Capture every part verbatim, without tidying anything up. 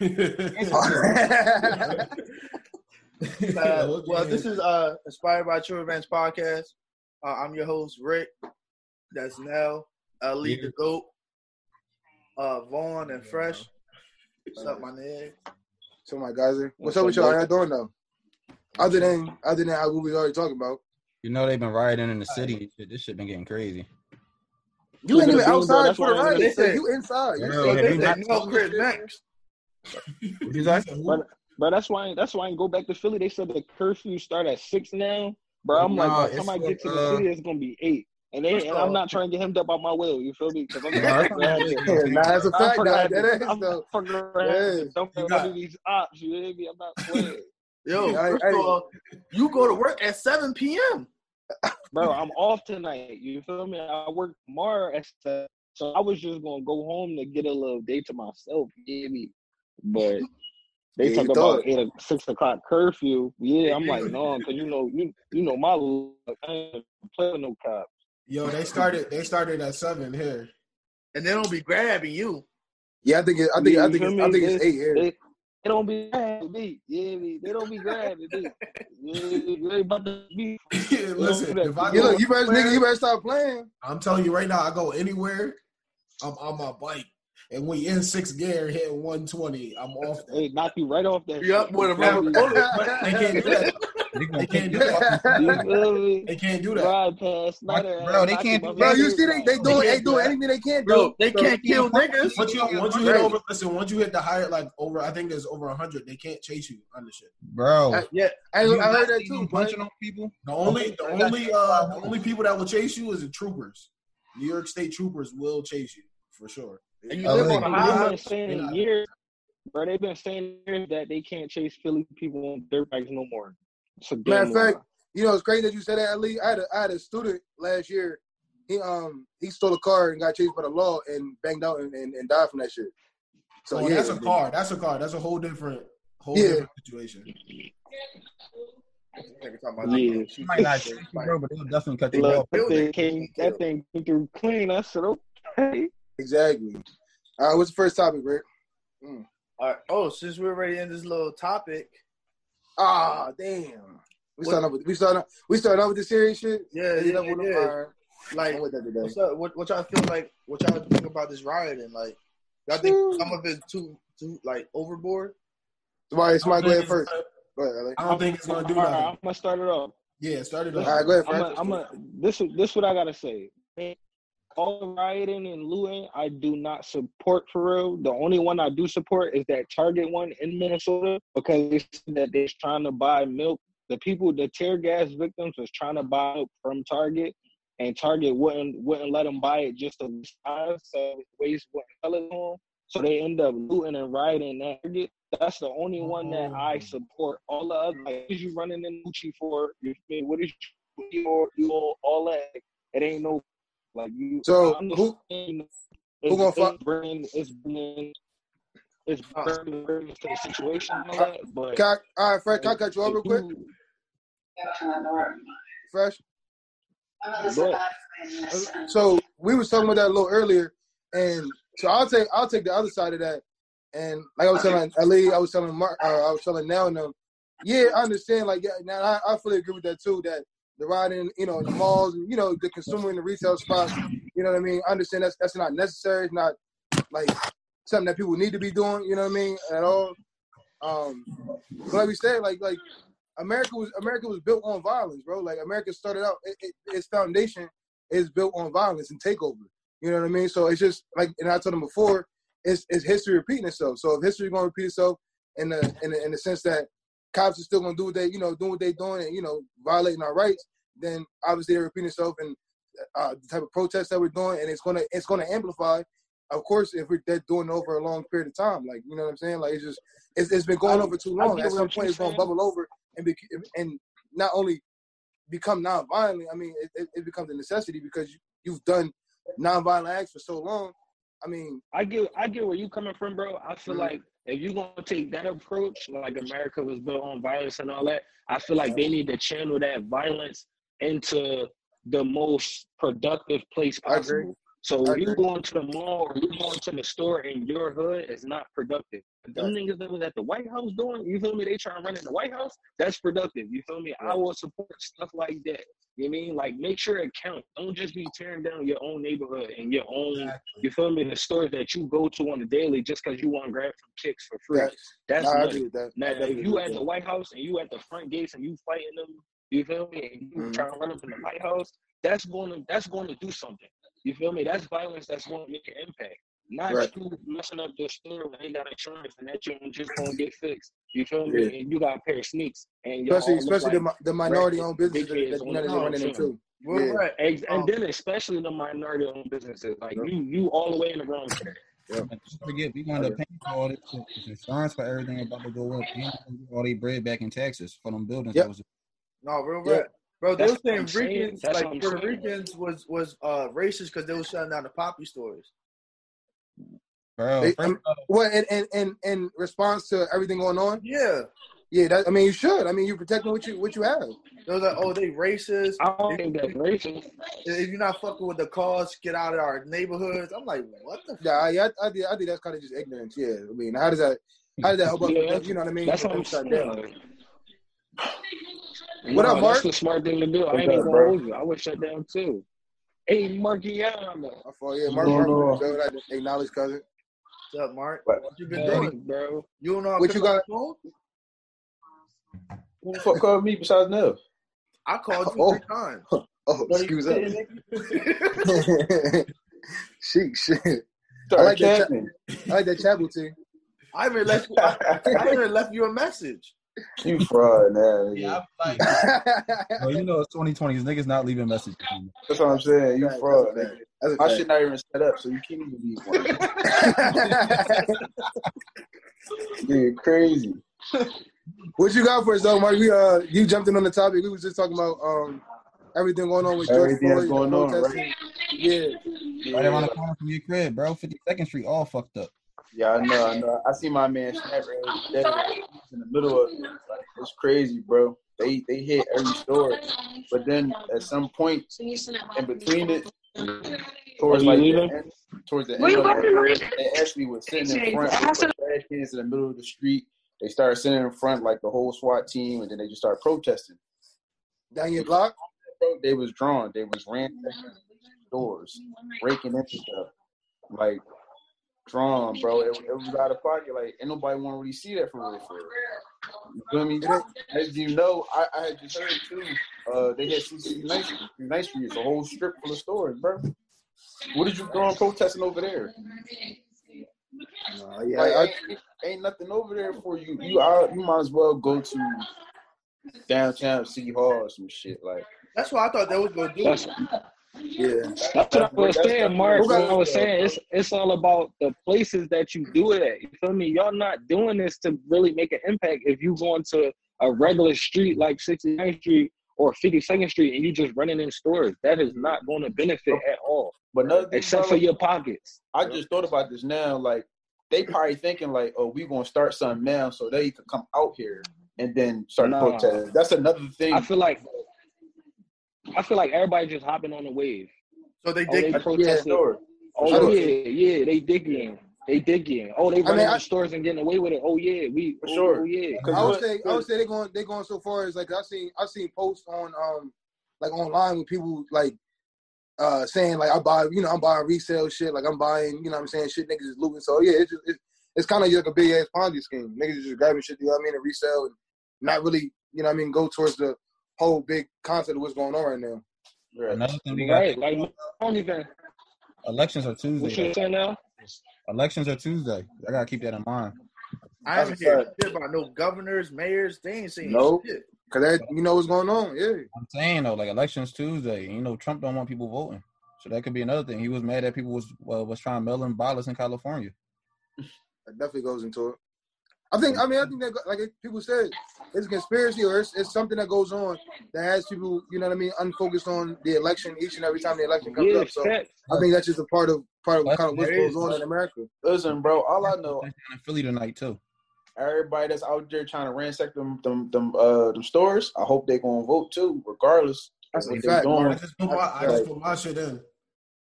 uh, well, this is uh, Inspired by True Events podcast. Uh, I'm your host, Rick. That's Nell, uh, Lee yeah. the Goat, uh, Vaughn, and Fresh. What's up, my nigga? So, my guys, what's, what's up with y'all? How y'all doing though? Other than other than what we already talking about. You know they've been rioting in the city. This shit been getting crazy. You ain't even outside for the riot. They said you inside. Bro, they said no Chris Banks. but, but that's why that's why I go back to Philly. They said the curfew start at six now, bro. I'm no, like, by the time I get to uh, the city, it's gonna be eight. And, they, and I'm not trying to get hemmed up by my will. You feel me? Because I'm not that's a fact. I'm not fucking Don't do these ops. You hear me? I'm not playing. Yo, yeah, first I, I, of all, you go to work at seven p.m. Bro, I'm off tonight. You feel me? I work tomorrow at seven. So I was just going to go home to get a little day to myself. You hear me? But they yeah, talk about eight, six o'clock curfew. Yeah, I'm like, no, because you know you you know my look. I ain't playing no cops. Yo, they started They started at seven here. And they don't be grabbing you. Yeah, I think it, I think, yeah, I think, it's, I think it's eight here. They, They don't be grabbing me. Yeah, they don't be grabbing me. Yeah, about to be. Yeah, listen, if I go, you better, nigga, you better start playing. I'm telling you right now, I go anywhere, I'm on my bike, and we in sixth gear, hit one twenty. I'm off. That. They knock you right off that. Yep, with a rubber bullet. They can't do that. They can't do that. They can't do that. Bro, they can't. Bro, you see, they they do they do anything they can't do. Bro, they can't kill niggas. Once you once you hit over, listen. Once you hit the higher, like over, I think there's over a hundred. They can't chase you on the shit. Bro, yeah, I heard that too. Punching on people. The only the only uh the only people that will chase you is the troopers. New York State troopers will chase you for sure. And you live on a highway. Bro, they've been saying years that they can't chase Philly people on dirt bikes no more. Matter of fact, you know, it's crazy that you said that, Lee. I had a, I had a student last year. He um he stole a car and got chased by the law and banged out and, and, and died from that shit. So oh, yeah, that's a car. That's a car. That's a whole different whole yeah. different situation. Yeah. She might not chase you, but they'll definitely cut their off. That thing came through clean. I said, okay. Exactly. All right, what's the first topic, Rick? Mm. All right. Oh, since we're already in this little topic. Ah, oh, damn. We starting up with we starting up, we starting up with the serious shit. Yeah, yeah, yeah, yeah. Like, what's up? What, what y'all feel like? What y'all think about this rioting? Like, y'all think Ooh. some of it's too too like overboard? Why it's my go ahead first. Go ahead, Alex. I don't think it's gonna do nothing. Right, I'm gonna start it off. Yeah, start it off. All right, go ahead first. I'm a, this is this what I gotta say. All rioting and looting, I do not support for real. The only one I do support is that Target one in Minnesota because they said that they're trying to buy milk. The people, the tear gas victims, was trying to buy milk from Target, and Target wouldn't wouldn't let them buy it just to size, so waste wouldn't sell it on. So they end up looting and rioting that Target. That's the only one that I support. All the other, like, what is you running in Gucci for? What is you for? You all, all that? It ain't no. Like you, so I'm who, saying, who gonna fuck? It's been it's burning to the situation. Like that, but can I, all right, Fresh, can I cut you over real quick? Fresh. But, so we was talking about that a little earlier, and so I'll take I'll take the other side of that, and like I was telling Ali, I was telling Mark, uh, I was telling Nell and them. Yeah, I understand. Like, yeah, now I, I fully agree with that too. That. The riding, you know, in the malls, you know, the consumer in the retail spots, you know what I mean? I understand that's that's not necessary. It's not, like, something that people need to be doing, you know what I mean, at all. Um, but like we said, like, like America was America was built on violence, bro. Like, America started out, it, it, its foundation is built on violence and takeover, you know what I mean? So it's just, like, and I told them before, it's, it's history repeating itself. So if history is going to repeat itself in the, in the, in the sense that cops are still going to do what they, you know, doing what they're doing and, you know, violating our rights, then obviously they're repeating itself and uh, the type of protests that we're doing, and it's gonna it's gonna amplify. Of course, if we're they're doing it over a long period of time, like you know what I'm saying, like it's just it's, it's been going I, over too long. At some point, it's saying. gonna bubble over and be, and not only become non-violent. I mean, it, it becomes a necessity because you, you've done non-violent acts for so long. I mean, I get I get where you coming from, bro. I feel mm-hmm. like. If you're going to take that approach, like America was built on violence and all that, I feel like they need to channel that violence into the most productive place possible. So if you're going to the mall or you're going to the store in your hood, it's not productive. Them niggas that was at the White House doing, you feel me? They trying to run in the White House. That's productive. You feel me? I will support stuff like that. You know what I mean? Like, make sure it counts. Don't just be tearing down your own neighborhood and your own, exactly. You feel me, the stores that you go to on the daily just because you want to grab some kicks for free. That's, That's no, that. Now, if you at that. the White House and you at the front gates and you fighting them, you feel me, and you mm-hmm. trying to run up in the White House, that's going to that's going to do something. You feel me? That's violence that's going to make an impact. Not right. you messing up your store when they got insurance and that you just gonna get fixed. You feel me? Yeah. And you got a pair of sneaks, and especially especially like the, the minority-owned businesses that none of them running into. Well, yeah. right. and, and then especially the minority-owned businesses, like yeah. you, you all the way in the wrong today. Yeah. Don't forget, we gonna pay for all this insurance for everything about to go up. We all they bread back in Texas for them buildings. Yep. No, real yeah. rap. Bro, they were saying Ricans, like Puerto Ricans was was uh, racist because they were shutting down the poppy stores. Bro, they, um, well, and, and and and response to everything going on. Yeah, yeah. That, I mean, you should. I mean, you protecting what you what you have. They're like, oh, they racist. I don't think that's racist. If you're not fucking with the cause, get out of our neighborhoods. I'm like, what the? Nah, yeah, I, I, I think that's kind of just ignorance. Yeah, I mean, how does that? How does that help? Yeah. Us, you know what I mean? That's what I'm saying. What no, up, Mark? That's the smart thing to do. I ain't even gonna hold you. I would shut down too. Hey, Markiana. I thought, yeah, Mark. No, no. Like, acknowledge, cousin. What's up, Mark? What, what you been man, doing, bro? You don't know what you got? Who the fuck called me besides Nev? I called you oh. three times. Oh, oh excuse me. Shit, shit. I like that. I like that chapel team. I even left. You, I, I even left you a message. You fraud, man. Yeah, I'm like, well, you know, it's twenty twenty. These niggas not leaving messages. That's what I'm saying. You fraud, man. My shit not even set up, so you can't even leave one. Dude, crazy. What you got for us, though, Mark? We uh, you jumped in on the topic. We was just talking about um, everything going on with George Floyd. Everything going on, right? Yeah. yeah. Right around the corner from your crib, bro. fifty-second Street, all fucked up. Yeah, I know, I know. I see my man Snapper in the middle of it. Like, it's crazy, bro. They they hit every store. But then at some point in between it, towards like the end, towards the end of it, they actually was sitting in front of the trash cans in the middle of the street. They started sitting in front like the whole SWAT team, and then they just started protesting. Down your block? They was drawn. They was ransacking stores, breaking into stuff. Like, Drawn, bro. It, it was out of pocket. Like, and nobody want to really see that for real. For real. You feel me? As you know, I, I had just heard too. Uh, they had sixty-ninth Street, a whole strip full of stores, bro. What did you go on protesting over there? Uh, yeah, like, I, ain't, ain't nothing over there for you. You are, you might as well go to downtown City Hall or some shit. Like, that's what I thought they was gonna do. Yeah, that's what I was saying, Mark. What I was saying, it's it's all about the places that you do it at. You feel me? Y'all not doing this to really make an impact. If you going to a regular street like sixty-ninth Street or fifty-second Street and you just running in stores, that is not going to benefit at all. But nothing except for your pockets. I just thought about this now. Like, they probably thinking like, oh, we gonna start something now so they can come out here and then start nah. protesting. That's another thing. I feel like. I feel like everybody just hopping on the wave. So they dig oh, they yeah. Oh yeah, yeah, they digging. They digging. Oh, they running I mean, I, the stores and getting away with it. Oh yeah, we for oh, sure. Oh, yeah. I would say I would say they going they going so far as like I've seen I've seen posts on um like online with people like uh saying like I buy you know I'm buying resale shit like I'm buying you know what I'm saying shit niggas is looting so yeah it's just, it's, it's kind of like a big ass Ponzi scheme niggas is just grabbing shit you know what I mean and resell and not really you know what I mean go towards the whole big concept of what's going on right now. Right. Another thing we got right. like, don't even... Elections are Tuesday. What you saying now? Elections are Tuesday. I gotta keep that in mind. I haven't heard shit about no governors, mayors. They ain't saying nope. shit. Cause that, you know what's going on. Yeah. I'm saying though, like elections Tuesday. You know Trump don't want people voting, so that could be another thing. He was mad that people was uh, was trying to mail in ballots in California. That definitely goes into it. I think, I mean, I think that, like people said, it's a conspiracy or it's, it's something that goes on that has people, you know what I mean, unfocused on the election each and every time the election comes yeah, up. So that, I think that's just a part of part of, kind of what goes on in America. Listen, bro, all I know. In Philly tonight, too. Everybody that's out there trying to ransack them them, them, uh, them stores, I hope they're going to vote, too, regardless. That's a fact. I just put my shit in.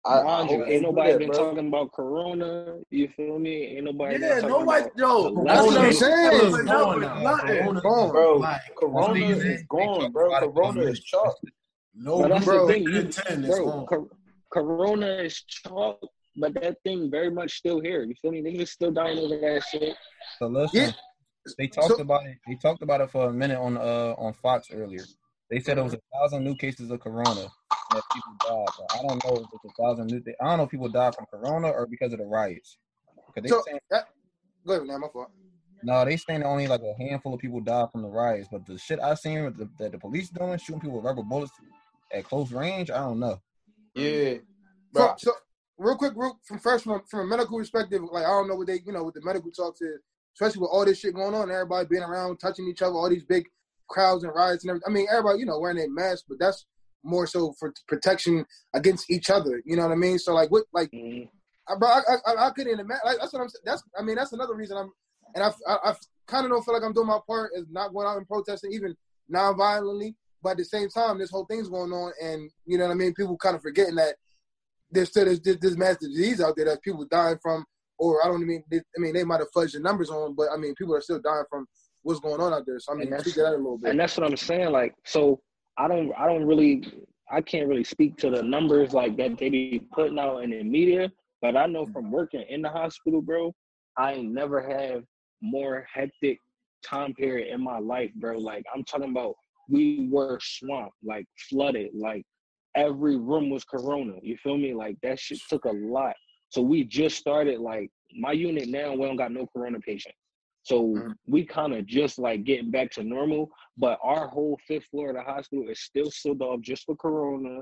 I, I ain't nobody that, been bro. talking about Corona. You feel me? Ain't nobody. Yeah, nobody. Yo, that's what I'm saying. It's gone now. Corona's gone, bro. Like, Corona is gone, bro. Corona is chalk. No, that's the thing. You ten is gone. Corona is chalk, but that thing very much still here. You feel me? Niggas still dying over that shit. So listen, yeah. they talked so, about it. They talked about it for a minute on uh on Fox earlier. They said it was a thousand new cases of Corona. That people died. But I don't know if it's a thousand new. Th- I don't know if people died from Corona or because of the riots. They so, saying, that, go ahead, man. My fault. No, they saying only like a handful of people died from the riots. But the shit I seen with the, that the police doing, shooting people with rubber bullets at close range, I don't know. Yeah. So, so real quick, real, from first from, from a medical perspective, like I don't know what they, you know, what the medical talk is, especially with all this shit going on, everybody being around, touching each other, all these big crowds and riots and everything. I mean, everybody, you know, wearing their masks, but that's more so for protection against each other. You know what I mean? So like, what, like, mm-hmm. I, bro, I, I, I couldn't imagine. Like, that's what I'm saying. That's, I mean, that's another reason I'm, and I, I, I kind of don't feel like I'm doing my part is not going out and protesting, even non-violently. But at the same time, this whole thing's going on, and you know what I mean. People kind of forgetting that there's still this, this, this massive disease out there that people dying from, or I don't mean. They, I mean, they might have fudged the numbers on, but I mean, people are still dying from what's going on out there. So I mean, speak to that a little bit. And that's what I'm saying. Like, so. I don't I don't really I can't really speak to the numbers like that they be putting out in the media, but I know from working in the hospital, bro, I ain't never have more hectic time period in my life, bro. Like I'm talking about we were swamped, like flooded, like every room was Corona. You feel me? Like that shit took a lot. So we just started like my unit now, we don't got no Corona patients. So we kind of just like getting back to normal, but our whole fifth floor of the hospital is still sealed off just for Corona.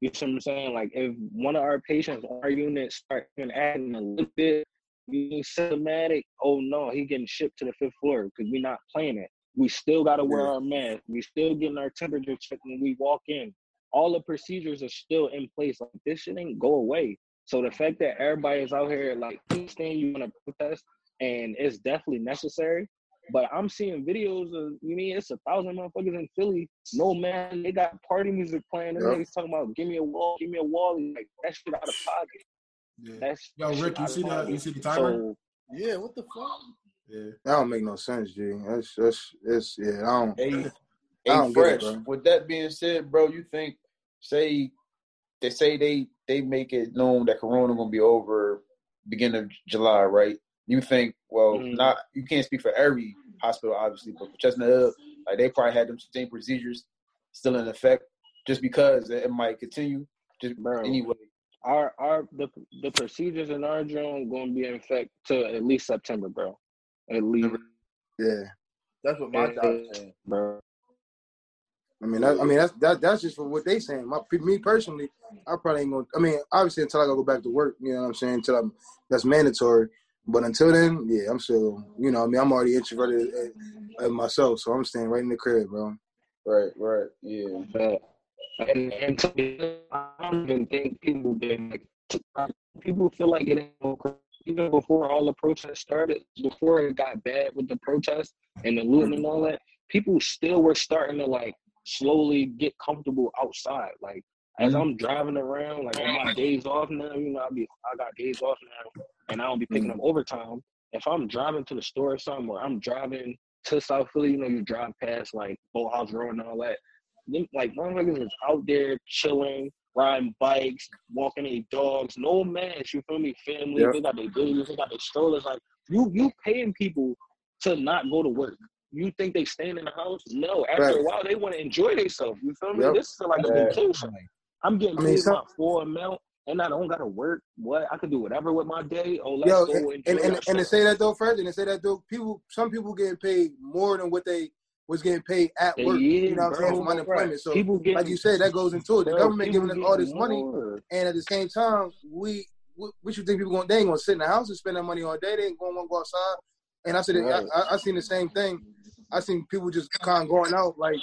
You see what I'm saying? Like if one of our patients, our unit start acting a little bit, being symptomatic, oh no, he getting shipped to the fifth floor because we're not playing it. We still got to wear our mask. We still getting our temperature checked when we walk in. All the procedures are still in place. Like this shit ain't go away. So the fact that everybody is out here like, understand you want to protest, and it's definitely necessary, but I'm seeing videos of, you mean, it's a thousand motherfuckers in Philly. No, man, they got party music playing. They're yep. talking about, give me a wall, give me a wall. Like, that shit out of pocket. Yeah. That's Yo, Rick, you see, the, you see the timer? So, yeah, what the fuck? Yeah. That don't make no sense, G. That's, that's, that's yeah, I don't, hey, I don't fresh. Get it, with that being said, bro, you think, say, they say they, they make it known that Corona gonna be over beginning of July, right? You think, well, mm-hmm. not you can't speak for every hospital, obviously, but for Chestnut Hill, like they probably had them same procedures still in effect, just because it might continue. Just Bro, anyway, our our the the procedures in our drone going to be in effect to at least September, bro. At least, yeah, that's what my doctor saying, bro. I mean, that, I mean that's that, that's just for what they saying. My me personally, I probably ain't gonna. I mean, obviously, until I go back to work, you know what I'm saying? Until I'm that's mandatory. But until then, yeah, I'm still, you know, I mean, I'm already introverted at, at myself, so I'm staying right in the crib, bro. Right, right, yeah. But, and, and to me, I don't even think people did. Like, people feel like it ain't even before all the protests started, before it got bad with the protests and the looting and all that, people still were starting to, like, slowly get comfortable outside. Like, as I'm driving around, like, on my days off now, you know, I be, I got days off now. And I don't be picking up overtime. If I'm driving to the store or something, or I'm driving to South Philly, you know, you drive past like Bull House Road and all that. Them, like motherfuckers is out there chilling, riding bikes, walking their dogs, no mask. You feel me? Family, yep. They got their babies, they got their strollers. Like you, you paying people to not go to work. You think they staying in the house? No. After right. a while, they want to enjoy themselves. You feel me? Yep. This is like yeah. a vacation. I'm getting paid I mean, so- my full amount. And I don't gotta work. What I can do whatever with my day. Oh, let's Yo, go and and, and, and to say that though, first, and to say that though, people, some people getting paid more than what they was getting paid at they work. Is, you know what bro, I'm saying? From unemployment. So, getting, like you said, that goes into it. The bro, government giving us all this more. money, and at the same time, we, we, what you think people gonna? They ain't gonna sit in the house and spend that money all day. They ain't gonna want to go outside. And I said, right. I, I, I seen the same thing. I seen people just kind of going out, like,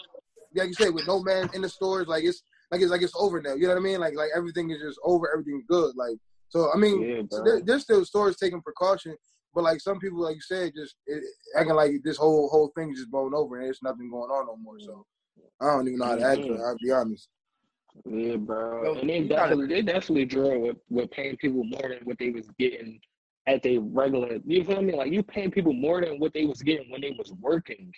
like you said, with no man in the stores, like it's. Like it's like it's over now. You know what I mean? Like like everything is just over. Everything's good. Like so. I mean, yeah, so there, there's still stores taking precaution, but like some people, like you said, just it, acting like this whole whole thing is just blown over and there's nothing going on no more. So I don't even know how to act. I'll be honest. Yeah, bro. So, and they definitely, they definitely drew with, with paying people more than what they was getting at their regular. You feel me? Like, you paying people more than what they was getting when they was working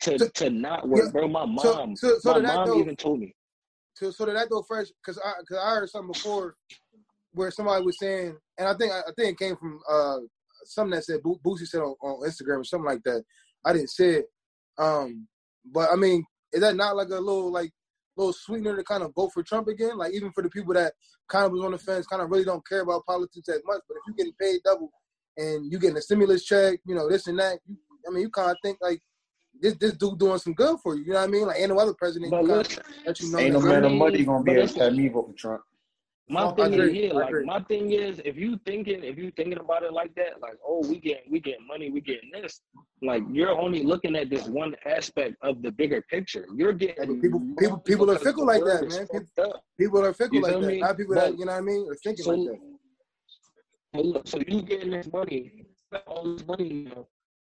to so, to not work, yeah, bro. My mom, so, so, so my mom go, even told me. So, so did that go fresh? Because I, cause I heard something before where somebody was saying, and I think I think it came from uh, something that said Bo- Boosie said on, on Instagram or something like that. I didn't say it, um, but I mean, is that not like a little like little sweetener to kind of vote for Trump again? Like, even for the people that kind of was on the fence, kind of really don't care about politics as much. But if you're getting paid double and you getting a stimulus check, you know, this and that, you, I mean, you kind of think like this this dude doing some good for you. You know what I mean? Like, ain't no other president you look, that you know. Ain't no amount of money gonna be able to have me vote for Trump. My oh, thing agree, is, yeah, like my thing is, if you thinking, if you thinking about it like that, like, oh, we get, we get money, we getting this, like, you're only looking at this one aspect of the bigger picture. You're getting people, people, people are fickle like that, man. People, people are fickle like that. Not people that, you know what I mean, are thinking so, like that. Look, so you getting this money, all this money, you know,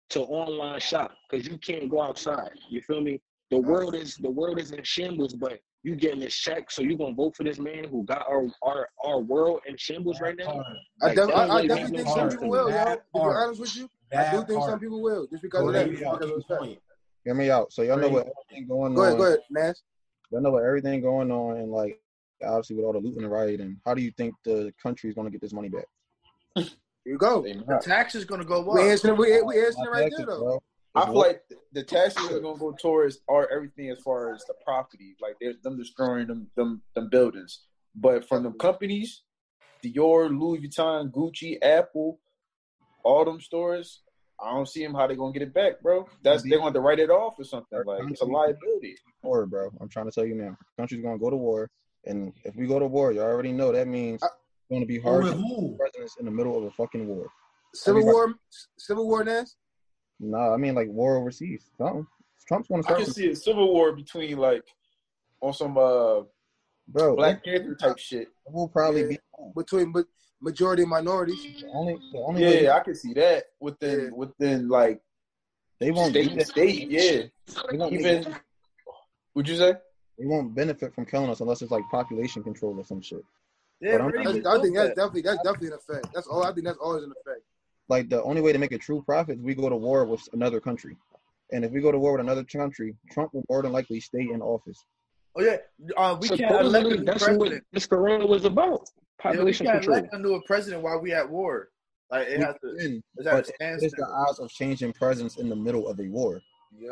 to online shop because you can't go outside. You feel me? The world is, the world is in shambles, but you getting this check, so you gonna vote for this man who got our our, our world in shambles right now? Like, I, def- I, I definitely think some people will, y'all. To be honest with you, I do think some people will, just because of that. Because of the point. Hear me out. So y'all know what everything going on. Go ahead, go ahead, Nash. Y'all know what everything going on, and like obviously with all the looting and rioting, how do you think the country is gonna get this money back? Here you go. The tax is gonna go up. We're answering, we're, we're answering right there, though. I feel like the taxes are gonna go towards our everything as far as the property, like there's them destroying them them them buildings. But from the companies, Dior, Louis Vuitton, Gucci, Apple, all them stores, I don't see them how they're gonna get it back, bro. That's they're gonna have to write it off or something. Like, it's a liability. Or bro, I'm trying to tell you now, the country's gonna go to war, and if we go to war, you already know that means it's gonna be hard to presidents in the middle of a fucking war. Civil Everybody. war, civil war, Ness. No, nah, I mean like war overseas. Something. Trump's going to start. I can see a civil war between like on some uh, bro Black Panther type shit. We'll probably yeah. be between but majority and minorities. The only, the only yeah, way I can see that within yeah. within like they won't state to state. Yeah, they won't even. Would you say they won't benefit from killing us unless it's like population control or some shit? Yeah, but I'm, that's, I think that's definitely that's definitely an effect. That's all. I think that's always an effect. Like, the only way to make a true profit is we go to war with another country. And if we go to war with another country, Trump will more than likely stay in office. Oh, yeah. Uh, we Supposedly, can't elect a new that's president. What this corona was about. Population yeah, we can't control. Elect a new president while we at war. Like, it we has to, can, it has to stand it's there. The odds of changing presidents in the middle of a war. Yeah.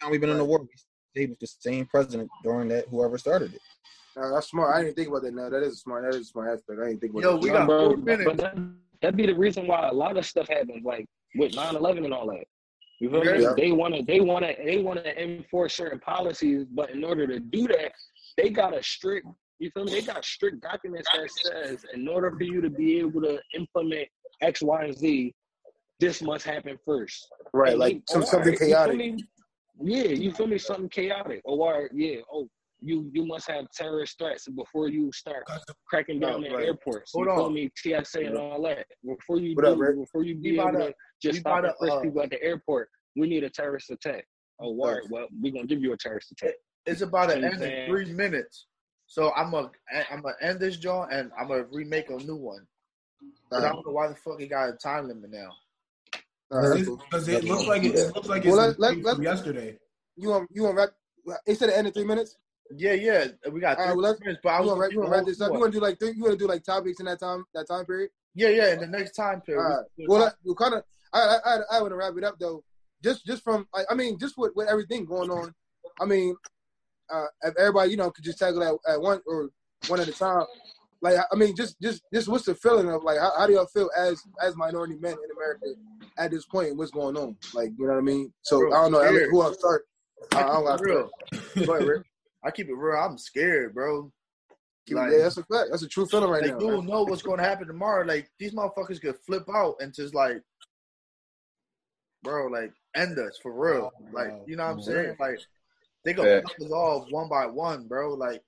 Now we've been right. in a war. We stayed with the same president during that, whoever started it. Nah, that's smart. I didn't think about that. No, that is smart. That is a smart aspect. I didn't think about Yo, that. Yo, we got four minutes. That'd be the reason why a lot of stuff happens, like with nine eleven and all that. You feel me? Yeah. They wanna, they wanna, they wanna enforce certain policies, but in order to do that, they got a strict. You feel me? They got strict documents that says, in order for you to be able to implement X, Y, and Z, this must happen first. Right, and like they, some, oh, something right, chaotic. You yeah, you feel me? Something chaotic. Oh, right, yeah. Oh, you you must have terrorist threats before you start cracking down at right. airports. Hold you on. Call me T S A and all that. Before you do, up, before you be able to just stop the first uh, people at the airport, we need a terrorist attack. Oh, all right. Well, we're gonna give you a terrorist attack. It's about to end in three minutes. So I'm a I'm gonna end this joint and I'm gonna remake a new one. Right. I don't know why the fuck it got a time limit now. Because it, it looks like it, it looks like it's well, let, let, let, yesterday. You want you want wrap? It said the end in three minutes. Yeah, yeah, we got. All right, well, let's. Minutes, but I was gonna, you want to wrap this up? You want to do like you want to do like topics in that time that time period? Yeah, yeah, in the next time period. All right. Well, we kind of. I I I want to wrap it up though. Just just from I, I mean just with, with everything going on, I mean, uh, if everybody you know could just tackle that at one or one at a time. Like I mean, just just just what's the feeling of like how, how do y'all feel as as minority men in America at this point? What's going on? Like you know what I mean? So real, I don't know I mean, who I'll start. I, I don't got real. But Rick. I keep it real. I'm scared, bro. Like, yeah, that's a fact. That's a true feeling right like, now. You don't know what's going to happen tomorrow. Like, these motherfuckers could flip out and just, like, bro, like, end us for real. Like, you know what I'm saying? Like, they going to fuck us off one by one, bro. Like,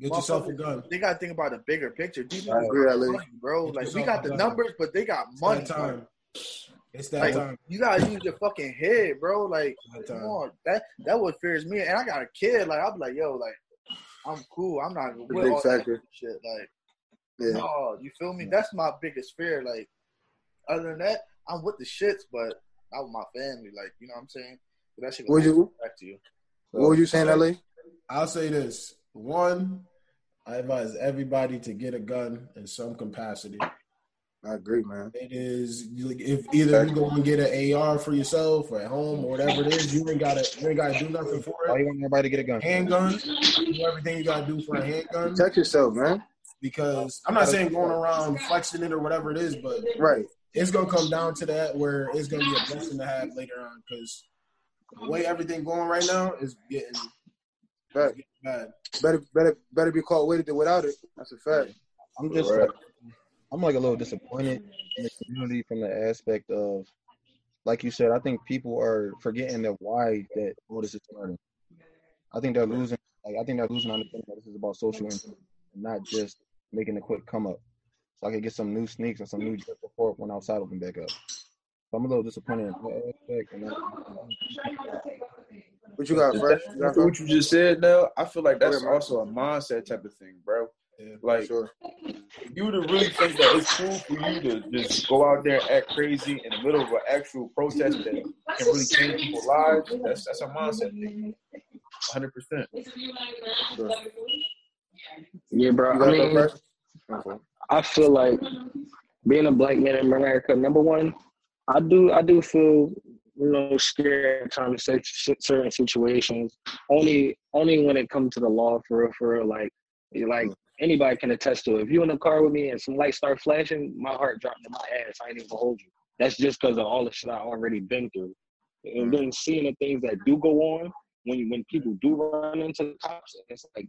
get yourself a gun. They got to think about the bigger picture. These I agree, money, bro. Get like, we got the gun. Numbers, but they got it's money. That time. It's that like, time. You got to use your fucking head, bro. Like, come on. That, that what fears me. And I got a kid. Like, I'll be like, yo, like, I'm cool. I'm not even with all that shit. Like, yeah. No, you feel me? Yeah. That's my biggest fear. Like, other than that, I'm with the shits, but not with my family. Like, you know what I'm saying? But that shit will come back to you. So, what were you saying, L A? I'll say this. One, I advise everybody to get a gun in some capacity. I agree, man. It is if either you go and get an A R for yourself or at home or whatever it is, you ain't gotta you ain't gotta do nothing for it. Why you want everybody to get a gun? Handgun, do everything you gotta do for a handgun. Protect yourself, man. Because I'm not saying going around flexing it or whatever it is, but right, it's gonna come down to that where it's gonna be a blessing to have later on. Because the way everything going right now is getting bad. It's getting bad. Better, better, better be caught with it than without it. That's a fact. I'm just. Right. I'm, like, a little disappointed in the community from the aspect of, like you said, I think people are forgetting that why that all this is starting. I think they're losing, like, I think they're losing understanding that this is about social impact and not just making a quick come up. So I could get some new sneaks and some new jets before it went outside open back up. So I'm a little disappointed in that aspect. And that. What you got, bro? What you just said, though, I feel like that's also a mindset type of thing, bro. Yeah, like, sure. You to really think that it's cool for you to just go out there and act crazy in the middle of an actual protest that can really change people's lives, that's that's a mindset thing. one hundred percent. Sure. Yeah, bro. I mean, I feel like being a black man in America, number one, I do, I do feel, you know, scared at times in certain situations. Only, only when it comes to the law, for real, for real, like, like, anybody can attest to it. If you in the car with me and some lights start flashing, my heart dropped in my ass. I ain't even gonna hold you. That's just because of all the shit I already been through. And then seeing the things that do go on, when you, when people do run into the cops, it's like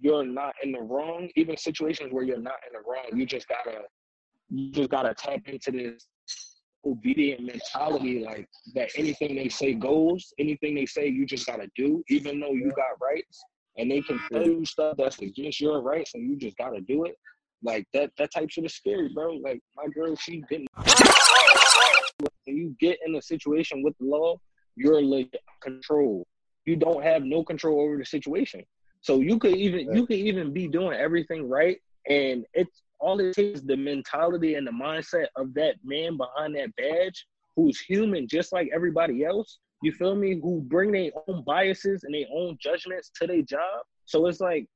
you're not in the wrong. Even situations where you're not in the wrong, you just gotta you just gotta tap into this obedient mentality, like that anything they say goes, anything they say you just gotta do, even though you got rights. And they can tell you stuff that's against your rights, and you just gotta do it. Like that, that type shit is scary, bro. Like my girl, she didn't. When you get in a situation with the law, you're like control. You don't have no control over the situation. So you could even you could even be doing everything right, and it's all it takes the mentality and the mindset of that man behind that badge, who's human just like everybody else. You feel me? Who bring their own biases and their own judgments to their job. So it's like,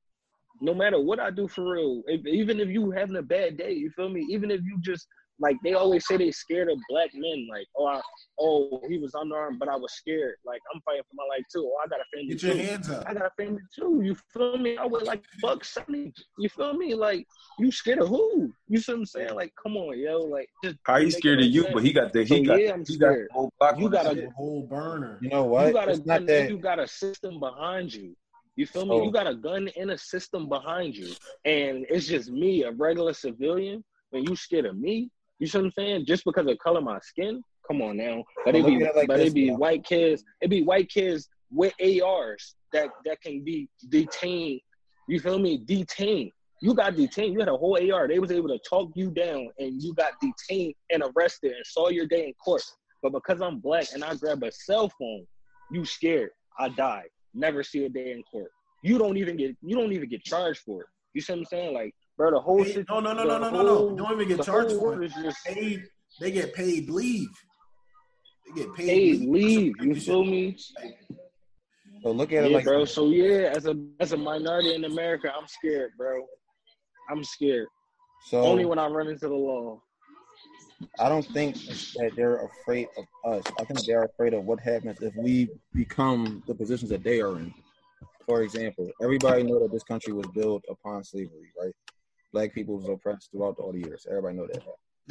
no matter what I do for real, if, even if you having a bad day, you feel me? Even if you just, like, they always say they scared of black men. Like, oh, I, oh, he was unarmed, but I was scared. Like, I'm fighting for my life, too. Oh, I got offended, too. Get your hands up. I got offended, too. You feel me? I was like, fuck something. You feel me? Like, you scared of who? You see what I'm saying? Like, come on, yo. Like, just how you scared of you, sense. But he got the he so, got yeah, I'm he scared. Got block you got a whole burner. You know what? You got it's a gun that... you got a system behind you. You feel me? Oh. You got a gun and a system behind you. And it's just me, a regular civilian. When you scared of me, you see what I'm saying? Just because of the color of my skin? Come on now. But it be like but this, it be man. white kids, it be white kids with A Rs that, that can be detained. You feel me? Detained. You got detained. You had a whole A R. They was able to talk you down, and you got detained and arrested and saw your day in court. But because I'm black and I grab a cell phone, you scared. I die. Never see a day in court. You don't even get you don't even get charged for it. You see what I'm saying? Like, bro, the whole shit. No, no, no, no, no, no, no. Don't even get charged for it. Paid, they get paid leave. They get paid, paid leave. leave. You feel me? So look at yeah, it like, bro. So yeah, as a as a minority in America, I'm scared, bro. I'm scared. So only when I run into the law. I don't think that they're afraid of us. I think they're afraid of what happens if we become the positions that they are in. For example, everybody know that this country was built upon slavery, right? Black people was oppressed throughout all the years. Everybody know that.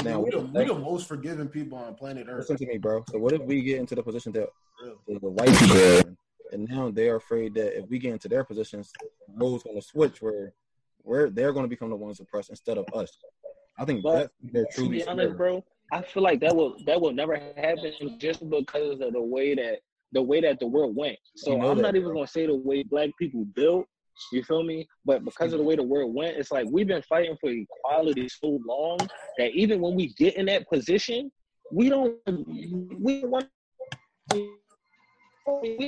Now we're the, we the most forgiving people on planet Earth. Listen to me, bro. So what if we get into the position that really? the white people are in, and now they're afraid that if we get into their positions, roles going to switch where where they're going to become the ones oppressed instead of us. I think but, that's truly. To be honest, bro, I feel like that will that will never happen just because of the way that the way that the world went. So you know I'm that, not even bro. gonna say the way black people built. You feel me? But because of the way the world went, it's like we've been fighting for equality so long that even when we get in that position, we don't we want we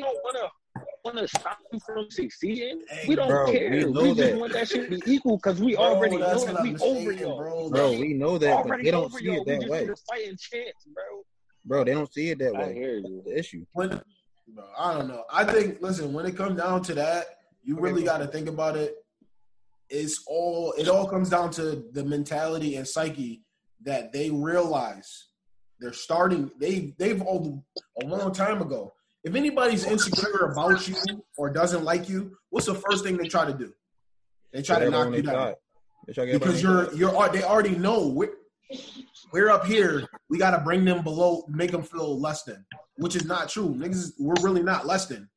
don't want to want to stop them from succeeding, hey, we don't bro, care. We, we just that. want that shit to be equal because we bro, already know that we over y'all. Bro, bro, we know that, but they don't see it that we way. We just need a fighting chance, bro. Bro, they don't see it that I way. I hear you. That's the issue. When, bro, I don't know. I think, listen, when it comes down to that, you really got to think about it. It's all it all comes down to the mentality and psyche that they realize they're starting. They they've all a long time ago. If anybody's insecure about you or doesn't like you, what's the first thing they try to do? They try to knock you down because you're you're they already know we're, we're up here. We got to bring them below, make them feel less than, which is not true. Niggas, we're really not less than.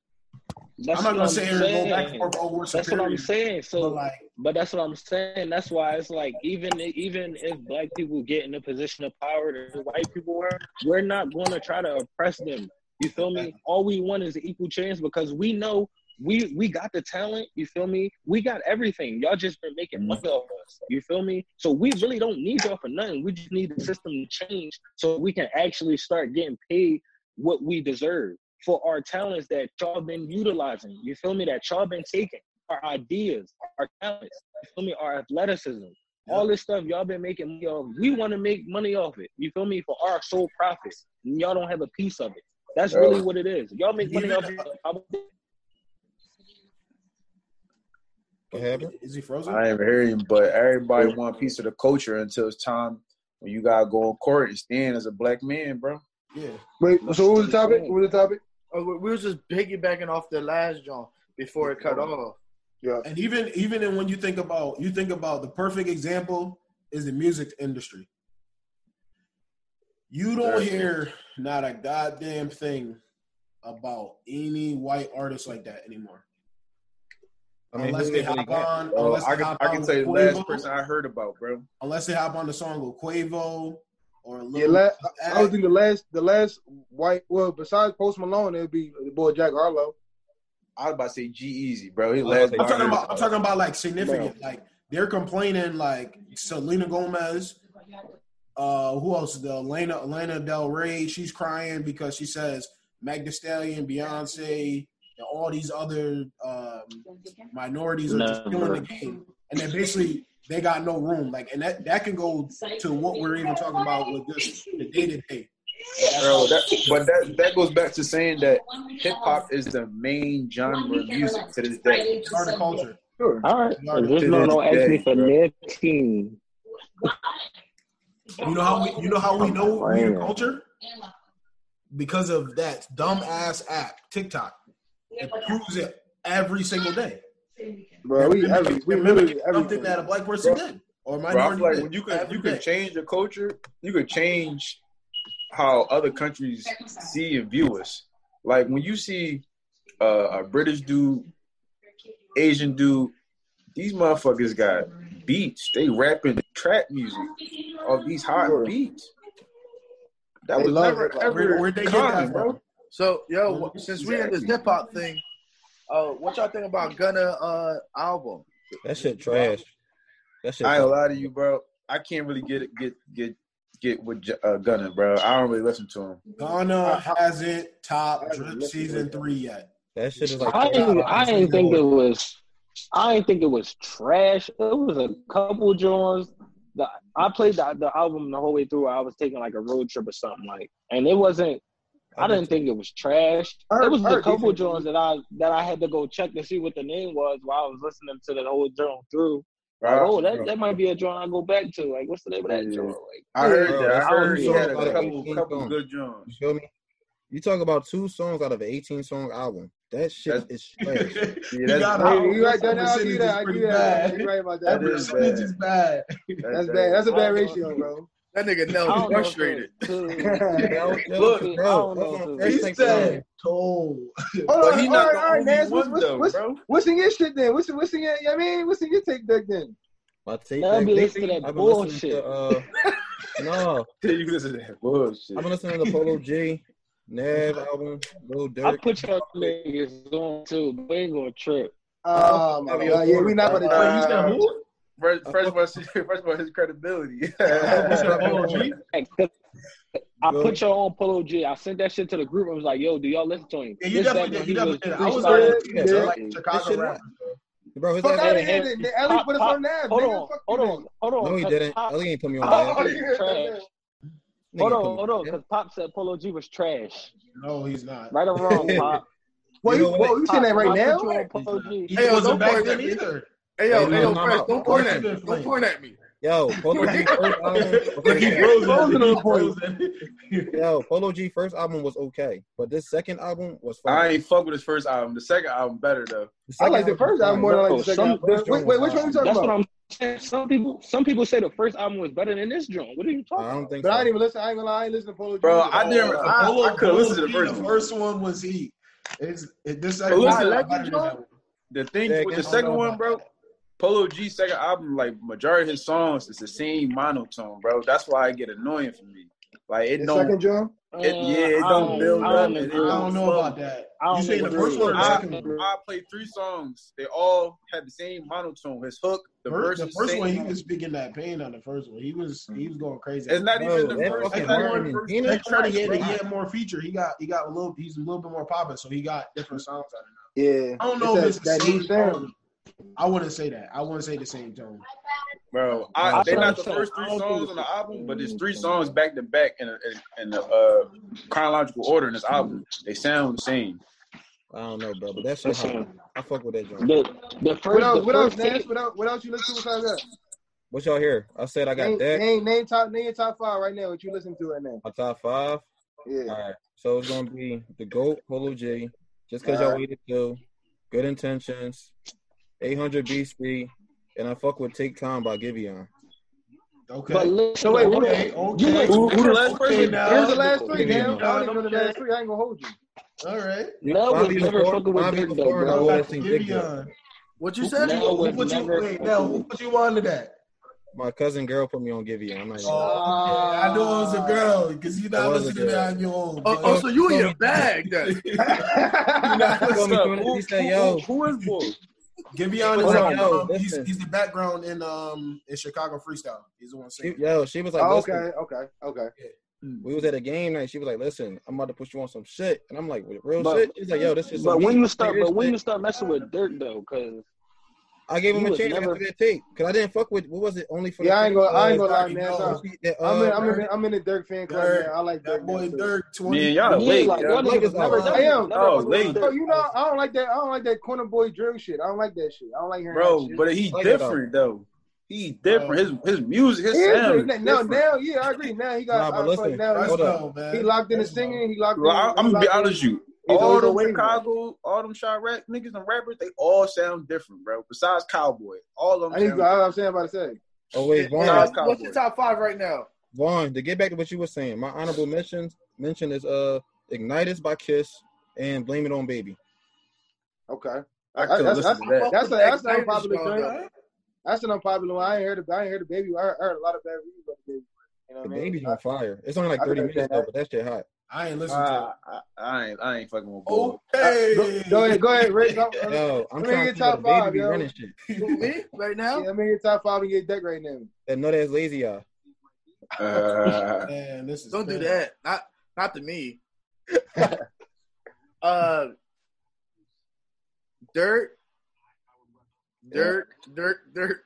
That's I'm not gonna say here go back and forth over superior. That's what I'm saying. So, but, like, but that's what I'm saying. That's why it's like even even if black people get in a position of power that white people were, we're not gonna try to oppress them. You feel me? All we want is an equal chance because we know we we got the talent. You feel me? We got everything. Y'all just been making money off us. You feel me? So we really don't need y'all for nothing. We just need the system to change so we can actually start getting paid what we deserve for our talents that y'all been utilizing. You feel me? That y'all been taking. Our ideas, our talents, you feel me? Our athleticism. Yeah. All this stuff y'all been making money off. We want to make money off it. You feel me? For our sole profit. And y'all don't have a piece of it. That's bro. really what it is. Y'all make money yeah. off it. What happened? Is he frozen? I ain't hearing him, but everybody want a piece of the culture until it's time when you got to go on court and stand as a black man, bro. Yeah. Wait, so what was the topic? What was the topic? Oh, we was just piggybacking off the last John before it cut off. Yeah, and even even in when you think about you think about the perfect example is the music industry. You don't hear not a goddamn thing about any white artist like that anymore. I mean, unless they hop on, oh, unless I can, I can say the last person I heard about, bro. Unless they hop on the song with Quavo. Or yeah, last, I would think the last, the last white. Well, besides Post Malone, it'd be the boy Jack Harlow. I was about to say G-Eazy, bro. His last I'm talking about. I'm talking about like significant. Bro. Like they're complaining. Like Selena Gomez. Uh, who else? The Lana, Lana Del Rey. She's crying because she says Meg Thee Stallion, Beyonce, and all these other um, minorities are no, just killing the game, and then basically. They got no room, like, and that, that can go to what we're even talking about with this the day to day. Bro, that, but that that goes back to saying that hip hop is the main genre of music to this day. It's art and culture. Sure. All right. This man don't ask me for fifteen. You know how we you know how we know we're culture because of that dumb ass app TikTok. It proves it every single day. Bro, we every, we literally everything that a black person bro, did or minority like did. When you can you can change the culture, you can change how other countries see and view us. Like when you see uh, a British dude, Asian dude, these motherfuckers got beats. They rapping trap music of these hot beats. That was never it. ever where'd they come, get that, bro? So yo, since exactly. we in this hip hop thing. Uh, what y'all think about Gunna uh, album? That shit trash. That shit. I ain't lie to you, bro. I can't really get it, get get get with uh, Gunna, bro. I don't really listen to him. Gunna hasn't topped Drip season three yet. That shit is like. I didn't. I didn't think it was. I didn't think it was trash. It was a couple joints. The I played the, the album the whole way through. I was taking like a road trip or something like, and it wasn't. I didn't think it was trash. There was a couple joints that I that I had to go check to see what the name was while I was listening to the whole joint through. Like, oh, that, that might be a joint I go back to. Like, what's the name of that joint? Like, I heard that. I heard he had a couple, couple good joints. You feel me? You talking about two songs out of an eighteen-song album. That shit that's, is trash. Yeah, that's bad. You right there now? I do that. I do that. You're right about that. That percentage is bad. That's bad. That's a bad ratio, bro. That nigga Nell is frustrated. Look, bro. He said, told. All right, all right, Nance. What's in your shit then? What's in your, I mean, what's in your take back then? My take back then? I've been listening to that bullshit. No. You listen to that bullshit. I've been listening to Polo G, Nav album, Lil Durk. I put y'all niggas on too. We ain't gonna trip. Oh, my God. Yeah, we not about to trip. First, first, of all, first of all, his credibility. I Good. put your own Polo G. I sent that shit to the group. I was like, yo, do y'all listen to him? Yeah, you definitely did. You definitely did. I was there. Yeah, yeah, like Chicago rapper. Bro, his ass didn't. Ellie put us on that. Hold on, hold on, hold on. No, he didn't. Ellie ain't put me on that. Hold on, hold on, because Pop said Polo G was trash. No, he's not. Right or wrong, Pop? Well, you, well, you saying that right now? Hey, yo, don't point at me either. Hey, yo, hey, yo, Fresh, don't point at me. Don't point at me. Yo, Polo G first album. Yo, Polo G first album was okay, but this second album was fine. I ain't fuck with his first album. The second album better though. I like the first album more than I like the second. Wait, wait, which one we talking about? Some people, some people say the first album was better than this joint. What are you talking about? I don't think about? So. But I didn't even listen. I ain't gonna lie. I ain't listen to Polo G. Bro, I didn't. Oh, I, I, I could listen to the first. The first one was heat. It's it, this. Like, listen, like the, the thing yeah, with the second one, bro. Polo G's second album, like majority of his songs, is the same monotone, bro. That's why it get annoying for me. Like it the don't. Second joint. It, yeah, it don't, don't build up. I don't, don't know about that. You say the first one. I, I played three songs. They all had the same monotone. His hook, the verse. The first one, he was speaking that pain on the first one. He was he was going crazy. It's not even the first. They tried to get to get more feature. He got he got a little. He's a little bit more popping, so he got different songs out of it. Yeah, I don't know if it's the same tone. I wouldn't say that. I wouldn't say the same tone. Bro, I, they're not the first three songs on the album, but there's three songs back to back in a, in a uh, chronological order in this album. They sound the same. I don't know, bro, but that's just how I fuck with that joint. The, the first, what else? What else, Nance? What else? What else you listen to besides that? What y'all hear? I said I got name, that. Name, name top, name your top five right now. What you listen to right now? My top five. Yeah. All right. So it's gonna be the GOAT, Polo G. Just cause y'all waited till Good Intentions. eight hundred B C, and I fuck with Take Time by Gibeon. Okay. But look, so wait, who okay, okay. Who, who the last person? Here's the last three, damn. No, I don't even know the last three. I ain't gonna hold you. All right. No, I never fucking with Big Dog. What you said? No, what, what you wait, now, who put you on to that? My cousin girl put me on Gibeon. I'm not even. Oh, yeah. I knew it was a girl because you're not listening to that on your own. Oh, oh, so you in your bag then? You're not listening. Who is boy? Gibeon is like, yo, um, he's, he's the background in um in Chicago Freestyle. He's the one singing. She, yo, she was like, oh, okay, okay, okay. Yeah. We was at a game night. She was like, listen, I'm about to put you on some shit, and I'm like, real but, shit. She's like, yo, this is. But when you start, but shit. when you start messing with Dirt though, because I gave him a chance never... after that tape, because I didn't fuck with what was it only for. Yeah, I ain't gonna, I ain't gonna lie, man. So, that, uh, I'm in, I'm in, I'm in the Dirt fan club. Dirt, man. I like that boy Dirt. Man, y'all late. Like, y'all niggas never. I am. Oh, late. Bro, you know, I don't like that. I don't like that corner boy drill shit. I don't like that shit. I don't like hearing bro, that shit. Bro, but he's like different though. He's different. His his music, his sound. Now, now, yeah, I agree. Now he got. Nah, but listen, now hold up, man. He locked in the singing. He locked in. I'm gonna be honest with you. All them Chicago, all them Chirac niggas and rappers, they all sound different, bro. Besides Cowboy, all of them. I need to, I'm saying about to say. Oh wait, Vaughn. What's, what's your top five right now? Vaughn, to get back to what you were saying, my honorable mentions mention is uh, "Ignitus" by Kiss and "Blame It on Baby." Okay, I I, that's that's, that. that's, a, that's an unpopular thing. Right? That's an unpopular one. I ain't heard. Of, I ain't heard the baby. I heard, I heard a lot of bad reviews about the baby. You know what the mean? Baby's on fire. It's only like thirty minutes though, but that shit hot. I ain't listening uh, to. I, I ain't. I ain't fucking with. Okay. Hey. Go ahead. Go ahead, Rick. I'm, I'm, yo, I'm trying to get top five, yo. Me right now. Yeah, I'm in your top five and get deck right now. That nut ass lazy eye. Uh, Man, this is. Don't bad. do that. Not. Not to me. uh, dirt. Dirt, dirt, dirt.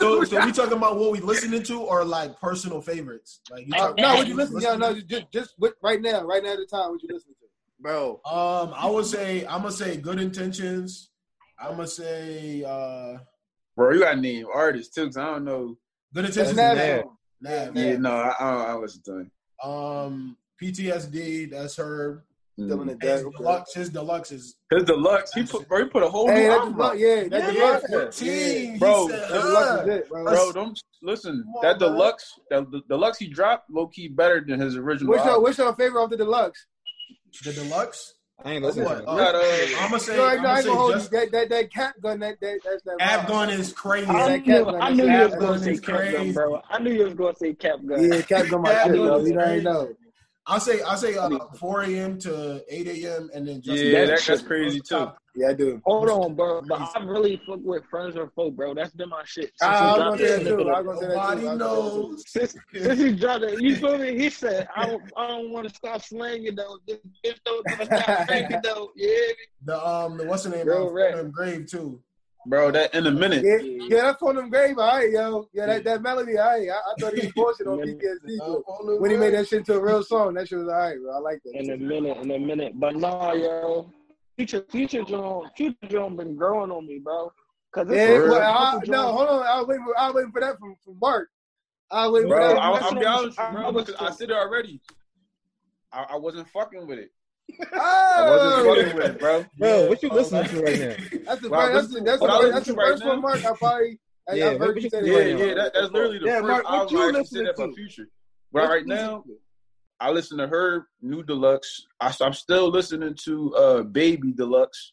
so, so we talking about what we listening to, or like personal favorites? Like, you talking, uh, no, what you listening to? No, just just right now, right now at the time, what you listening to, bro? Um, I would say I'm gonna say Good Intentions. I'm gonna say, uh, bro, you gotta name artists too, cause I don't know. Good Intentions, Nav. Nav, yeah, no, I, I, I listen to him. Um, P T S D, that's her. Mm. His, deck, okay. deluxe, his deluxe is his deluxe. He put bro, he put a whole hey, new album. Delu- yeah, that yeah, deluxe, yeah. Yeah. Bro, said, that deluxe is it, bro. Bro, don't listen. On, that deluxe, that the deluxe he dropped, low key better than his original. What's your what's your favorite of the deluxe? The deluxe. I ain't listening. What? To uh, uh, I'm gonna say, no, I'm gonna say just, that, that that Cap Gun. That that that's that. Cap Gun is crazy. I knew, I knew you was gonna say Cap Gun, bro. I knew you was gonna say Cap Gun. Yeah, Cap Gun. My shit, bro. You don't know. I'll say I'll say uh, four a.m. to eight a.m. and then just yeah, that, that's crazy too. Yeah, I do. Hold on, bro. But I really fuck with Friends Are Folk, bro. That's been my shit. I was gonna say that too. I was gonna say that too. Nobody knows. Since, since he dropped it, you feel me? He said, I don't, I don't want to stop slanging though. This bitch don't want to stop slanging though. Yeah. The um, the what's the name? Them Grave too. Bro, that In a Minute. Yeah, yeah, that's on them Grave. All right, yo. Yeah, that, that melody. All right. I, I thought he was bullshit on P T S D. When he made that shit to a real song, that shit was all right, bro. I like that. In a minute, in a minute. But nah, yo. Future, future John, future John been growing on me, bro. Cause it's yeah, but I, no, hold on. I wait for, I wait for that from, from Mark. I wait for that. I'll be honest, bro. I said it already. I, I wasn't fucking with it. Oh. I wasn't fucking with it, bro. Bro, yeah. What you listening oh, to right now? That's the well, that's the that's the first, that's the first right one, Mark. I probably yeah, I've heard you say yeah, right yeah, yeah. That, that's literally the yeah, first Mark, album I listened to. Future, but what right now. I listen to her new deluxe. I, I'm still listening to uh, Baby Deluxe,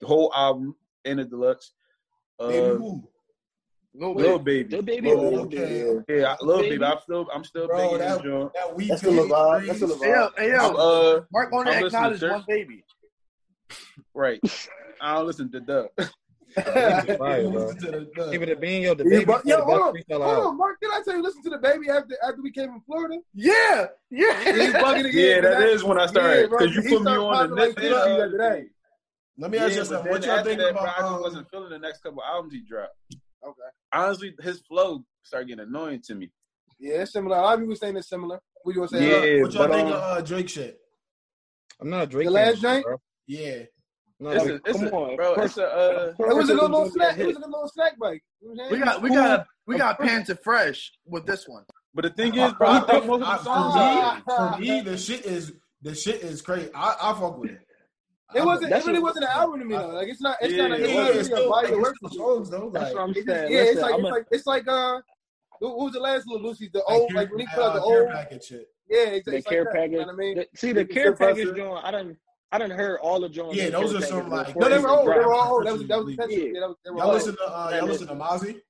the whole album and the deluxe. Uh, baby who? Lil Baby. Baby. Lil Baby. Lil Lil Baby. Baby. Yeah, Lil Baby. Baby. I'm still, I'm still bro, banging that joint. That we that's still a vibe. That's still a vibe. Hey, yo, I'm, uh, Mark on that college one baby. Right. I don't listen to Doug. Fire, give it a bean, yo. The baby. Yeah, yo, hold on, hold on, Mark. Did I tell you listen to The Baby after after we came from Florida? Yeah, yeah. Yeah, that is when I started because yeah, you put me on the next issue today. Let me ask yeah, you something. What y'all think about? That, bro, um, I wasn't feeling the next couple albums he dropped. Okay. Honestly, his flow started getting annoying to me. Yeah, it's similar. A lot of people saying it's similar. What you want to say? Yeah, what y'all but, think um, of uh, Drake shit? I'm not a Drake. The last night. Yeah. No, it's like, a, it's come a, on, bro. It's a, uh, it was a little, little snack. It was a little snack bite. We got, we got, we got Panta Fresh with this one. But the thing is, bro, I, I, I, I, I, for, me, for me, the shit is, the shit is crazy. I, I fuck with it. It wasn't. It really wasn't an album to me though. Like it's not. It's yeah, not. It's, yeah, it's still, like, work for songs though. That's what I'm saying. Yeah, it's like, it's like, it's like, uh, what was the last little Lucy's? The old, like when he put out the old package shit. Yeah, exactly. The care package. I mean, see the care package going. I don't. I done heard all of John. Yeah, those are some like. No, they were old. They were all old. That was that was. Yeah. Yeah, that was they were y'all old. Listen to uh, y'all listen to Mozzie?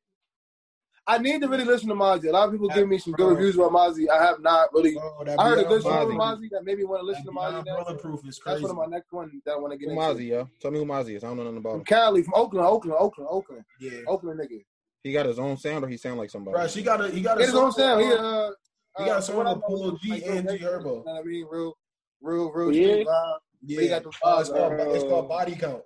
I need to really listen to Mozzie. A lot of people that, give me some bro. good reviews on Mozzie. I have not really. Oh, I heard a good review on Mozzie that made me want to listen to Mozzie. Bulletproof is crazy. That's one of my next one that I want to get. Who into. Mozzie, yo. Tell me who Mozzie is. I don't know nothing about him. From Cali, from Oakland, Oakland, Oakland, Oakland. Yeah, Oakland nigga. He got his own sound, or he sound like somebody. Bro, she got a. He got his own sound. He uh. He got someone like Polo G and G Herbo. I mean, real, real, real. Yeah. Yeah, we got the uh, it's, called, it's called Body Count.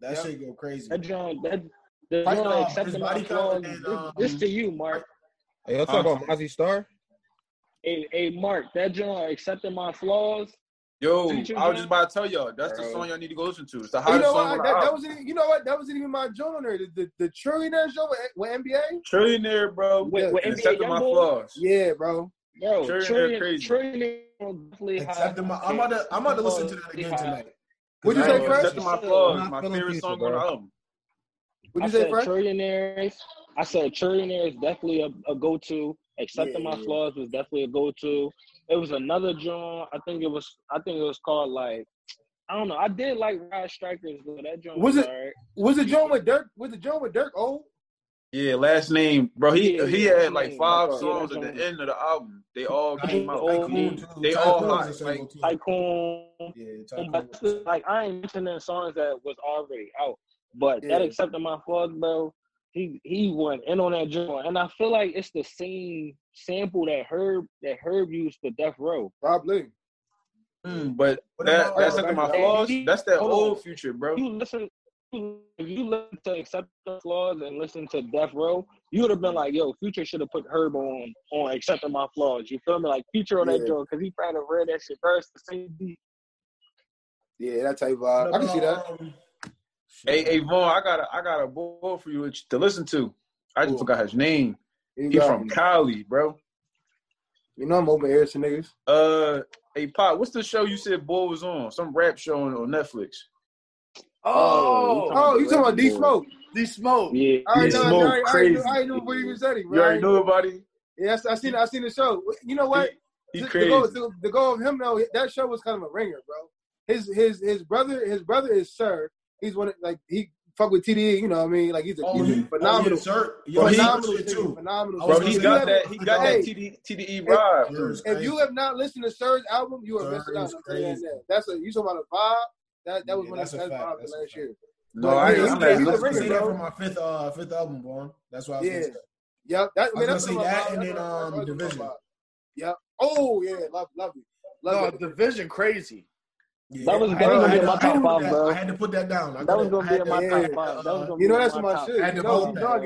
That yeah. shit go crazy. That John, that the one uh, accepting body count. And, um, this, this to you, Mark. Hey, what's up, about Mozzie Star? Hey, hey, Mark, that John accepting my flaws. Yo, Teaching I was man? just about to tell y'all that's bro. the song y'all need to go listen to. It's the hottest you know song. What, that, that was you know what? That wasn't even my joint on there. The, the, the Trillionaire show with, with N B A. Trillionaire, bro. With, yeah. with N B A accepting my boy? flaws. Yeah, bro. Yo, Trillionaire, crazy. Trillionaire. Accepting my, I'm about to, I'm about to listen to that again tonight. What'd you say, Fresh? Accepting my flaws, my favorite song on the album. What'd you say, Fresh? Trillionaires. I said Trillionaire is definitely a, a go-to. Accepting yeah, my yeah. flaws was definitely a go-to. It was another joint. I think it was. I think it was called like. I don't know. I did like Rod Strikers though. That joint was, was it. Right. Was it joint with Dirk? Was it joint with Dirk? Oh. Yeah, last name, bro. He yeah, he had like five songs at the end of the album. They all came out. Tycoon, they all hot. Like Tycoon. Yeah, like I ain't mentioning songs that was already out, but yeah. that accepted my flaws, bro. He he went in on that joint, and I feel like it's the same sample that Herb that Herb used for Death Row. Probably. Mm, but what that that's accepted my flaws. He, that's that old Future, bro. You listen. If you listen to Accepting Flaws and listen to Death Row, you would have been like, yo, Future should have put Herb on on Accepting My Flaws. You feel me? Like, Future on yeah. that joint, because he probably read that shit first. The same beat. Yeah, that type of vibe. I can see that. Hey, hey, Vaughn, I got a, I got a boy for you to listen to. I just cool. forgot his name. He's he from Cali, bro. You know I'm over here, some niggas. Uh, hey, Pop, what's the show you said boy was on? Some rap show on, on Netflix. Oh, oh, oh you talking about D Smoke? D Smoke, yeah. I already know, I already knew, I already knew what he was saying. You already knew about it. Yes, I seen, I seen the show. You know what? He, he the, crazy. The goal, the, the goal of him though, that show was kind of a ringer, bro. His, his, his brother, his brother is Sir. He's one of, like he fuck with T D E. You know what I mean? Like he's a, oh, he's he, a phenomenal, oh, Sir. Yeah, phenomenal he, too. Phenomenal. Bro, he got that. He got that T D E vibe. If you have not listened to Sir's album, you are missing out. That's a you talking about a vibe. That that was yeah, when that's, that's popped last fact. year. No, but, I, I'm I, like, I seen that from my fifth uh fifth album, boy. That's why I was yeah. Saying. Yep, that, I was I mean, gonna say that, and then um, Division. Yep. Oh yeah, love, love it. Love no, it. Division, crazy. Yeah. That was going to be in my top five, bro. I had to put that down. I that was going to be in my top five. That was gonna you know, that's my, my shit. I had to vote that. That was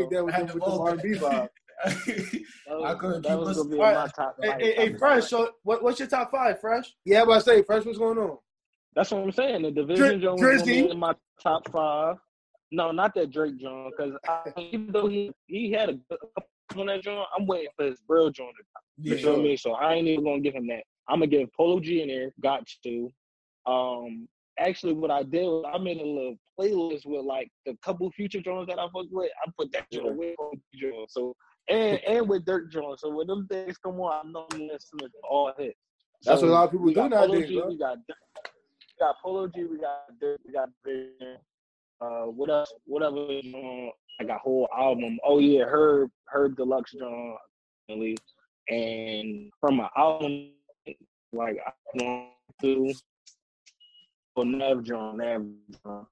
with the R and B vibe. I couldn't keep listening. Hey, Fresh. So, what, what's your top five, Fresh? Yeah, I'm about to say, Fresh, what's going on? That's what I'm saying. The Division Jones is going to be in my top five. No, not that Drake John, because even though he he had a good on that John, I'm waiting for his real John to come. You know what I mean? So I ain't even going to give him that. I'm going to give Polo G in there. Got to. Um, actually, what I did was I made a little playlist with like the couple Future Jones that I fucked with. I put that joint with Jones, so and and with Dirk Jones. So when them things come on, I know I'm listening to all hits. So that's what a lot of people do nowadays. G, we got Dirk, we got Polo G, we got Dirk, we got Dirk. Uh, what else? Whatever. Um, I got whole album. Oh yeah, Herb Herb Deluxe John, and from my album, like I want to. Well, Nav John, Nav John,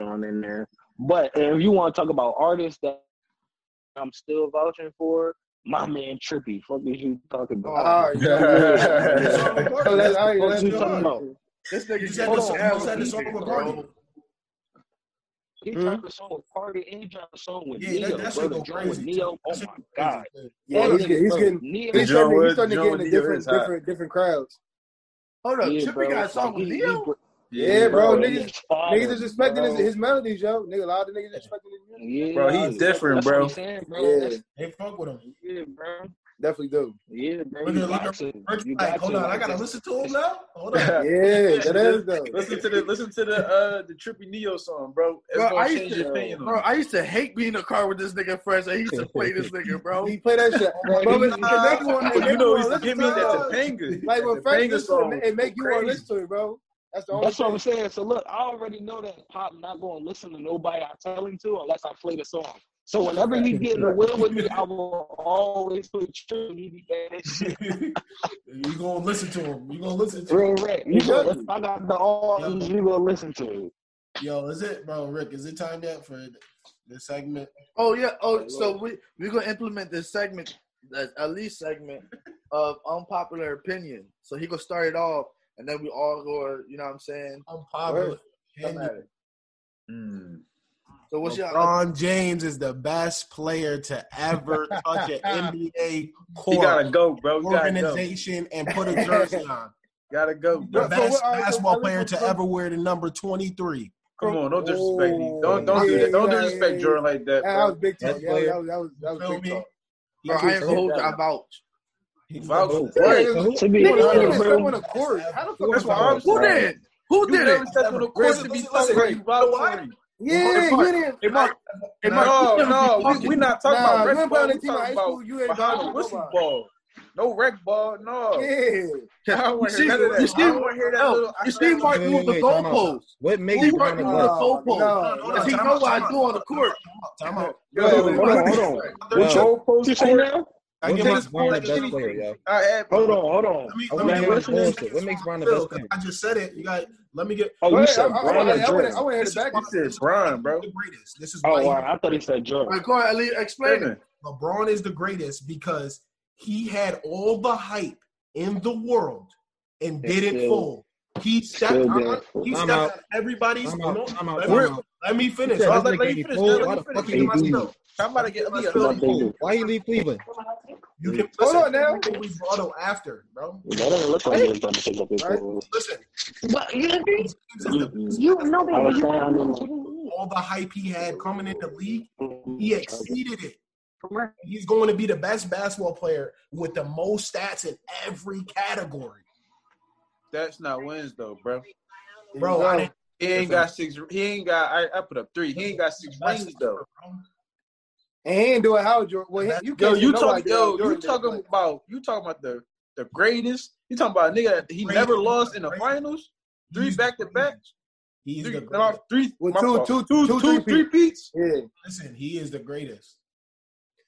John in there. But if you want to talk about artists that I'm still vouching for, my man Trippy. Fuck is you talking about? All right, let's go. This nigga said the song with Cardi. He dropped a song with Cardi and he dropped a song with Neo. Yeah, that shit go crazy. Oh my god. Yeah, he's getting. He's starting to get into different, different, different crowds. Hold up, yeah, Trippie got a song with Neo? Yeah, bro, bro. Niggas, fire, niggas is expecting his, his melodies, yo. Nigga, a lot of niggas expecting his melodies. Yeah, bro, he's different, bro. Saying, bro. Yeah. They fuck with him. Yeah, bro. Definitely do. Yeah, bro. You you got to. You got like, hold to. on, I gotta listen to him now? Hold on. Yeah, that is though. Listen to the listen to the uh the Trippie Neo song, bro. Bro I, used to, bro, I used to hate being in the car with this nigga Fresh. I used to play this nigga, bro. He played that shit. Bro, bro, was, uh, one, you know, he used to give me that Topanga. Like when Fresh listen, it make you want to listen to it, bro. That's the only That's thing. What I'm saying. So look, I already know that Pop not gonna listen to nobody I tell him to unless I play the song. So whenever he get in the will with me, I will always put True. He be bad as shit. You gonna listen to him? You gonna listen to Real him? Rick, you gonna, if I got the all. Yo. You gonna listen to him? Yo, is it, bro? Rick, is it time yet for this segment? Oh yeah. Oh, so we we gonna implement this segment, the at least segment of unpopular opinion. So he gonna start it off, and then we all go. You know what I'm saying? Unpopular. Hmm. So what's LeBron your- James is the best player to ever touch an N B A court. You gotta go, bro. You organization gotta go. And put a jersey on. Gotta go, bro. The best so basketball player to play? Ever wear the number twenty-three. Come on, don't disrespect me. Don't don't yeah, do that. Don't yeah, disrespect yeah, Jordan like that. Bro. That was big talk. Yeah, that was that was, that was big talk. Bro, I ain't hold I vouch. Vouch. Who did? Who did it? Yeah, you didn't. It might, it might, no, it might, no, we, we're not talking nah, about rec ball. We're talking about you ain't behind the whistle ball. No rec ball, no. Yeah. I don't want to hear that. You see, that you see Mark move the goalpost. What made you move the goalpost? Because he know what I do on the court. Time out. Hold on, hold on. The goalpost now? I give us Brown the best player, yo. Right, hold on, hold on. Let me, let me let me answer. What makes Brown the best player? I just said it. You got. Let me get. Oh, you wait, said Brown or Jordan? I went ahead and back. You said Brown, bro. The greatest. This is. Oh, wow. I thought he said Jordan. All right, go ahead, explain it. LeBron is the greatest because he had all the hype in the world and didn't fold. He stepped on everybody's. Let me finish. Let me finish. Let me finish. I'm about to get me a cool. Why you leave Cleveland? You can hold on now. We auto after, bro. That doesn't look like you're going to take up this right? Listen, but you know that all the hype he had coming in the league, he exceeded it. He's going to be the best basketball player with the most stats in every category. That's not wins though, bro. Bro, I didn't, he ain't got six. He ain't got. I, I put up three. He ain't got six rings though. And he ain't doing how Jordan. Well, you yo, you talking yo, you talking about you talking about the, the greatest. You talking about a nigga that he greatest. never lost in the finals, three he's back to back. He's three, the no, three, well, two, two, two, two, two, three peats. Yeah, listen, he is the greatest.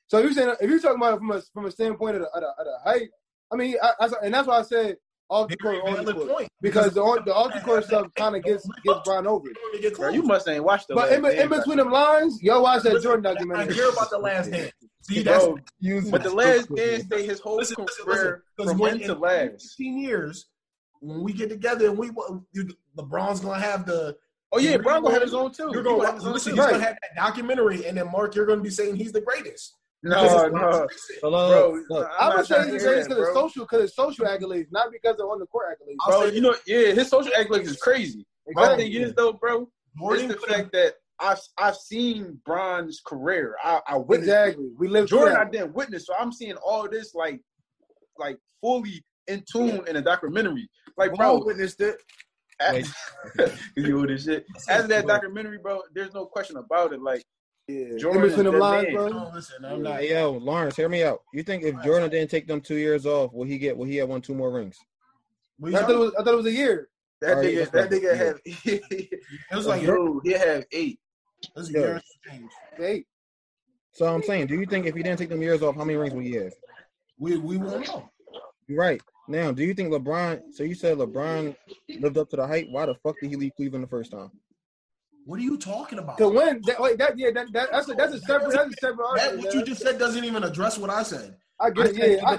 So you saying if you're talking about it from a from a standpoint of the, of the, of the height, I mean, I, I, and that's why I said off the court, on the court. Because the off the court stuff kind of gets gets run over. Bro, you must ain't watched the. But in, in between them lines, yo, watch that Jordan documentary. I hear about the last hand. See, that's bro, but the last hand say his whole listen, career listen, from end to last. Fifteen years. When we get together, and we LeBron's gonna have the. Oh yeah, LeBron gonna have his own too. You're gonna, gonna have, listen, right. He's gonna have that documentary, and then Mark, you're gonna be saying he's the greatest. No, no, hello, bro. Look, I would say he's great because it's social, because it's social accolades, not because of on the court accolades. Bro, bro, you know, yeah, his social accolades is crazy. Exactly. My thing is though, bro, it's the fact that I've I've seen Bron's career. I, I witnessed exactly. We lived Jordan. I didn't witness, so I'm seeing all this like, like fully in tune yeah. in a documentary. Like, bro, bro witnessed it. As, you know this shit. After that documentary, bro, there's no question about it. Like. Yeah, Jordan them lines, bro. No, listen, I'm yeah. not. Yo, Lawrence, hear me out. You think if Jordan didn't take them two years off, will he get? Will he have won two more rings? I thought it was, I thought it was a year. That right, nigga, that nigga had. It was like, yo, he had eight. That's yeah. a year eight. So I'm saying, do you think if he didn't take them years off, how many rings would he have? We we won't know. Right now, do you think LeBron? So you said LeBron lived up to the hype. Why the fuck did he leave Cleveland the first time? What are you talking about? To win, that, like that, yeah, that, that, that's a that's a separate, that's a separate. That, what you just said doesn't even address what I said. I guess, yeah. I,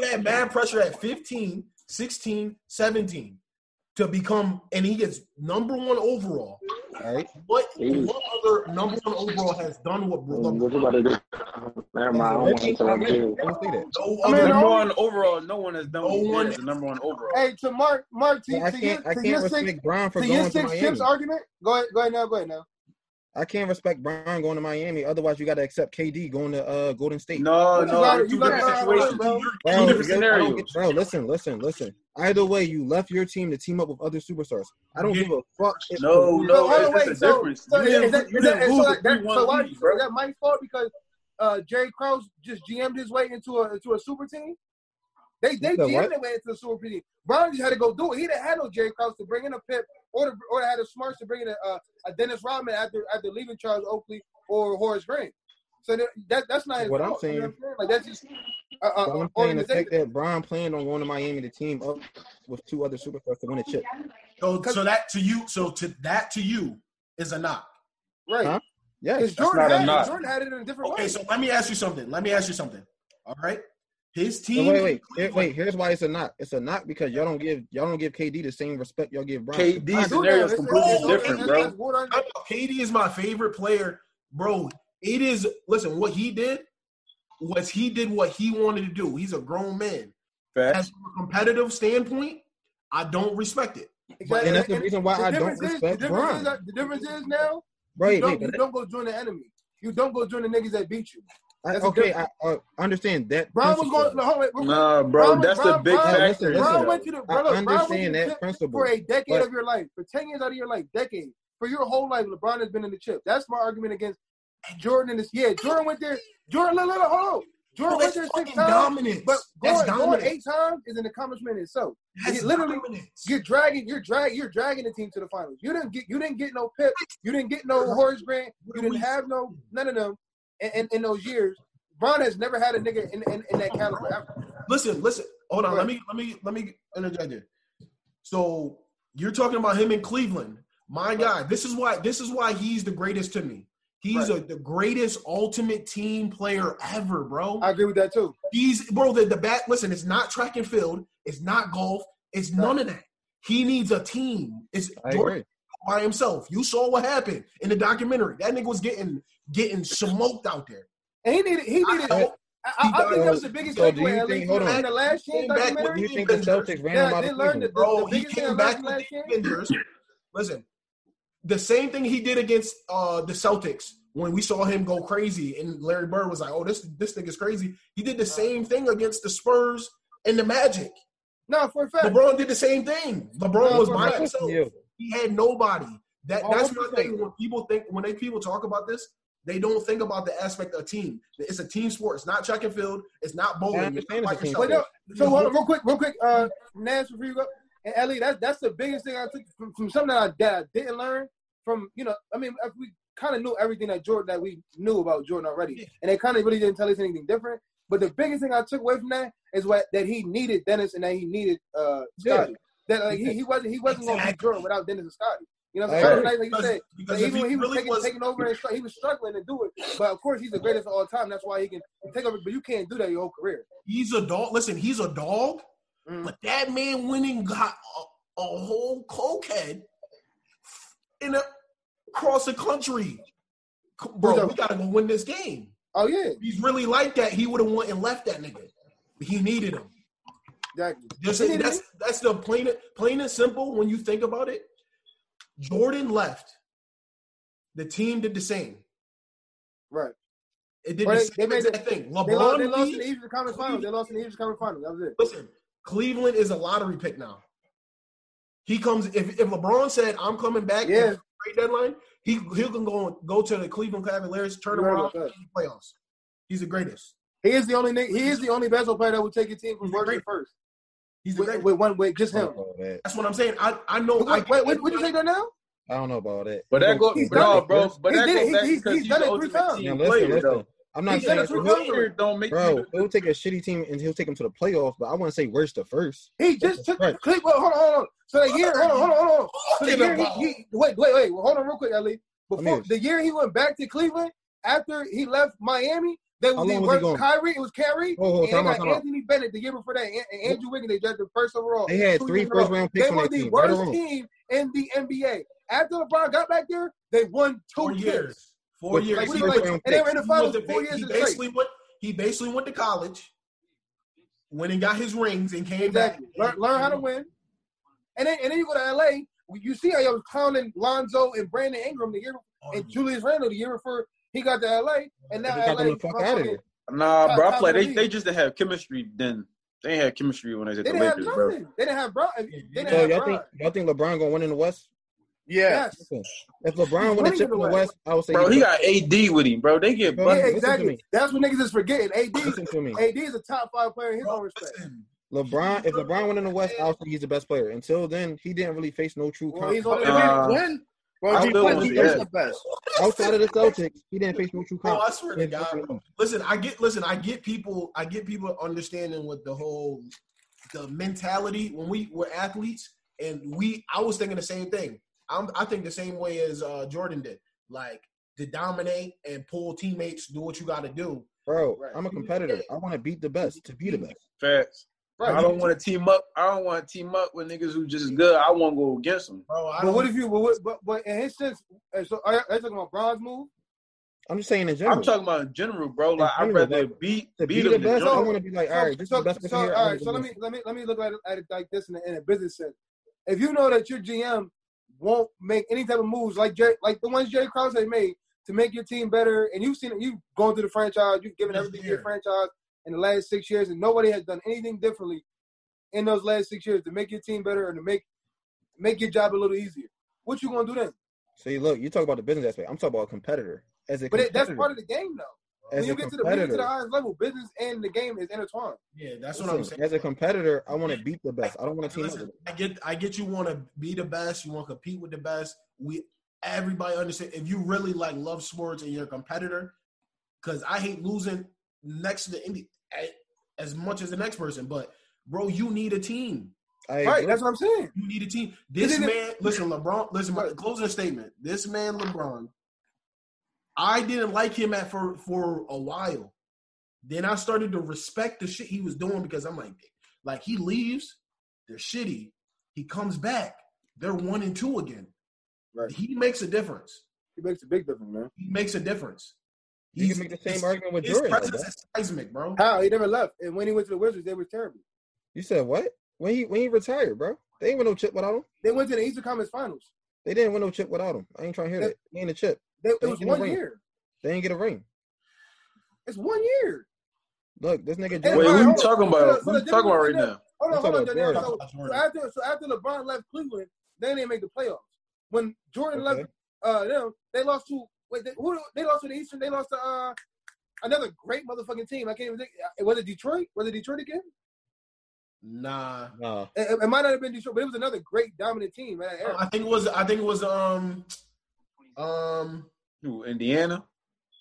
he had mad pressure at fifteen, sixteen, seventeen to become, and he gets number one overall. All right. What, what other number one overall has done what LeBron? What about it? Never mind. I don't want to talk to you. Don't say that. No I mean, number one overall, no one has done no one is the number one overall. Hey, to Mark, Mark, to, yeah, to, you, to your six, Brown for to going your six to chips argument, go ahead, go ahead now, go ahead now. I can't respect Brown going to Miami. Otherwise, you got to accept K D going to uh, Golden State. No, no, you got a situation. Bro, bro, bro, bro, listen, listen, listen. Either way, you left your team to team up with other superstars. I don't yeah. give a fuck. No, no, no it's, it's a so, difference. So, you is that, you is that, so, like, that, so why, league, is that my fault? Because uh, Jerry Krause just G M'd his way into a into a super team. They they G M'd their way into a super team. Brown just had to go do it. He didn't have no Jerry Krause to bring in a Pip. Or, to, or had a smarts to bring in a, uh, a Dennis Rodman after after leaving Charles Oakley or Horace Grant. So that, that that's not his what fault, I'm saying. You know what I'm saying? Like that's just. Uh, uh, I'm saying the fact that Brian planned on going to Miami to team up with two other superstars to win a chip. So, so that to you, so to that to you is a knock, right? Huh? Yeah, because Jordan had it. Jordan had it in a different okay, way. Okay, so let me ask you something. Let me ask you something. All right. His team. No, wait, wait, wait, wait. Here's why it's a knock. It's a knock because y'all don't give y'all don't give K D the same respect y'all give Bron. K D's scenario is completely bro, different, bro. K D is my favorite player, bro. It is. Listen, what he did was he did what he wanted to do. He's a grown man. Fact. As from a competitive standpoint, I don't respect it. Exactly. And that's the reason why the I don't respect Bron. The difference is now, right? You don't, you don't go join the enemy. You don't go join the niggas that beat you. I, okay, I, I understand that. Brown was going. No, nah, bro, Brown, that's Brown, the big Brown, factor. Brown went to the, bro, I understand that chip principle for a decade but, of your life, for ten years out of your life, decade for your whole life. LeBron has been in the chip. That's my argument against Jordan. And this, yeah, Jordan went there. Jordan, look, look, hold on. Jordan bro, went there six times, but going, going eight times is an accomplishment in itself. That's literally, dominance. You're dragging, you're dragging, you're dragging the team to the finals. You didn't get, you didn't get no Pip. You didn't get no Horace Grant. You didn't have no none of them. In, in, in those years, Bron has never had a nigga in, in, in that caliber. Listen, listen, hold on. Let me let me let me interject here. So you're talking about him in Cleveland. My God, this is why this is why he's the greatest to me. He's right. a, the greatest ultimate team player ever, bro. I agree with that too. He's bro, the, the bat. Listen, it's not track and field, it's not golf, it's none of that. He needs a team. It's I Jordan. Agree. By himself. You saw what happened in the documentary. That nigga was getting getting smoked out there. And he needed he needed I, I, I, I think that was the biggest so takeaway. At least in the last year documentary. Do you think the Celtics ran him out of Cleveland? Bro, he came back with the Avengers. Listen, the same thing he did against uh, the Celtics when we saw him go crazy and Larry Bird was like, oh, this this thing is crazy. He did the same thing against the Spurs and the Magic. No, for a fact. LeBron did the same thing. LeBron no, was by himself. You. He had nobody. That oh, that's my thing. When people think, when they people talk about this, they don't think about the aspect of team. It's a team sport. It's not track and field. It's not bowling. It's not like Wait, no, so hold on, real quick, real quick. Uh, Nas, before you go, and Ellie, that's that's the biggest thing I took from, from something that I, that I didn't learn from. You know, I mean, we kind of knew everything that Jordan that we knew about Jordan already, yeah. and they kind of really didn't tell us anything different. But the biggest thing I took away from that is what that he needed Dennis and that he needed uh, Scotty. That like he, he wasn't he wasn't exactly. going to be Jordan without Dennis and Scotty. You know what I'm saying? Right. Like you said, because like even when he was, really taking, was taking over and he was struggling to do it. But of course, he's the greatest of all time. That's why he can take over. But you can't do that your whole career. He's a dog. Listen, he's a dog. Mm. But that man went and got a, a whole cokehead in a, across the country. Bro, we gotta go win this game. Oh yeah, he's really like that. He would have went and left that nigga. But he needed him. Exactly. That's that's, that's the plain plain and simple. When you think about it. Jordan left. The team did the same. Right. It did well, the same exact the, thing. LeBron they lost, they lost in the Eastern Conference Finals. They lost in the Eastern Conference Finals. That was it. Listen, Cleveland is a lottery pick now. He comes if, if LeBron said, I'm coming back yeah. at the trade deadline, he he can go go to the Cleveland Cavaliers, turn around in the playoffs. He's the greatest. He is the only he is the only basketball player that would take your team from worst first. He's with, with one with just him. That's what I'm saying. I, I know. Wait, wait, wait would you say that now? I don't know about that. But that goes, bro, bro. But that goes back because he's done it three times. Now, listen, listen. I'm not saying that. Don't make bro, he'll take a shitty team and he'll take him to the playoffs. But I wouldn't say worst to first. He just took the clip. Hold on, hold on. So the year, hold on, hold on, hold on. So the year, he, he, wait, wait, wait. Hold on, real quick, L A. Before the year he went back to Cleveland after he left Miami. They was the worst. Kyrie, it was Kyrie. Oh, and they got Anthony Bennett the year before that, and, and Andrew Wiggins. They drafted first overall. They had three first-round picks on their team. They were the worst team in the N B A. After LeBron got back there, they won two years. Four years. And they were in the finals four years in the straight. He basically went to college, went and got his rings, and came back. Learn, learn how to win. And then, and then you go to L A. You see how you was clowning Lonzo and Brandon Ingram the year, and Julius Randle the year before. He got to L A, and now L A the fuck out of here. Nah, bro, I play. They they just didn't have chemistry then. They didn't have chemistry when they was at the Lakers, bro. They didn't have Bron. They didn't so have y'all Bron. Think, y'all think LeBron gonna win in the West? Yeah. Yes. Listen, if LeBron won a chip in the West, West, I would say. Bro, he got A D with him, bro. They get bro, yeah, exactly. That's what niggas is forgetting. A D. Listen to me. A D is a top five player in his own respect. Listen. LeBron, if LeBron went in the West, I would think he's the best player. Until then, he didn't really face no true competition. Well, he's only uh, win. Bro, I was the best. Outside of the Celtics, he didn't face no true competition. Oh, I swear to God, bro. Listen, I get listen, I get people, I get people understanding with the whole the mentality when we were athletes, and we I was thinking the same thing. I'm I think the same way as uh, Jordan did, like to dominate and pull teammates, do what you got to do. Bro, right. I'm a competitor. I want to beat the best to be the best. Facts. Right. I don't want to team up. I don't want to team up with niggas who just good. I want to go against them. Bro, I but what if you? But, but, but in his sense, so are you talking about Bron's move? I'm just saying in general. I'm talking about in general, bro. Like I rather bro. beat to beat be them. The best, I want to be like, all right, this so, is the best. So, all right, so, so let me let me let me look at it, at it like this in a, in a business sense. If you know that your G M won't make any type of moves like Jerry, like the ones Jerry Krause made to make your team better, and you've seen it, you've gone through the franchise, you've given this everything year. to your franchise. In the last six years, and nobody has done anything differently in those last six years to make your team better or to make make your job a little easier. What you gonna do then? See, look, you talk about the business aspect. I'm talking about a competitor as a but competitor. That's part of the game, though. As when you get to the to the highest level, business and the game is intertwined. Yeah, that's listen, what I'm saying. As a competitor, I want to beat the best. I don't want to team listen, up with I get, I get. You want to be the best. You want to compete with the best. We everybody understand. If you really like love sports and you're a competitor, because I hate losing. Next to the Indy as much as the next person, but bro, you need a team. I right, agree. That's what I'm saying. You need a team. This man, it? listen, LeBron. Listen, my closing statement. This man, LeBron. I didn't like him at for for a while. Then I started to respect the shit he was doing because I'm like, like he leaves, they're shitty. He comes back, they're one and two again. Right. He makes a difference. He makes a big difference, man. He makes a difference. You can make the same argument with Jordan. His presence is seismic, bro. How? He never left. And when he went to the Wizards, they were terrible. You said what? When he when he retired, bro. They ain't win no chip without him. They went to the Eastern Conference Finals. They didn't win no chip without him. I ain't trying to hear that. They ain't a chip. They, they it was one year. They ain't get a ring. It's one year. Look, this nigga Jordan. Wait, what are you talking about? What are you talking about right now? Hold on, hold on, Jordan. So, so, after, so after LeBron left Cleveland, they didn't make the playoffs. When Jordan okay. left uh, them, they lost to – Wait, they, who, they lost to the Eastern. They lost to uh, another great motherfucking team. I can't even think. Was it Detroit? Was it Detroit again? Nah, nah. It, it might not have been Detroit, but it was another great dominant team. Man. I think it was. I think it was um, um, Indiana.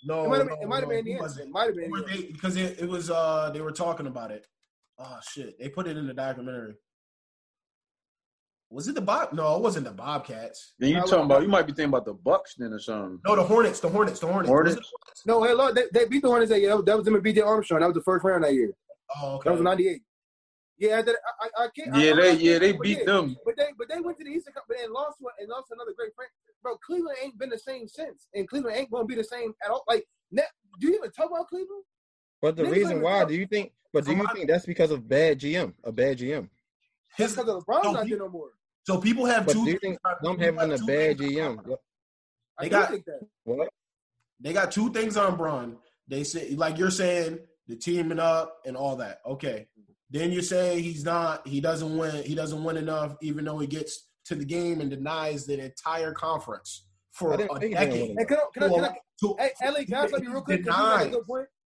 No, it might have no, been, no, been the answer. It might have been they, because it, it was uh they were talking about it. Oh shit! They put it in the documentary. Was it the Bob? No, it wasn't the Bobcats. Then you talking about? You might be thinking about the Bucks then or something. No, the Hornets. The Hornets. The Hornets. Hornets? The Hornets. No, hey, look, they, they beat the Hornets that year. That was them and B J Armstrong. That was the first round that year. Oh, okay. That was ninety-eight. Yeah, that, I, I can't. Yeah, I, they I can't, yeah they beat them. But they but they went to the Eastern Conference and lost one and lost another great friend. Bro, Cleveland ain't been the same since, and Cleveland ain't gonna be the same at all. Like, ne- do you even talk about Cleveland? But the Next reason why do you think? But do you think that's because of bad G M? A bad G M. His, because of LeBron's so not there no more. So people have but two. Do you think them having a bad G M? Yep. I they got think that. What? They got two things on Bron. They say, like you're saying, the teaming up and all that. Okay. Then you say he's not. He doesn't win. He doesn't win enough, even though he gets to the game and denies the entire conference for a decade. Hey, can I, can I, can I, to, hey, Ellie, can I stop you real quick? Denies.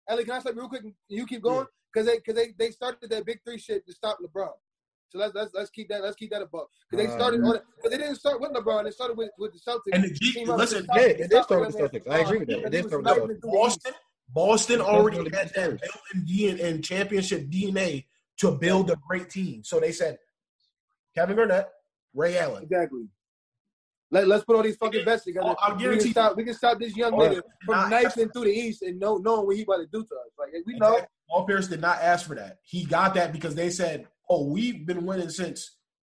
Ellie, can I stop you real quick? And you keep going because yeah. they because they, they started that big three shit to stop LeBron. So let's let's let's keep that let's keep that above because they started. Uh, but they didn't start with LeBron. They started with, with the Celtics. And the G. Listen, yeah, they, they started with the Celtics. I agree with that. They started with Boston. Boston already had that built-in and championship D N A to build a great team. So they said, Kevin Garnett, Ray Allen. Exactly. Let, let's put all these fucking vets together. I'll we, guarantee can stop, we can stop this young nigga from knifing through the East and know, knowing what he about to do to us. Like, we know. Exactly. Paul Pierce did not ask for that. He got that because they said, oh, we've been winning since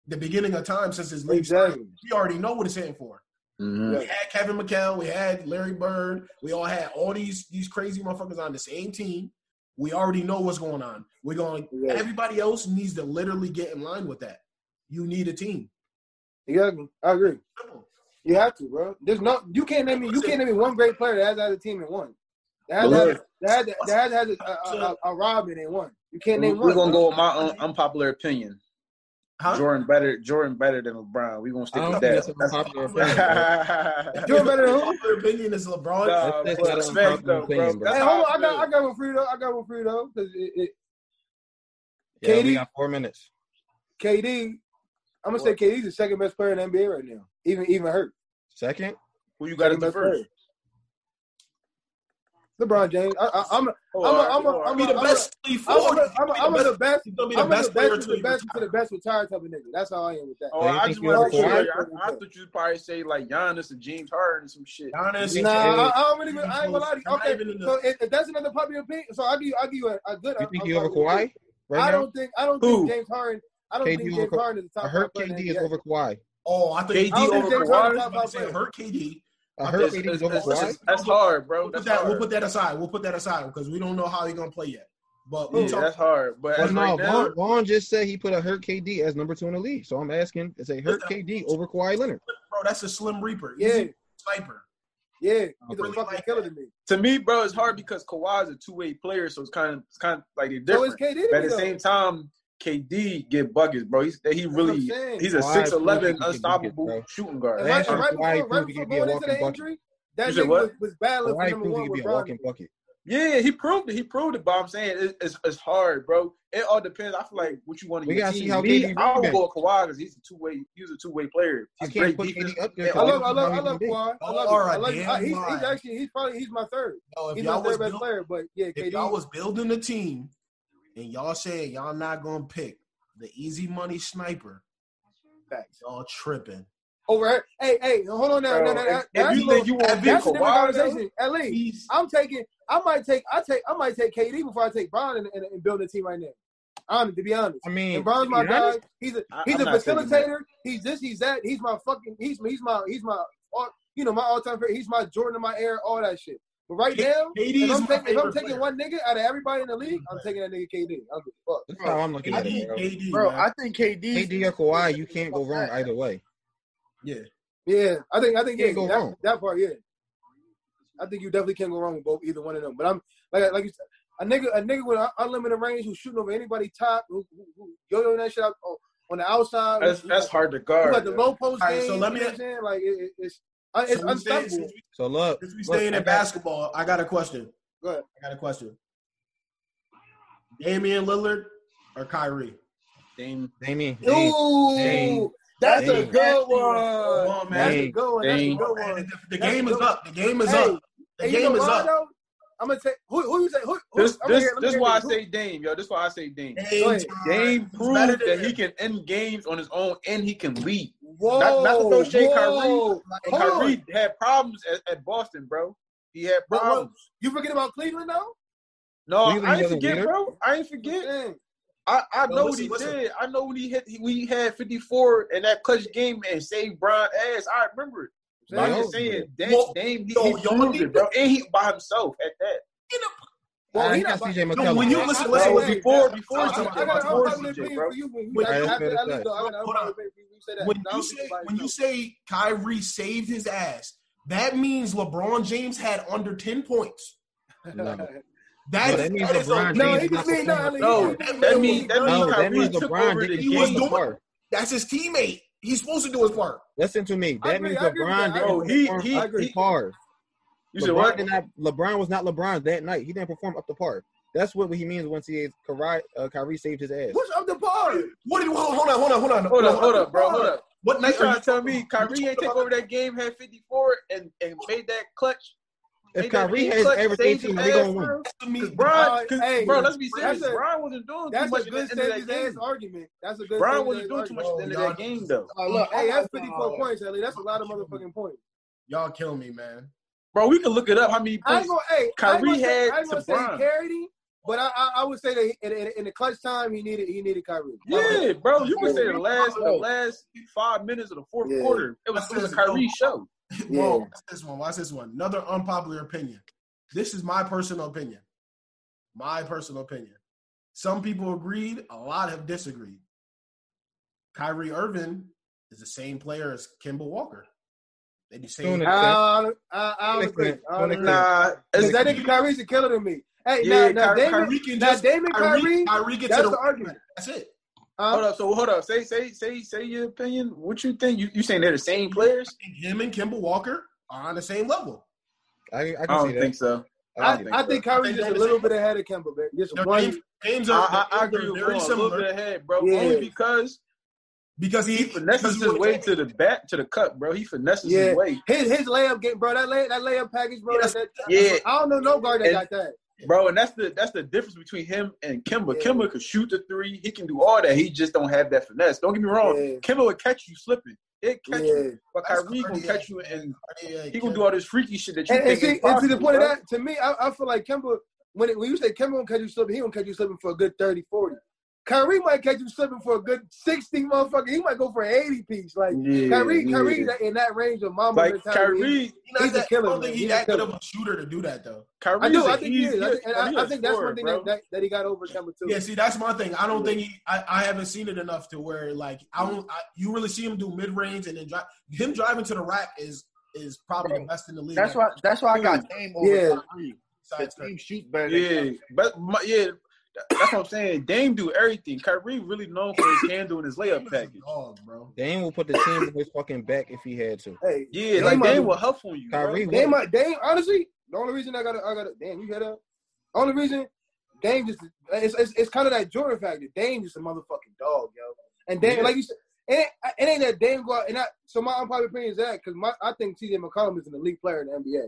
the beginning of time, since his league started. Exactly. We already know what it's hitting for. Mm-hmm. We had Kevin McHale. We had Larry Bird. We all had all these these crazy motherfuckers on the same team. We already know what's going on. We're going. Yeah. Everybody else needs to literally get in line with that. You need a team. Yeah, I agree. You have to, bro. There's no. You can't name me. You can't name me one great player that has had a team and won. That has had, that has, that has, that has a, a, a, a Robin and won. You can't name We're one. We're gonna bro. go with my un- unpopular opinion. Huh? Jordan better, Jordan better than LeBron. We gonna stick with that. That's popular opinion, Jordan better than who? Your opinion is LeBron. Nah, that's that's respect, though, bro. That's hey, hold on. I got, I got one for you though. I got one for you though. Cause it, it... Yeah, K D, we got four minutes. K D, I'm gonna say K D's the second best player in the N B A right now. Even, even hurt. Second? Who you got in the first? LeBron James. I, I, I'm a, oh, I'm a, I'm a, the best. I'm a, the best. He's gonna be the best player to the best to the best retired type of nigga. That's how I am with that. Oh, I just want to say, I, I thought you'd probably say like Giannis and James Harden and some shit. Giannis. Nah, I, I don't really. I ain't gonna lie to you. Okay, so if, if that's another popular opinion, so I give you, I give you a, a good. You think you over Kawhi? Right I don't think. I don't think James Harden. I don't think James Harden is the top. I heard K D is over Kawhi. Oh, I thought K D over Kawhi. I heard K D. I heard that's, that's, that's, that's, that's hard, bro. That's we'll, put that, hard. we'll put that aside. We'll put that aside because we don't know how he's gonna play yet. But yeah, that's hard. But, but no, right now, Vaughn, Vaughn just said he put a hurt K D as number two in the league. So I'm asking, is a hurt K D over Kawhi Leonard? Bro, that's a slim reaper. He's yeah, a sniper. Yeah, he's really a fucking like killer to me. To me, bro, it's hard because Kawhi's a two-way player, so it's kind of it's kind of like they're different. So K D, but at the same time, K D get buckets, bro. He's he really he's a six eleven unstoppable buckets, shooting guard. And right, and right, right before, right before going into the injury, that nigga was, was battling for number one with Bron. Yeah, he proved it. He proved it, but I'm saying it, it's it's hard, bro. It all depends. I feel like what you want to get. See how K D. I'll go with Kawhi because he's a two way. He's a two way player. He's great defense. I love I love I love Kawhi. I love him. He's he's actually he's probably he's my third. He's my third best player. But yeah, K D. If y'all was building a team and y'all saying y'all not going to pick the easy money sniper, y'all tripping. Over Hey, hey, hold on now. Bro, no, no, no, if, no, if you think you want to conversation, at least I'm taking – I might take – I take I might take K D before I take Bron and, and, and build a team right now. I'm, to be honest. I mean – Bron's my guy. Honest? He's a he's I'm a facilitator. He's this, he's that. He's my fucking – he's he's my – he's my all, you know, my all-time favorite. He's my Jordan in my air, all that shit. But right K- now, if I'm, taking, if I'm taking one nigga out of everybody in the league, I'm taking that nigga K D. I'll be fucked. That's how I'm looking at it, bro. K D, bro, I think K D, K D or Kawhi, you can't go wrong either way. Yeah, yeah, I think I think yeah, go that, wrong. that part, yeah. I think you definitely can't go wrong with both either one of them. But I'm like like you said, a nigga a nigga with unlimited range who's shooting over anybody top, who, who, who yo-yoing that shit out on the outside. That's who, that's who, hard to guard. Like the low post game, right, so let me understand. Like it, it, it's. Uh, it's so unstoppable. Stay, since we, so look, since we look, staying at basketball, I got a question. Go ahead. I got a question. Damian Lillard or Kyrie? Dame, Damian. Ooh, Dame, that's, Dame. A that's, that's a good one. That's a good one. That's a good one. The game is up. The game is hey, up. The and game you know is why, up. Though? I'm gonna take who who you say who. who this this, hear, this why I who? say Dame, yo. This is why I say Dame. Dame, Dame proved that him. he can end games on his own and he can lead. Whoa, not, not to throw shade Kyrie. And Kyrie had problems at, at Boston, bro. He had problems. Bro, bro, you forget about Cleveland though? No, Cleveland, I ain't forget, bro. I ain't forget. Dang. I, I know what he did. I know when he hit. We had fifty-four in that clutch game and saved Bron ass. I remember it. So I'm just saying, Dame, well, Dame he, so he proved it, bro, and he by himself at that. You know, well, he not C J McCollum. When you listen, listen, listen before, before, I, I, I, I got an unpopular opinion for you. When you say, when you say Kyrie saved his ass, that means LeBron James had under ten points. That, no, that means that LeBron James. No, no, that means that means LeBron didn't do his part. That's his teammate. He's supposed to do his part. Listen to me. That agree, means LeBron didn't he, perform he, up he, to par. You LeBron said what? Not, LeBron was not LeBron that night. He didn't perform up to par. That's what he means when he Kyrie, uh, Kyrie saved his ass. What's up to par? What did, hold, hold on, hold on, hold on. Hold on, hold up, bro. Hold up. What night you trying to tell me Kyrie ain't take over that game, had fifty-four, and, and made that clutch? If they Kyrie has everything, they're going to win. I mean, Brian, hey, bro, let's be serious. A, Brian wasn't doing too much good end of that game. Argument. That's a good Brian wasn't doing too much at the end of that game, though. Oh, look, hey, that's fifty-four points, L A. That's a lot of motherfucking points. Y'all kill me, man. Bro, we can look it up. How many points gonna, hey, Kyrie had I ain't going to say carried, but I, I, I would say that in, in, in the clutch time, he needed he needed Kyrie. Yeah, bro, you can say the last the last five minutes of the fourth quarter, it was a Kyrie show. Yeah. Whoa, watch this one. Watch this one. Another unpopular opinion. This is my personal opinion. My personal opinion. Some people agreed. A lot have disagreed. Kyrie Irving is the same player as Kemba Walker. They do same. I don't agree. Nah, is that nigga Kyrie's a killer to me? Hey, yeah, now, now Kyrie, Damon, Kyrie can just, now Damon Kyrie. Kyrie gets that's to the, the argument. That's it. Um, hold up, so hold up. Say, say, say, say your opinion. What you think? You you saying they're the same players? I think him and Kemba Walker are on the same level. I, I, can I don't see that. think so. I, I think, I think Kyrie's just a little bit ahead of Kemba, man. Just one. Games are. I, I agree with you. A little bit ahead, bro. Yeah. Only because because he, he finesses he his way to the back to the cup, bro. He finesses yeah. his way. His his layup game, bro. That lay, that layup package, bro. Yeah. That, that, yeah. I don't know no guard that and, got that. Bro, and that's the that's the difference between him and Kemba. Yeah. Kemba can shoot the three. He can do all that. He just don't have that finesse. Don't get me wrong. Yeah. Kemba will catch you slipping. It catch yeah. you. But that's Kyrie going to catch you, and yeah, he going to do all this freaky shit that you and, think and see, is possible, and to the point bro. of that, to me, I, I feel like Kemba, when, it, when you say Kemba will catch you slipping, he going to catch you slipping for a good thirty, forty. Kyrie might catch you slipping for a good sixty, motherfucker. He might go for an eighty-piece. Like, yeah, Kyrie, yeah. Kyrie in that range of mama. Like, Kyrie, he, he's that, a killer. I don't think he's that good of a shooter to do that, though. Kyrie I do. I think he is. I think, and I, I think that's one thing that, that, that he got over Kemba, too. Yeah, see, that's my thing. I don't yeah. think he – I haven't seen it enough to where, like, I don't I, – you really see him do mid-range and then drive. Him driving to the rack is is probably bro. the best in the league. That's why That's why I got Dame over yeah. Kyrie. The team shoots better yeah. than but my, Yeah, yeah. That's what I'm saying. Dame do everything. Kyrie really known for his handle and his layup package. Dog, bro. Dame will put the team in his fucking back if he had to. Hey, yeah, Dame like Dame will huff on you. Kyrie, Dame, Dame, honestly, the only reason I got, I got, damn, you hear that? Only reason Dame just, it's, it's, it's kind of that Jordan factor. Dame just a motherfucking dog, yo. And Dame, yeah. like you said, it, it ain't that Dame go out and I. So my unpopular opinion is that because my, I think T J McCollum is an elite player in the N B A,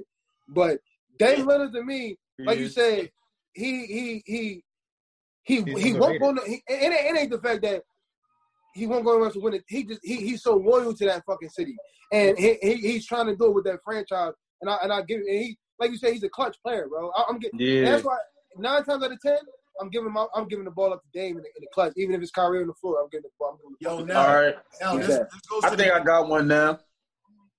but Dame Lillard to me, like you said, he he he. He he's he won't go. He, it, ain't, it ain't the fact that he won't go around to win it. He just he he's so loyal to that fucking city, and he, he he's trying to do it with that franchise. And I and I give and he like you say he's a clutch player, bro. I, I'm getting yeah. that's why nine times out of ten I'm giving my, I'm giving the ball up to Dame in the, in the clutch, even if it's Kyrie on the floor. I'm giving the ball. I'm the ball. Yo, now, all right. Now, this, this goes I think the, I got one now.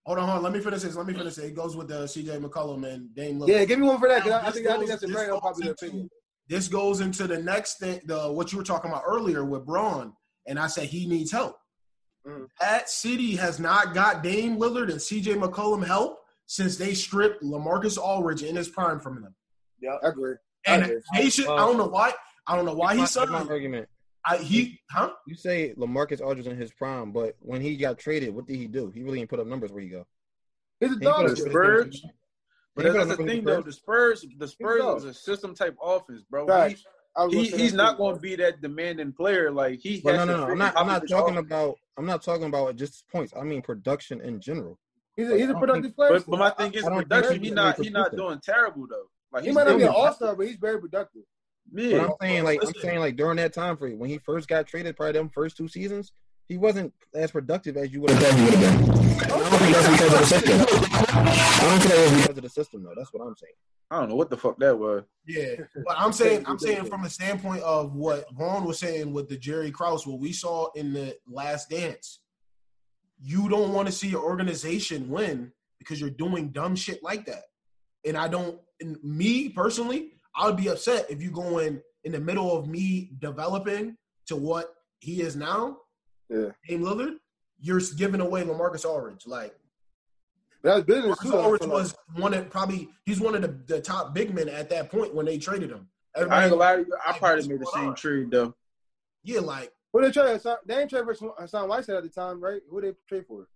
Hold on, hold on. Let me finish this. Let me finish it. It goes with the C J McCollum and Dame Lillard. Yeah, give me one for that. Now, I, I think goes, I think that's a very unpopular opinion. This goes into the next thing, the what you were talking about earlier with Braun, and I said he needs help. Mm. That city has not got Dame Lillard and C J McCollum help since they stripped LaMarcus Aldridge in his prime from them. Yeah, I agree. And I, agree. They should, um, I don't know why. I don't know why he's sucking. That's my argument. I, he, huh? You say LaMarcus Aldridge in his prime, but when he got traded, what did he do? He really didn't put up numbers where he go. He's a dog. He Spurs. But that's the thing, though. The Spurs, the Spurs is a system-type offense, bro. Right. He, he, he's not going to be that demanding player. Like he. Has no, no, no. I'm not. I'm not talking offense. about. I'm not talking about just points. I mean production in general. He's a, he's a productive player. But, but my thing is production. He's not he not doing terrible though. Like, he might not be an all-star, but he's very productive. Yeah. But I'm saying like I'm saying like during that time frame when he first got traded, probably them first two seasons, he wasn't as productive as you would have thought he would have been. I don't think that's because of the system. I don't think that was because of the system though. That's what I'm saying. I don't know what the fuck that was. Yeah, but I'm saying I'm saying from the standpoint of what Vaughn was saying with the Jerry Krause, what we saw in the Last Dance. You don't want to see your organization win because you're doing dumb shit like that. And I don't – me, personally, I would be upset if you go in in the middle of me developing to what he is now, yeah. Dame Lillard, you're giving away LaMarcus Aldridge. Like, that's business too. Aldridge was one of probably – he's one of the, the top big men at that point when they traded him. Everybody I ain't gonna lie to you. I probably made the same trade, though. Yeah, like – Who they trade? They didn't trade for Hassan Whiteside at the time, right? Who they trade for?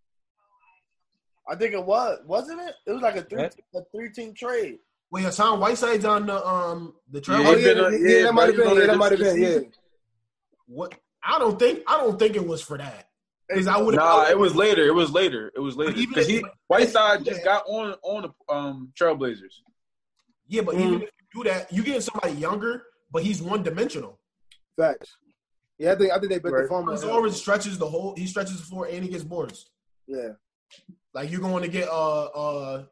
I think it was, wasn't it? It was like a three, right. a three-team trade. Wait, Hassan Whiteside's on the um the trail. Yeah, oh, yeah, yeah, yeah, yeah, that might have been. Yeah, that might have been. Yeah. What? I don't think. I don't think it was for that. Because I would. Nah, I it was later. It was later. It was later. Because he Whiteside just got on on the um Trailblazers. Yeah, but mm. even if you do that, you get somebody younger, but he's one-dimensional. Facts. Yeah, I think I think they bet right. the formula. He always stretches the whole. He stretches the floor and he gets boards. Yeah, like you're going to get uh uh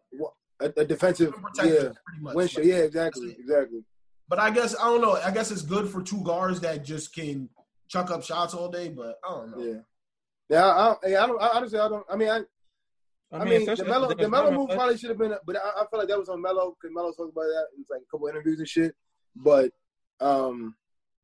a, a defensive yeah much, like, yeah exactly exactly. But I guess I don't know. I guess it's good for two guards that just can chuck up shots all day. But I don't know. Yeah, yeah. I, I, I don't I, honestly. I don't. I mean, I. I, I mean, mean the Melo the Melo move probably should have been, but I, I feel like that was on Melo because Melo talked about that in like a couple interviews and shit. But um.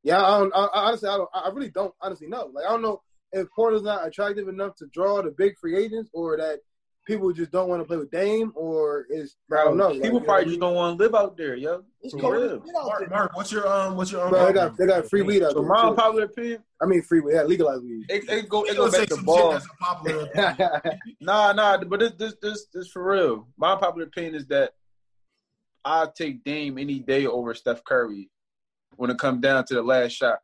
Yeah, I, don't, I honestly, I don't. I really don't honestly know. Like, I don't know if Portland's not attractive enough to draw the big free agents, or that people just don't want to play with Dame, or is I don't know. People like, probably just don't want to live out there, yo. It's cold. Mark, Mark, what's your um, what's your? Um, bro, they got they got free weed out there. So my popular opinion. I mean, free weed. Yeah, legalized weed. It, it go it go back to ball. nah, nah, but this this this this for real. My popular opinion is that I'll take Dame any day over Steph Curry. When it comes down to the last shot,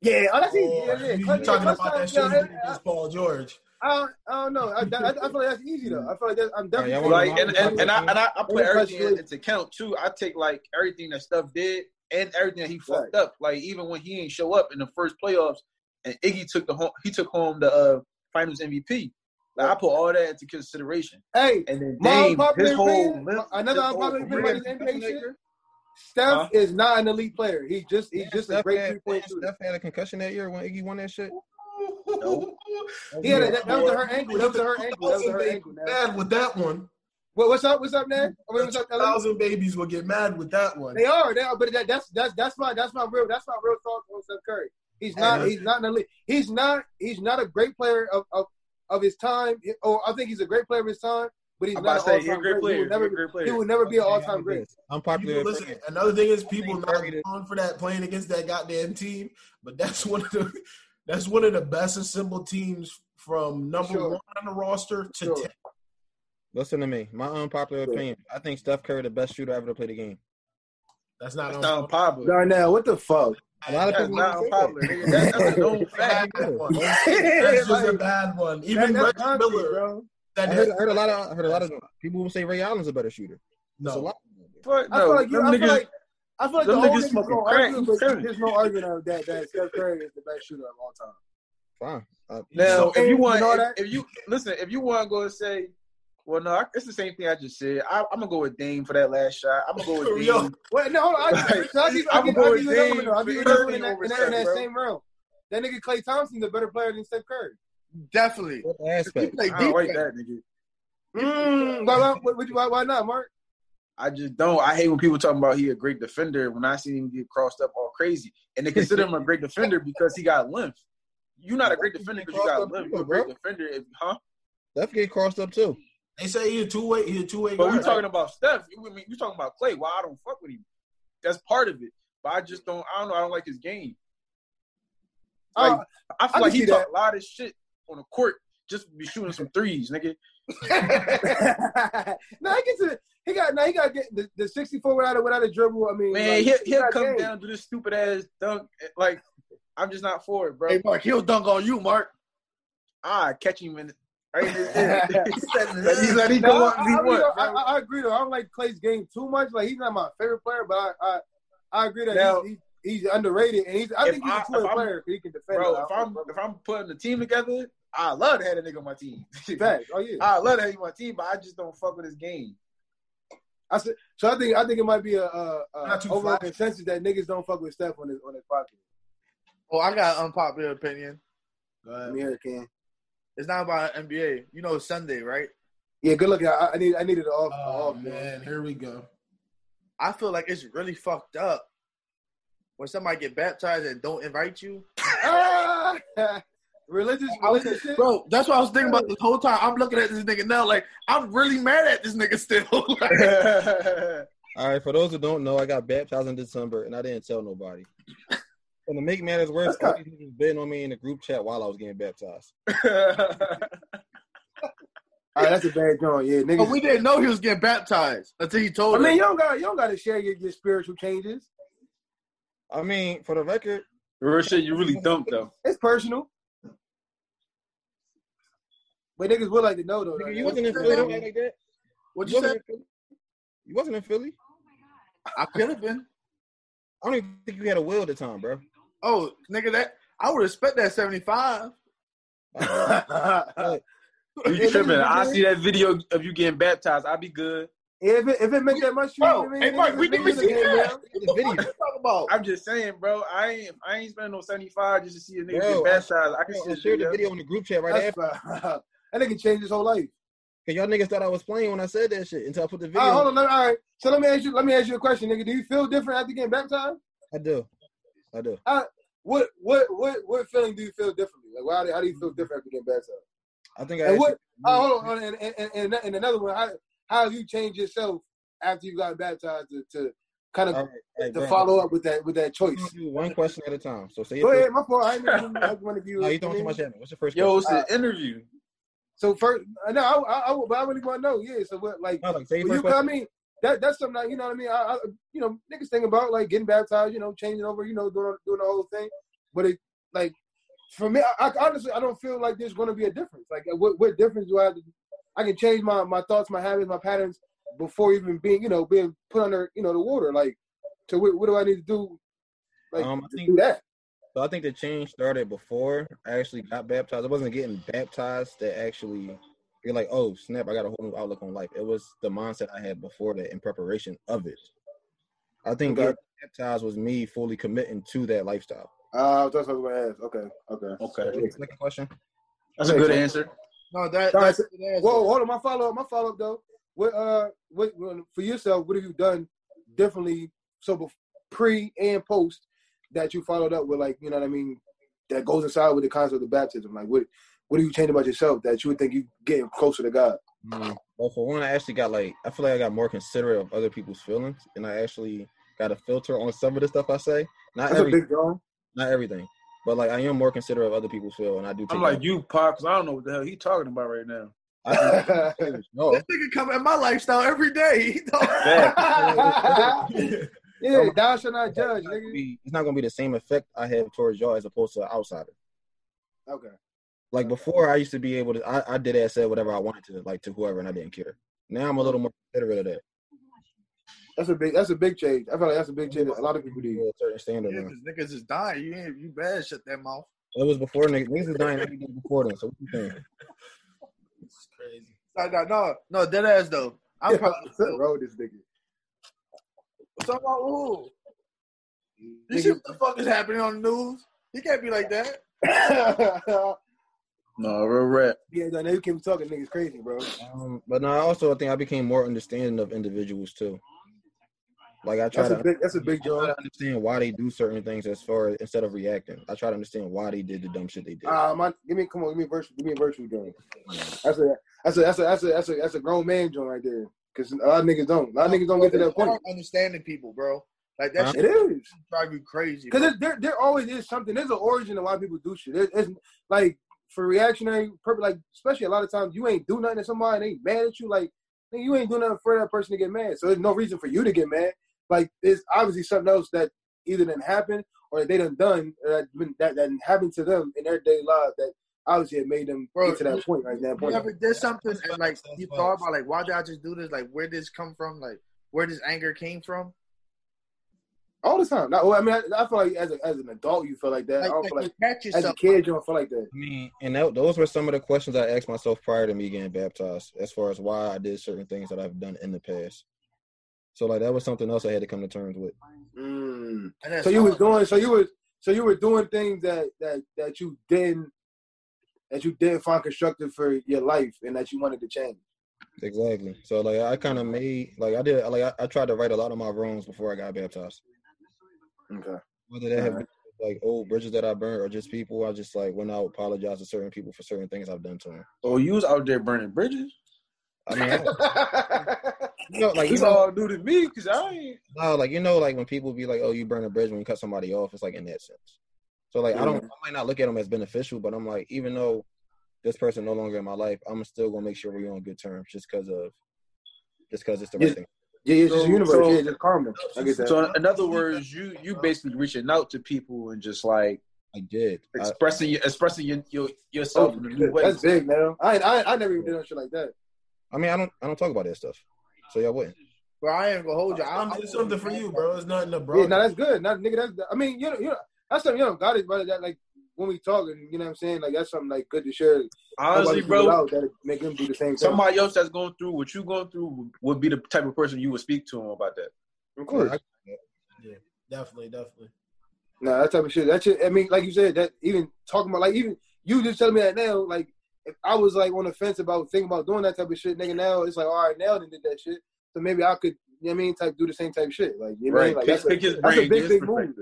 yeah, honestly, oh, yeah, yeah. You talking about that shit against Paul George? I don't, I don't know. I, I, I feel like that's easy though. I feel like that's, I'm definitely yeah, like, and, and, and I and I, I put everything into account too. I take like everything that Steph did and everything that he fucked right. up. Like even when he ain't show up in the first playoffs, and Iggy took the home, he took home the uh, Finals M V P. Like I put all that into consideration. Hey, and then Dame, his whole list, another unpopular opinion about this N B A shit. Steph huh? is not an elite player. He just he's yeah, just Steph a great three point shooter. Steph had a concussion that year when Iggy won that shit. No. Yeah, that, that was her ankle. That was her ankle. That was her ankle. Mad with that one. What, what's up? What's up, man? What's up? Thousand babies will get mad with that one. They are. They are. But that, that's that's that's my that's my real that's my real thought on Steph Curry. He's not he's not an elite. He's not he's not a great player of of, of his time. Or I think he's a great player of his time. But he's I'm not about to say he's a great player. He will never, he will never be an all-time great. I'm popular. Listen, another thing is people not on for that playing against that goddamn team. But that's one of the that's one of the best assembled teams from number sure. one on the roster to sure. ten. Listen to me. My unpopular sure. opinion. I think Steph Curry the best shooter ever to play the game. That's not that's unpopular. Darnell, what the fuck? A lot of that's people not unpopular. That. That's, that's an old fact. That's just a bad one. Even Reggie Miller, bro. That I heard, heard a lot of I heard a lot of people will say Ray Allen's a better shooter. No, a lot but, no. I feel like you, I feel like I feel like the whole niggas no argument, but there's no argument of that that Steph Curry is the best shooter of all time. Fine. Uh, now, so, if you want, you know if, if you listen, if you want to go and say, well, no, it's the same thing I just said. I, I'm gonna go with Dame for that last shot. I'm gonna go with Dame. Yo, wait, no, hold on. I, so I give, I give, I give you another one. I give you another one in that, in that, in that same round. That nigga Klay Thompson's a better player than Steph Curry. Definitely. He played I like that, nigga. Mm, why, why, why, why not, Mark? I just don't. I hate when people talking about he a great defender when I see him get crossed up all crazy. And they consider him a great defender because he got length. You're not a great defender because you got length. You're a great defender, if, huh? Steph get crossed up, too. They say he a two-way He a two-way But guy. We're talking about Steph. You're talking about Klay. Why I don't fuck with him. That's part of it. But I just don't – I don't know. I don't like his game. Like, uh, I feel I like he talk a lot of shit on the court, just be shooting some threes, nigga. no, I get to he got now he got get the, the sixty-four without a without a dribble. I mean, man, like, he'll, he'll come game. down to this stupid ass dunk. Like, I'm just not for it, bro. Hey, Mark, he'll dunk on you, Mark. Ah, catch him in Right? He said, like, he let he go up. I, I, I, I agree though. I don't like Clay's game too much. Like, he's not my favorite player, but I I, I agree that now, he's, he's he's underrated, and he's I think he's I, a twin player. He can defend. Bro, if I'm if I'm putting the team together, I love to have a nigga on my team. Fact. Oh yeah. I love to have you on my team, but I just don't fuck with his game. I said, so I think I think it might be a, a, a overall consensus that niggas don't fuck with Steph on his on his pocket. Well, I got an unpopular opinion. Go ahead. Let me hear it, Ken. It's not about N B A. You know, it's Sunday, right? Yeah, good luck. I, I need I needed an off. Oh off, man, bro. Here we go. I feel like it's really fucked up when somebody get baptized and don't invite you. Religious, religious shit. Bro, that's what I was thinking about this whole time. I'm looking at this nigga now like, I'm really mad at this nigga still. Like, all right, for those who don't know, I got baptized in December, and I didn't tell nobody. And to make matters worse, all these niggas been on me in the group chat while I was getting baptized. All right, that's a bad joint, yeah. Niggas. But we didn't know he was getting baptized until he told us. I mean, you don't got you don't got to share your, your spiritual changes. I mean, for the record. Real shit, you really dumped, though. It's personal. But niggas would like to know, though. Nigga, right? You wasn't in Philly. Don't act like that. What you, you said? You wasn't in Philly. Oh, my God. I could have been. I don't even think you had a will at the time, bro. Oh, nigga, that I would respect that seventy-five. Like, you tripping. I see that video of you getting baptized. I'll be good. If it, if it meant that much, bro, hey, Mike, we didn't see that. What the fuck you talking about? I'm just saying, bro, I ain't, I ain't spending no seventy-five just to see a nigga bro, get baptized. I can share the video in the group chat right after. That nigga changed his whole life. Cause y'all niggas thought I was playing when I said that shit until I put the video. All right, hold on, all right. So let me ask you, let me ask you a question, nigga. Do you feel different after getting baptized? I do, I do. I, what, what, what, what feeling do you feel differently? Like, why? How, how do you feel different after getting baptized? I think I. And what? Oh, hold on, and, and, and, and another one. How, how have you changed yourself after you got baptized to, to kind of all right, all right, to bro, follow up with that with that choice? One question at a time. So say. Go ahead, my fault. I ain't one of you. No, you don't too much at me. What's your first? Yo, question? It's an interview. So first, no, I, I, I, but I really want to know, yeah. So what, like, no, like you know what I mean? That, that's something that, you know what I mean? I, I, you know, niggas think about like getting baptized, you know, changing over, you know, doing doing the whole thing. But it, like, for me, I, I honestly, I don't feel like there's going to be a difference. Like, what, what difference do I have to? I can change my, my thoughts, my habits, my patterns before even being, you know, being put under, you know, the water. Like, so what, what do I need to do? Like, um, to think, do that. So I think the change started before I actually got baptized. I wasn't getting baptized that actually you're like, oh, snap, I got a whole new outlook on life. It was the mindset I had before that in preparation of it. I think okay. baptized was me fully committing to that lifestyle. Uh, that's what I was going to ask. Okay, okay. Okay. So, second question. That's okay, a good so, answer. No, that, that's a good answer. Whoa, hold on. My follow-up, my follow-up, though. What, uh, what, for yourself, what have you done differently so pre and post that you followed up with, like, you know what I mean, that goes inside with the concept of baptism? Like, what what do you change about yourself that you would think you getting closer to God? Mm-hmm. Well, for one, I actually got, like, I feel like I got more considerate of other people's feelings, and I actually got a filter on some of the stuff I say. Not That's every, a big deal. Not everything. But, like, I am more considerate of other people's feelings, and I do take I'm like, out. You, Pop, because I don't know what the hell he's talking about right now. I no. This nigga come at my lifestyle every day. He don't. Yeah, thou shall not judge, nigga. It's not going to be the same effect I have towards y'all as opposed to an outsider. Okay. Like, before, I used to be able to, I, I did that, said whatever I wanted to, like, to whoever, and I didn't care. Now I'm a little more considerate of that. That's a big, that's a big change. I feel like that's a big change. A lot of people do. A certain standard. Yeah, because niggas is dying. You ain't, you bad shut that mouth. It was before niggas. Niggas is dying every day before then, so what you think? It's crazy. No, no, no, no, dead ass, though. I'm probably the road this nigga. So I'm like, ooh, this shit, what the fuck is happening on the news? He can't be like that. No, real rap. Yeah, I know you keep talking niggas crazy, bro. Um, but no, I also think I became more understanding of individuals, too. Like, I try that's to a big, that's a big job. I try to understand why they do certain things as far as, instead of reacting. I try to understand why they did the dumb shit they did. Uh, my, give me, come on, give me a virtual, give me a virtual joint. That's a, that's a, that's a, that's a, that's a, that's a grown man joint right there. Because a lot of niggas don't. A lot of niggas don't get to that point. Understanding people, bro. Like, that shit is drive you crazy. Because there, there always is something. There's an origin to why people do shit. It's, it's like, for reactionary purpose, like, especially a lot of times, you ain't do nothing to somebody and they mad at you. Like, you ain't do nothing for that person to get mad. So there's no reason for you to get mad. Like, there's obviously something else that either didn't happen or that they done done, or that, that, that happened to them in their day lives that obviously it made them Bro, get to that you, point right now. You ever did something and like you thought about like, why did I just do this? Like, where did this come from? Like, where this anger came from? All the time. Now, I mean, I, I feel like as a, as an adult, you feel like that. Like, I don't feel like, like as a kid, you don't feel like that. I mean, and that, those were some of the questions I asked myself prior to me getting baptized, as far as why I did certain things that I've done in the past. So, like, that was something else I had to come to terms with. Mm. So you was doing, so you were, so you were doing things that that that you didn't, that you didn't find constructive for your life, and that you wanted to change. Exactly. So, like, I kind of made, like, I did, like, I, I tried to right a lot of my wrongs before I got baptized. Okay. Whether that have right. been, like, old bridges that I burned or just people, I just, like, went out apologized to certain people for certain things I've done to them. Oh, you was out there burning bridges? I mean, I, you know, like, you know, all new to me because I ain't. No, like, you know, like, when people be like, oh, you burn a bridge when you cut somebody off, it's, like, in that sense. So, like, yeah. I don't, I might not look at them as beneficial, but I'm like, even though this person no longer in my life, I'm still going to make sure we're on good terms just because of, just because it's the right yeah. thing. Yeah, it's so, just universe. So, yeah, just karma. I get that. So, in other words, you you basically reaching out to people and just like I did expressing I, your, expressing your, your yourself. Oh, in that's big, man. I, I I never even did no shit like that. I mean, I don't I don't talk about that stuff, so y'all wouldn't. Bro, I ain't gonna hold you. I'm doing something for you, bro. It's nothing, bro. Yeah, no, that's good. Not nigga. That's I mean, you know, you know, that's something you know, God is brother. That like when we talking, you know what I'm saying? Like that's something like good to share. Honestly, bro, that make them do the same thing. Somebody else that's going through what you going through would be the type of person you would speak to them about that. Of course. Yeah, yeah definitely, definitely. Nah, that type of shit. That shit. I mean, like you said, that even talking about like even you just telling me that now. Like if I was like on the fence about thinking about doing that type of shit, nigga, now it's like all right, now they did that shit, so maybe I could, you know what I mean, type do the same type of shit. Like you know, right. like pick, that's, pick a, his that's a big, big move.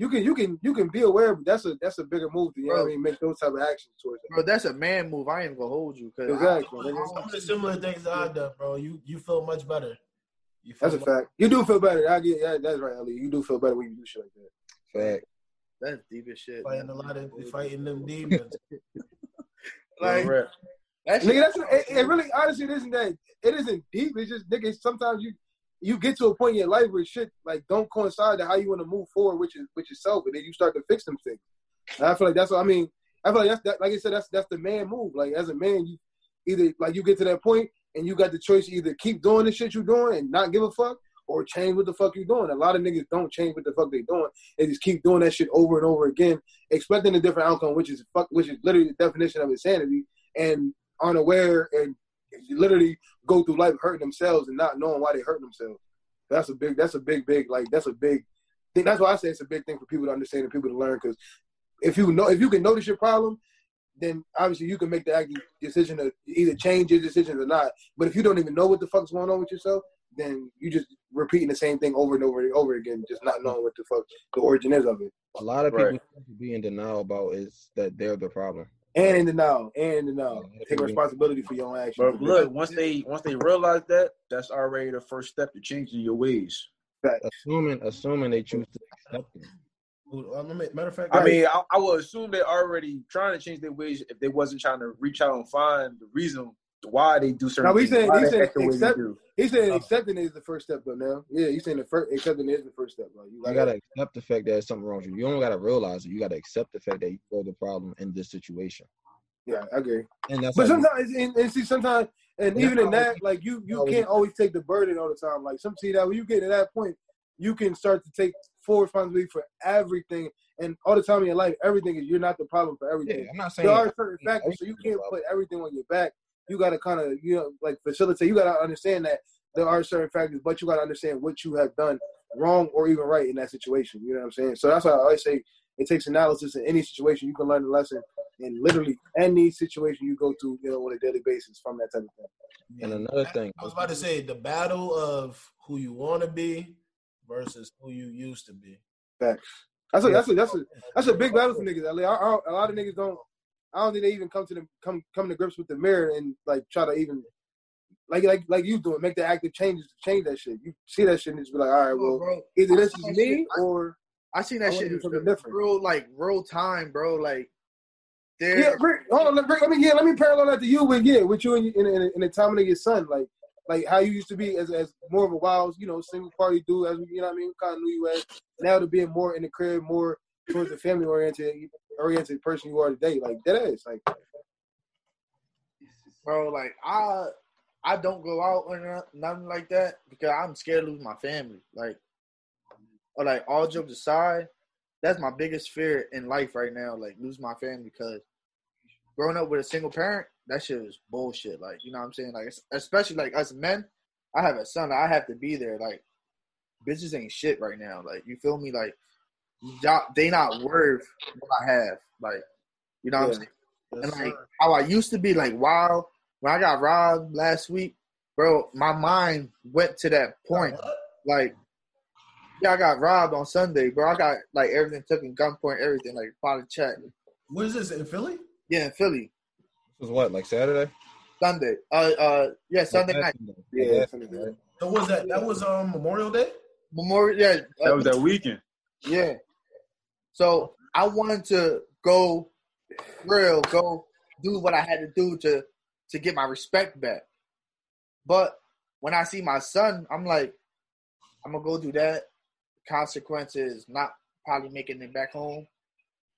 You can you can you can be aware, but that's a that's a bigger move. To, you bro, know what I mean? Make those type of actions towards it. Bro, that's a man move. I ain't gonna hold you because exactly. I, I, I, some of the similar things that I've done, bro. You you feel much better. You feel that's much a fact. You do feel better. I get yeah, that's right, Ellie. You do feel better when you do shit like that. Fact. That's deep as shit. Fighting man. a lot of fighting them demons. like yeah, that's nigga, that's it, it. Really honestly, it isn't that. It isn't deep. It's just nigga. Sometimes you. You get to a point in your life where shit like don't coincide to how you want to move forward with, your, with yourself, and then you start to fix them things. And I feel like that's what I mean. I feel like that's that, like I said, that's that's the man move. Like as a man, you either like you get to that point and you got the choice to either keep doing the shit you're doing and not give a fuck, or change what the fuck you're doing. A lot of niggas don't change what the fuck they doing. They just keep doing that shit over and over again, expecting a different outcome, which is fuck, which is literally the definition of insanity, and unaware and. You literally go through life hurting themselves and not knowing why they hurting themselves. That's a big, that's a big, big, like, that's a big thing. That's why I say it's a big thing for people to understand and people to learn. Because if you know, if you can notice your problem, then obviously you can make the decision to either change your decisions or not. But if you don't even know what the fuck's going on with yourself, then you just repeating the same thing over and over and over again, just not knowing what the fuck the origin is of it. A lot of people right. be in denial about is that they're the problem. And in the now, and in the now, take responsibility for your own actions. But look, once they once they realize that, that's already the first step to changing your ways. Assuming, assuming they choose to accept it. Matter of fact, I mean, I, I would assume they're already trying to change their ways if they wasn't trying to reach out and find the reason why they do certain things. Now he said, he said, he said, accepting is the first step. Though now, yeah, he's saying the first accepting is the first step. Bro, you, you gotta it. accept the fact that there's something wrong with you. You don't gotta realize it. You gotta accept the fact that you are the problem in this situation. Yeah, I agree. And that's but sometimes, you, and, and see, sometimes, and, and even in that, always, like you, you always, can't always take the burden all the time. Like some see that when you get to that point, you can start to take full responsibility for everything. And all the time in your life, everything is you're not the problem for everything. Yeah, I'm not saying there are certain factors, so you can't put everything on your back. You got to kind of, you know, like facilitate. You got to understand that there are certain factors, but you got to understand what you have done wrong or even right in that situation. You know what I'm saying? So that's why I always say it takes analysis in any situation. You can learn a lesson in literally any situation you go to, you know, on a daily basis from that type of thing. And another thing. I was about to say the battle of who you want to be versus who you used to be. Facts. That's a, that's a, that's a, that's a big battle for niggas. I, I, a lot of niggas don't. I don't think they even come to them, come come to grips with the mirror and like try to even like like like you doing make the active changes to change that shit. You see that shit and just be like, all right, well, bro, either this is me or I seen that I shit something different. Real like real time, bro. Like there. Yeah, Rick, hold on. Let, Rick, let me yeah, let me parallel that to you with yeah, with you and in, in, in the time of your son, like like how you used to be as as more of a wild, you know, single party dude. As you know what I mean, we kind of knew you as now to being more in the crib, more towards the family oriented. oriented person you are today. Like, that is like, bro, like I I don't go out or nothing like that because I'm scared to lose my family. Like, or like all jokes aside, that's my biggest fear in life right now. Like, lose my family, because growing up with a single parent, that shit is bullshit. Like, you know what I'm saying? Like, especially like us men, I have a son. I have to be there. Like, bitches ain't shit right now. Like, you feel me? Like, they not worth what I have. Like, you know what yeah. I'm saying? Yes, and like sir. How I used to be, like, wow, when I got robbed last week, bro, my mind went to that point. Like, yeah, I got robbed on Sunday, bro. I got like everything taken, gunpoint, everything, like body check. What is this in Philly? Yeah, in Philly. This was what, like Saturday? Sunday. Uh, uh, yeah, Sunday night. Yeah. Sunday. So was that? That was um Memorial Day. Memorial, yeah. That uh, was that weekend. Yeah. So I wanted to go, real go do what I had to do to to get my respect back. But when I see my son, I'm like, I'm gonna go do that. Consequences, not probably making it back home,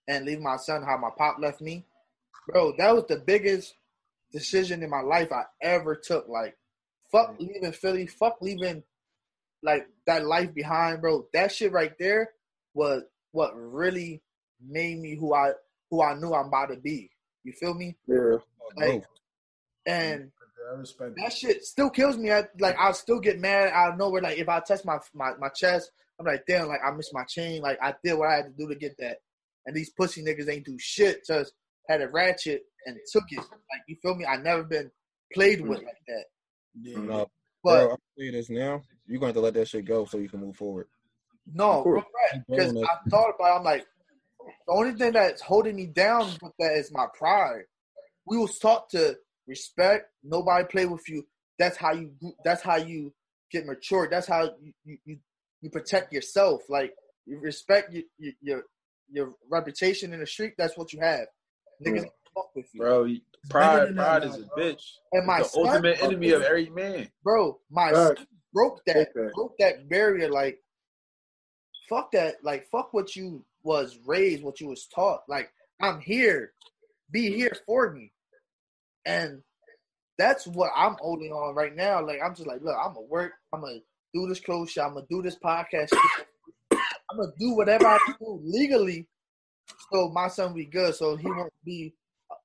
and leave my son how my pop left me. Bro, that was the biggest decision in my life I ever took. Like, fuck leaving Philly, fuck leaving like that life behind, bro. That shit right there was what really made me who I who I knew I'm about to be. You feel me? Yeah. Like, and I respect that shit still kills me. I, like, I'll still get mad out of nowhere. Like, if I touch my, my, my chest, I'm like, damn, like, I missed my chain. Like, I did what I had to do to get that. And these pussy niggas ain't do shit. Just had a ratchet and took it. Like, you feel me? I never been played with like that. Yeah. No. But bro, I'm saying this now. You're going to have to let that shit go so you can move forward. No, because I thought about it. I'm like, the only thing that's holding me down with that is my pride. We was taught to respect. Nobody play with you. That's how you. That's how you get mature. That's how you you, you protect yourself. Like, you respect your, your your reputation in the street. That's what you have. Niggas mm. fuck with you, bro. Pride, pride is a bitch. And my the ultimate enemy of every man, bro. My son broke that broke that barrier. Like, fuck that. Like, fuck what you was raised, what you was taught. Like, I'm here. Be here for me. And that's what I'm holding on right now. Like, I'm just like, look, I'm going to work. I'm going to do this clothes shit. I'm going to do this podcast shit. I'm going to do whatever I can do legally so my son be good, so he won't be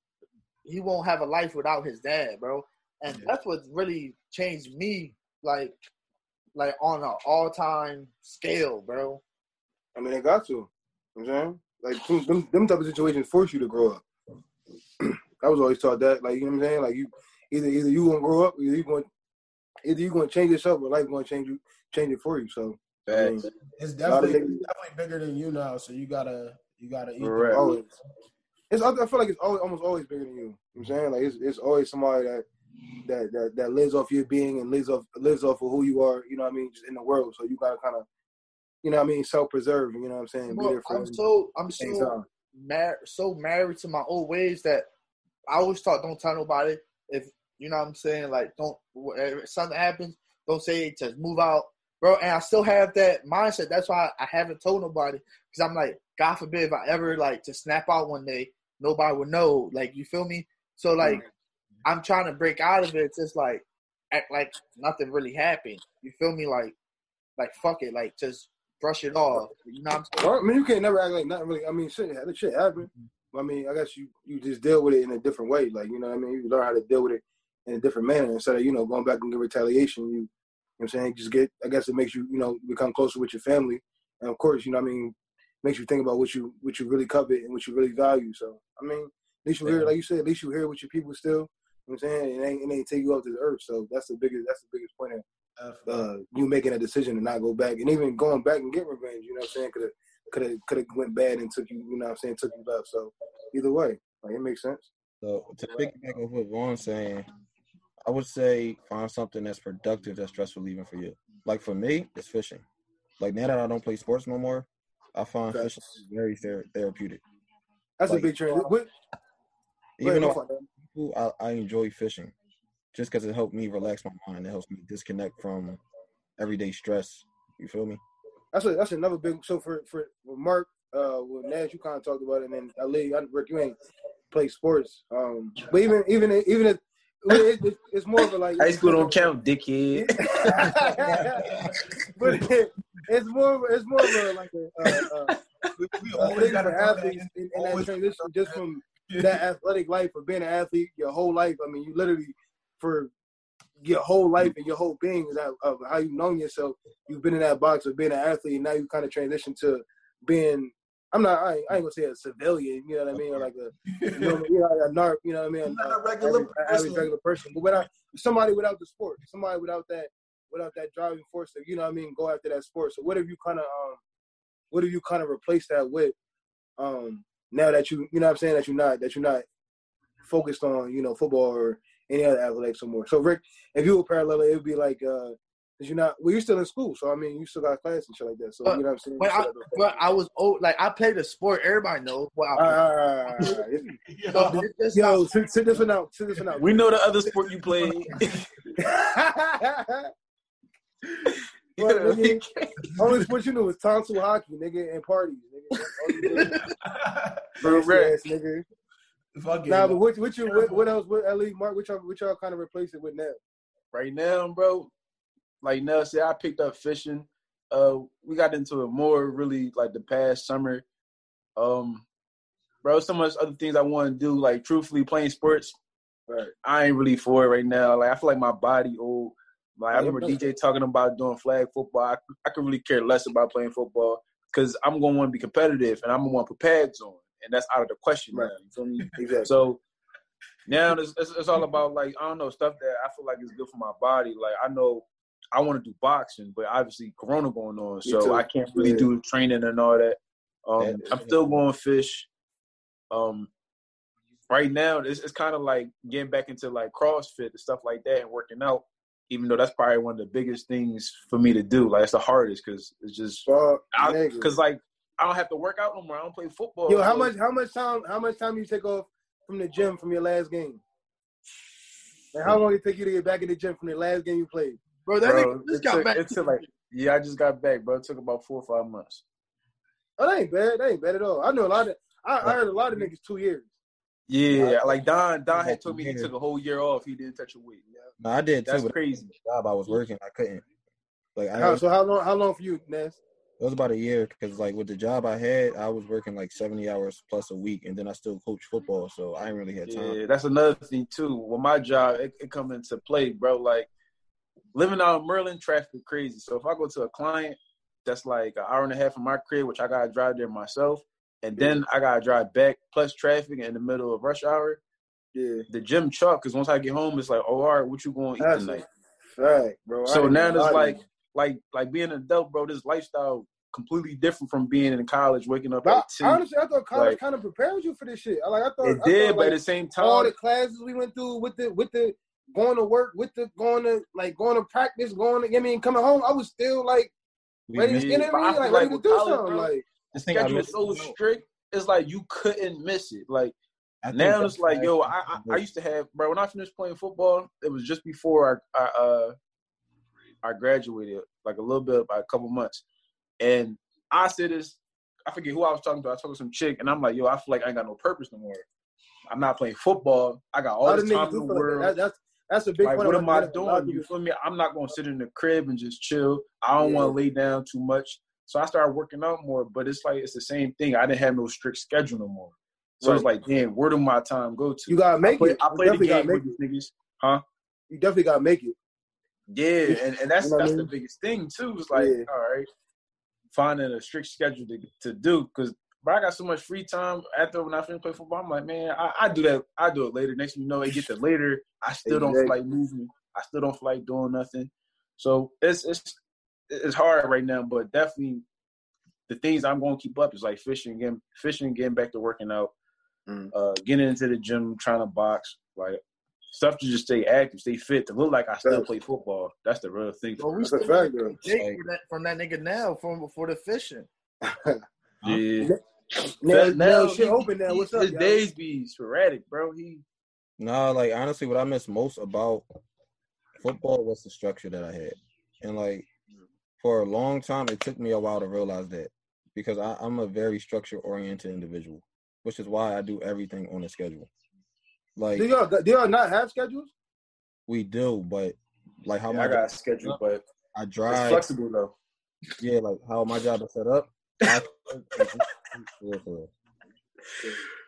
– he won't have a life without his dad, bro. And that's what really changed me, like, like on an all-time scale, bro. I mean, I got to. You know what I'm saying? Like, them, them type of situations force you to grow up. I was always taught that, like, you know what I'm saying? Like, you either either you gonna grow up, either you gonna either you gonna change yourself, or life gonna change you, change it for you. So I mean, it's definitely definitely bigger than you now. So you gotta you gotta either always. It's I feel like it's always, almost always bigger than you. You know what I'm saying? Like, it's it's always somebody that that that, that lives off your being and lives off lives off of who you are. You know what I mean? Just in the world. So you gotta kind of, you know what I mean, self preserve. You know what I'm saying? Bro, Be there for I'm so I'm so mar- so married to my old ways that I always thought, don't tell nobody. If you know what I'm saying, like, don't, if something happens, don't say it, just move out, bro. And I still have that mindset. That's why I haven't told nobody, because I'm like, God forbid if I ever like to snap out one day, nobody would know. Like, you feel me? So like, I'm trying to break out of it. Just like act like nothing really happened. You feel me? Like, like fuck it. Like, just brush it off. You know what I'm saying? I mean, you can't never act like nothing really. I mean, shit, that shit happened. I mean, I guess you, you just deal with it in a different way. Like, you know what I mean? You learn how to deal with it in a different manner. Instead of, you know, going back and get retaliation, you, you know what I'm saying? Just get, I guess it makes you, you know, become closer with your family. And, of course, you know what I mean, makes you think about what you what you really covet and what you really value. So, I mean, at least you hear, like you said, at least you hear what your people still, you know what I'm saying? It ain't, it ain't take you off this earth. So that's the biggest that's the biggest point of uh, you making a decision to not go back. And even going back and get revenge, you know what I'm saying? Because Could have could have went bad and took you, you know what I'm saying, took you left. So either way, like, it makes sense. So to piggyback off what Vaughn's saying, I would say find something that's productive, that's stressful even for you. Like, for me, it's fishing. Like, now that I don't play sports no more, I find that's fishing very ther- therapeutic. That's like, a big trend. What? Even though I, I enjoy fishing, just because it helped me relax my mind. It helps me disconnect from everyday stress. You feel me? That's a, that's another big. So for for Mark, uh, well, Nash, you kind of talked about it, and then L A, Rick, you ain't play sports. Um, but even even even if it, it, it's more of a like high school don't count, dickhead. But it, it's more it's more of a like a, uh, uh, a thing for athletes in, in that transition, just from that athletic life of being an athlete your whole life. I mean, you literally for your whole life and your whole being is that of how you've known yourself. You've been in that box of being an athlete, and now you kind of transition to being. I'm not. I ain't, I ain't gonna say a civilian. You know what I mean? Or like a, you know, a narc. You know what I mean? A, not a regular, average, person. Average regular person, but without somebody without the sport, somebody without that, without that driving force to, you know what I mean, go after that sport. So what have you kind of, um, what have you kind of replaced that with? Um, now that you, you know what I'm saying, that you're not, that you're not focused on, you know, football or any other athletics or more. So, Rick, if you were parallel, it would be like, uh, cause you're not, well, you're still in school. So, I mean, you still got class and shit like that. So, but, you know what I'm saying? But I, but I was old, like, I played a sport. Everybody knows what I played. All right, all right, all right. Yo, yo not, sit, sit this one out. Sit this one out. We know the other sport you played. But, nigga, only sport you knew was tonsil hockey, nigga, and parties, nigga. For real, nigga. Fuck nah, it. But what, what, you, what, what else? What L E, Mark? What y'all, what y'all kind of replace it with now? Right now, bro. Like now, see, I picked up fishing. Uh, we got into it more really like the past summer. Um, bro, so much other things I want to do. Like truthfully, playing sports, right. I ain't really for it right now. Like I feel like my body old. Like I remember D J talking about doing flag football. I, I could really care less about playing football because I'm gonna want to be competitive and I'm gonna want to put pads on. And that's out of the question, right? Now, you feel me? Exactly. So now it's, it's, it's all about, like, I don't know, stuff that I feel like is good for my body. Like, I know I want to do boxing, but obviously Corona going on, Me so too. I can't really yeah. do training and all that. Um, that I'm still going fish. Um, right now, it's, it's kind of like getting back into, like, CrossFit and stuff like that and working out, even though that's probably one of the biggest things for me to do. Like, it's the hardest because it's just – because, like, I don't have to work out no more. I don't play football. Yo, how so. much how much time how much time you take off from the gym from your last game? Like, how long did it take you to get back in the gym from the last game you played? Bro, that bro, nigga just got took, back. It took like, yeah, I just got back, bro. It took about four or five months. Oh, that ain't bad. That ain't bad at all. I know a lot of I, I heard a lot of niggas two years. Yeah, like Don Don had told me he took a whole year off. He didn't touch a week. Yeah. No, I did too. That's crazy. Job I was working, I couldn't. Like, I how, so how long how long for you, Ness? It was about a year because, like, with the job I had, I was working, like, seventy hours plus a week, and then I still coach football, so I ain't really had time. Yeah, that's another thing, too. With my job, it, it come into play, bro. Like, living out of Maryland, traffic crazy. So if I go to a client that's, like, an hour and a half from my crib, which I got to drive there myself, and then I got to drive back, plus traffic in the middle of rush hour, yeah. The gym chuck, because once I get home, it's like, oh, all right, what you going to eat tonight? Right, bro. So now it's like – Like, like being an adult, bro, this lifestyle completely different from being in college, waking up at two. Honestly, I thought college like, kind of prepared you for this shit. Like, I thought it I did, thought, but like, at the same time, all the classes we went through with the with the going to work, with the going to like going to practice, going to I mean coming home, I was still like ready to get in, like, like ready to do college, something. Bro, like this thing got you so strict, it's like you couldn't miss it. Like now it's like, yo, I, I I used to have bro when I finished playing football, it was just before I, I uh. I graduated like a little bit, about a couple months. And I said this, I forget who I was talking to. I was talking to some chick, and I'm like, yo, I feel like I ain't got no purpose no more. I'm not playing football. I got all this time in the world. That. That's, that's a big like, point. What am I doing? You feel me? I'm not going to sit in the crib and just chill. I don't yeah. want to lay down too much. So I started working out more, but it's like, it's the same thing. I didn't have no strict schedule no more. So right. It's like, damn, where do my time go to? You got to make I play, it. I played the game with these niggas. Huh? You definitely got to make it. Yeah, and, and that's you know that's I mean? The biggest thing too. It's like, yeah. all right, finding a strict schedule to to do because bro, I got so much free time after when I finish playing football. I'm like, man, I, I do that. I do it later. Next thing you know, it gets to later. I still exactly. don't feel like moving. I still don't feel like doing nothing. So it's it's it's hard right now, but definitely the things I'm gonna keep up is like fishing, getting fishing, getting back to working out, mm. uh, getting into the gym, trying to box, like. Stuff to just stay active, stay fit, to look like I still play football. That's the real thing. Well, we That's still fact, from, that, from that nigga now, from for the fishing. yeah. Now, now shit open now. What's up, his days be sporadic, bro. He. Nah, like, honestly, what I miss most about football was the structure that I had. And, like, for a long time, it took me a while to realize that. because I, I'm a very structure-oriented individual, which is why I do everything on a schedule. Like, do y'all, do y'all not have schedules? We do, but like how yeah, my I got a schedule, but I drive. It's flexible though. Yeah, like how my job is set up. I,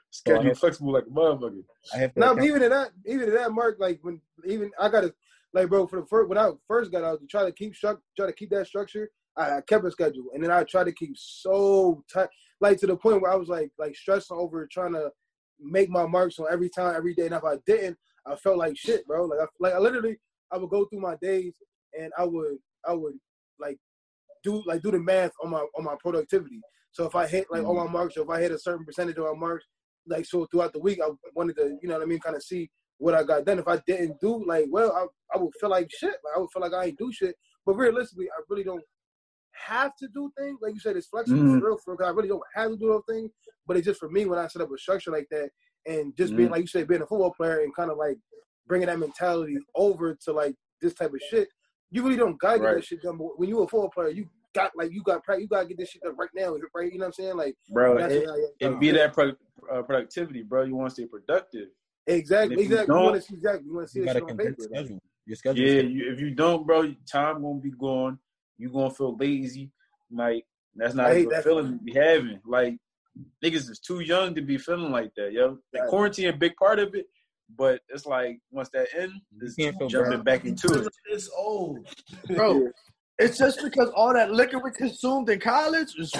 schedule so have, flexible like a motherfucker. I have to now, even in that, even in that, Mark, like when even I got to like, bro, for the first when I first got out, try to keep struct, try to keep that structure. I, I kept a schedule, and then I tried to keep so tight, like to the point where I was like, like stressing over trying to make my marks on every time, every day. And if I didn't, I felt like shit, bro. Like, I, like I literally, I would go through my days, and I would, I would like do like do the math on my on my productivity. So if I hit like all my marks, or if I hit a certain percentage of my marks, like so throughout the week, I wanted to, you know what I mean, kind of see what I got done. If I didn't do like well, I I would feel like shit. Like I would feel like I ain't do shit. But realistically, I really don't have to do things. Like you said, it's flexible mm. for real, for real. I really don't have to do those things. But it's just for me when I set up a structure like that, and just mm. being like you said, being a football player and kind of like bringing that mentality over to like this type of shit. You really don't gotta right. get that shit done. But when you are a football player, you got like you got you gotta get this shit done right now. Right? You know what I'm saying? Like, bro, it, saying, like, and um, be that pro- uh, productivity, bro. You want to stay productive. Exactly. Exactly. You, you want to see exactly. You want to see you it on paper. Schedule. Your schedule. Yeah. You, if you don't, bro, time gonna be gone. You gonna feel lazy. Like that's not a good feeling to be having. Like niggas is too young to be feeling like that, yo. Like, right. Quarantine a big part of it, but it's like once that ends, it's jumping bro. back into it. It's old, bro. It's just because all that liquor we consumed in college is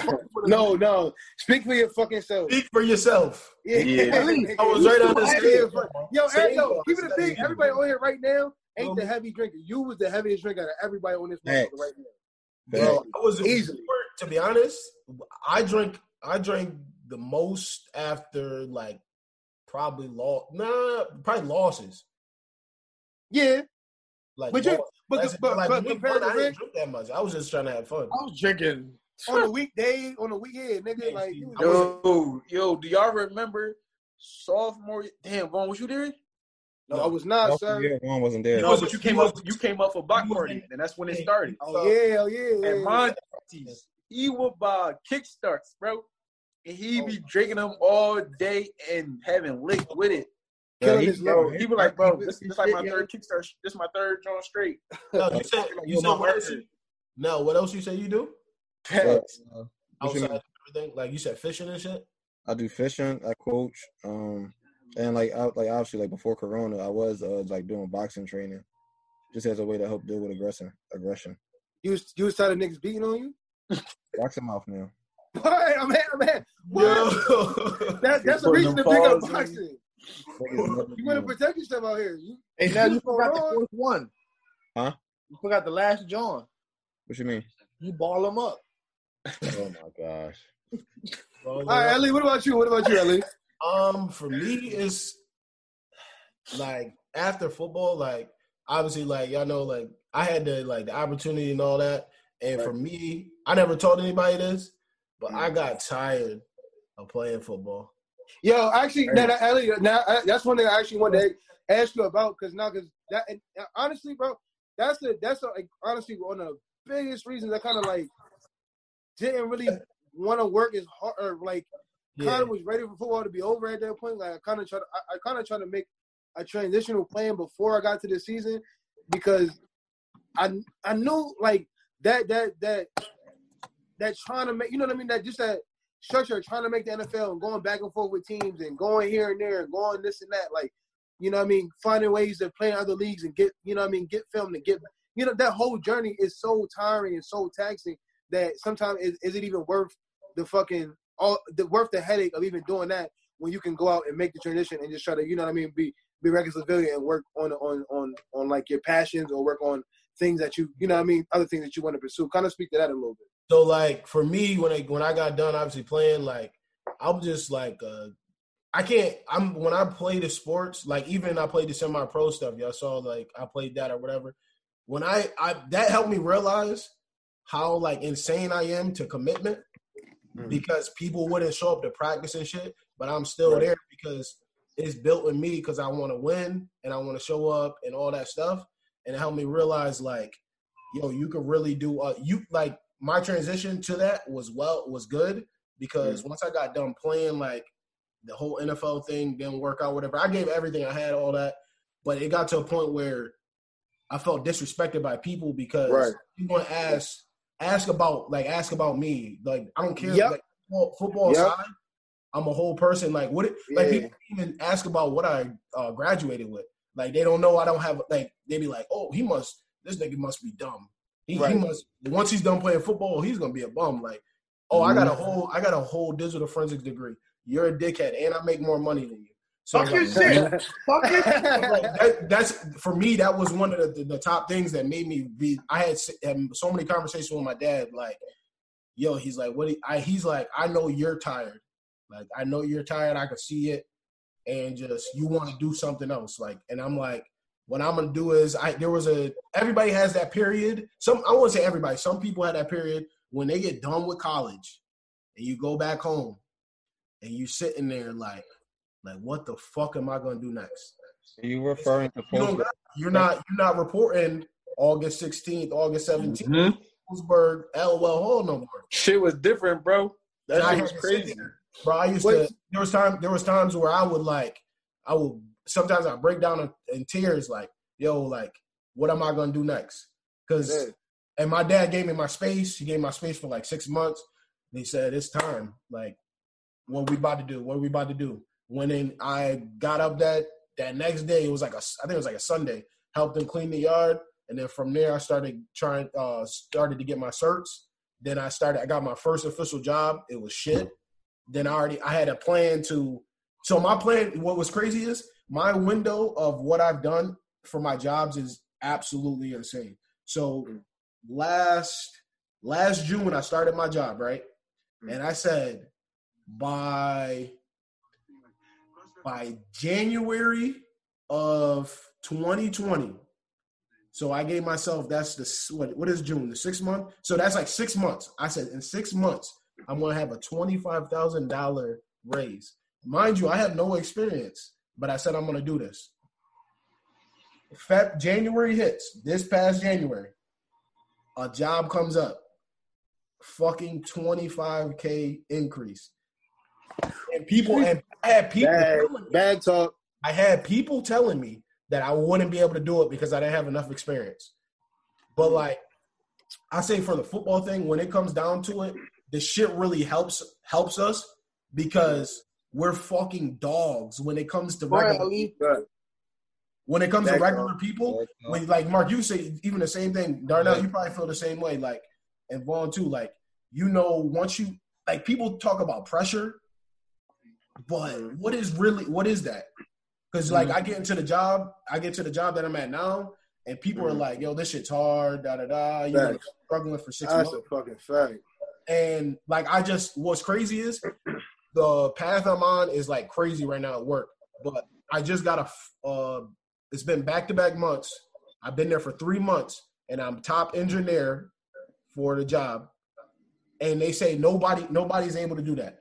no, no. Speak for your fucking self. Speak for yourself. Yeah, yeah. I was right on this. Yo, yo, hey, yo, keep it a thing. Everybody on here right now ain't the heavy drinker. You was the heaviest drinker out of everybody on this right now. Bro, I was easily. To be honest, I drink. I drank the most after like probably loss. Nah, probably losses. Yeah, like but you, but, but, like, but compared to I didn't drink that much. I was just trying to have fun. I was drinking on a weekday, on a weekend, nigga. Like yo, yo, do y'all remember sophomore? Damn, Vaughn, was you there? No, no, I was not, no, sir. Yeah, Vaughn wasn't there. No, but you came up. You came up for block party, and that's when it started. Oh so, yeah, yeah. And mine, yeah. He would buy Kickstarts, bro. And he be drinking them all day and having lick with it. Bro, he, bro, he be like, bro, this is like my third Kickstart. This is my third John Straight. No, you said, you said what else? You, no, what else you say you do? But, uh, outside of everything, like you said, fishing and shit. I do fishing. I coach, um, and like, I, like obviously, like before Corona, I was uh, like doing boxing training, just as a way to help deal with aggression. Aggression. You was, you was tired of niggas beating on you? Boxing mouth now. What? I'm mad, I'm mad. What? That, that's the reason to pick up boxing. You want to protect yourself out here. You, hey, now you, you forgot the fourth one. Huh? You forgot the last John. What you mean? You ball them up. Oh, my gosh. All right, Ellie, what about you? What about you, Ellie? Um, for me, it's like after football, like obviously, like y'all know, like I had the, like, the opportunity and all that. And right. for me, I never told anybody this, but I got tired of playing football. Yo, actually, now, Elliot, now I, that's one thing I actually wanted to ask you about, because now, because that, and, and honestly, bro, that's the that's a, like, honestly one of the biggest reasons I kind of like didn't really want to work as hard, or like kind of yeah. was ready for football to be over at that point. Like I kind of try to, I, I kind of try to make a transitional plan before I got to the season, because I I knew like. That that that that trying to make, you know what I mean, that just that structure trying to make the N F L and going back and forth with teams and going here and there and going this and that, like, you know what I mean, finding ways to play in other leagues and get, you know what I mean, get filmed and get, you know, that whole journey is so tiring and so taxing that sometimes is, is it even worth the fucking all the worth the headache of even doing that when you can go out and make the transition and just try to, you know what I mean, be be regular civilian and work on on on on like your passions or work on things that you, you know what I mean, other things that you want to pursue. Kind of speak to that a little bit. So, like, for me, when I, when I got done, obviously, playing, like, I'm just, like, uh, I can't, I'm, when I play the sports, like, even I played the semi-pro stuff, y'all saw, like, I played that or whatever. When I, I, that helped me realize how, like, insane I am to commitment mm. because people wouldn't show up to practice and shit, but I'm still right. there because it's built in me because I want to win and I want to show up and all that stuff. And it helped me realize, like, yo, you can really do uh, – you like, my transition to that was well was good because mm-hmm. once I got done playing, like the whole N F L thing didn't work out, whatever. I gave everything I had, all that, but it got to a point where I felt disrespected by people because right. you want to ask ask about like ask about me, like I don't care. Yep. Like, football, football yep. side, I'm a whole person. Like what? It, yeah. Like people even ask about what I uh, graduated with. Like they don't know I don't have like they be like, oh, he must this nigga must be dumb. He, right. he must once he's done playing football, he's gonna be a bum. Like, oh, mm-hmm. I got a whole I got a whole digital forensics degree. You're a dickhead, and I make more money than you. So fuck your like, shit. Fuck your shit. That, that's for me. That was one of the, the, the top things that made me be. I had, had so many conversations with my dad. Like, yo, he's like, what? He, I, he's like, I know you're tired. Like, I know you're tired. I can see it, and just you want to do something else. Like, and I'm like, what I'm gonna do is, I there was a everybody has that period. Some I won't say everybody. Some people had that period when they get done with college, and you go back home, and you sitting there like. Like, what the fuck am I going to do next? Are you referring to Pittsburgh? You're not you're not reporting August sixteenth, August seventeenth, mm-hmm. Pittsburgh, L O L Hall no more. Shit was different, bro. That shit was crazy. Bro, I used what? to – there was time. There was times where I would, like – I would – sometimes I break down in, in tears, like, yo, like, what am I going to do next? Because yeah. – and my dad gave me my space. He gave my space for, like, six months. And he said, it's time. Like, what are we about to do? What are we about to do? When in, I got up that that next day, it was like a I think it was like a Sunday. Helped them clean the yard, and then from there I started trying uh, started to get my certs. Then I started I got my first official job. It was shit. Then I already I had a plan to. So my plan. What was crazy is my window of what I've done for my jobs is absolutely insane. So last last June I started my job right, and I said by. By January of twenty twenty, so I gave myself that's the what what is June the sixth month, so that's like six months. I said in six months I'm gonna have a twenty-five thousand dollar raise. Mind you, I have no experience, but I said I'm gonna do this. Feb January hits this past January, a job comes up, fucking twenty-five K increase. And people, and I had people bad, telling me, bad talk. I had people telling me that I wouldn't be able to do it because I didn't have enough experience. But like, I say for the football thing, when it comes down to it, the shit really helps helps us because we're fucking dogs when it comes to regular. Right. When it comes bad to regular talk. people, when, like Mark, you say even the same thing. Darnell, right. you probably feel the same way. Like, and Vaughn too. Like, you know, once you like people talk about pressure. But what is really what is that? Because like I get into the job, I get to the job that I'm at now, and people mm-hmm. are like, "Yo, this shit's hard." Da da da. You know, struggling for six That's months. That's a fucking fact. And like I just, what's crazy is the path I'm on is like crazy right now at work. But I just got a. Uh, it's been back to back months. I've been there for three months, and I'm top engineer for the job. And they say nobody, nobody's able to do that.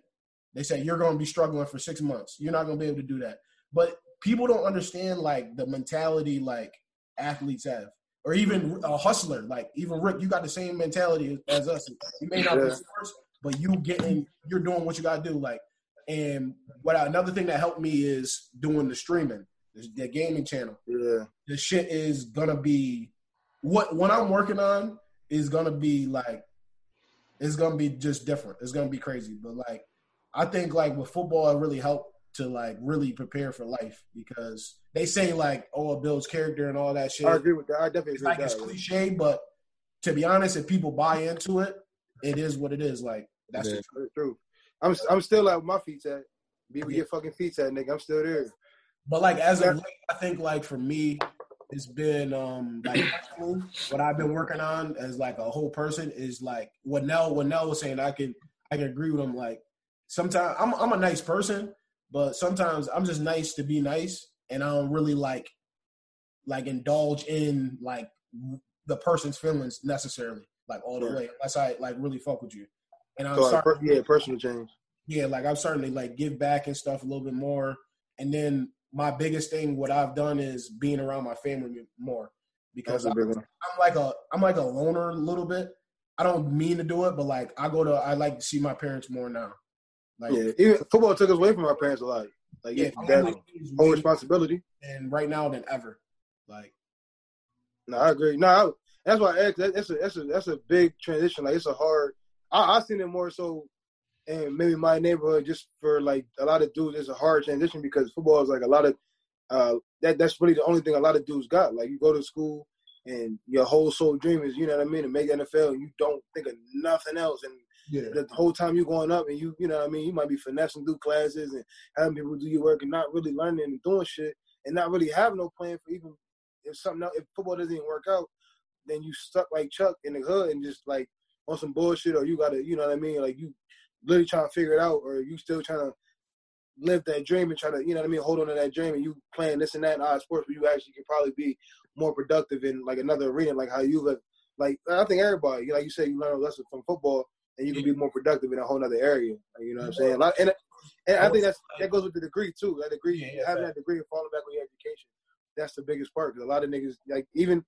They say, you're going to be struggling for six months. You're not going to be able to do that. But people don't understand, like, the mentality, like, athletes have. Or even a hustler. Like, even Rick, you got the same mentality as us. You may not be first, but you getting, you're doing what you got to do. Like, and what I, another thing that helped me is doing the streaming, the, the gaming channel. Yeah. The shit is going to be, what, what I'm working on is going to be, like, it's going to be just different. It's going to be crazy. But, like, I think, like, with football, it really helped to, like, really prepare for life because they say, like, oh, it builds character and all that shit. I agree with that. I definitely agree like, with that. Like, it's cliche, but to be honest, if people buy into it, it is what it is. Like, that's yeah. the truth. I'm I'm still at like, my feet at. Be with yeah. your fucking feet at, nigga. I'm still there. But, like, as of late, I think, like, for me, it's been, um, like, what I've been working on as, like, a whole person is, like, what Nell, what Nell was saying, I can, I can agree with him, like, sometimes I'm I'm a nice person, but sometimes I'm just nice to be nice, and I don't really like like indulge in like the person's feelings necessarily, like all the yeah. way, unless I like really fuck with you. And I'm so, starting, per- yeah, personal change. Yeah, like I'm starting to like give back and stuff a little bit more. And then my biggest thing, what I've done is being around my family more because I'm, I'm like a I'm like a loner a little bit. I don't mean to do it, but like I go to I like to see my parents more now. Like, yeah, even football took us away from our parents a lot. Like, yeah, that's whole responsibility. And right now than ever, like. No, I agree. No, I, that's why I asked. That, that's a that's a that's a big transition. Like, it's a hard. I I seen it more so, in maybe my neighborhood, just for like a lot of dudes, it's a hard transition because football is like a lot of. Uh, that that's really the only thing a lot of dudes got. Like, you go to school and your whole sole dream is, you know what I mean, to make the N F L. And you don't think of nothing else, and yeah. the whole time you're going up and you, you know what I mean, you might be finessing through classes and having people do your work and not really learning and doing shit and not really have no plan for even if something else, if football doesn't even work out, then you stuck like Chuck in the hood and just like on some bullshit, or you gotta, you know what I mean, like you literally trying to figure it out, or you still trying to live that dream and try to, you know what I mean, hold on to that dream, and you playing this and that in odd sports where you actually can probably be more productive in like another arena, like how you live. Like, I think everybody, like you said, you learn a lesson from football and you can be more productive in a whole other area. Like, you know what I'm saying? Like, and and I think that's, that goes with the degree too. That degree, yeah, having that degree and falling back on your education, that's the biggest part. Because a lot of niggas, like even,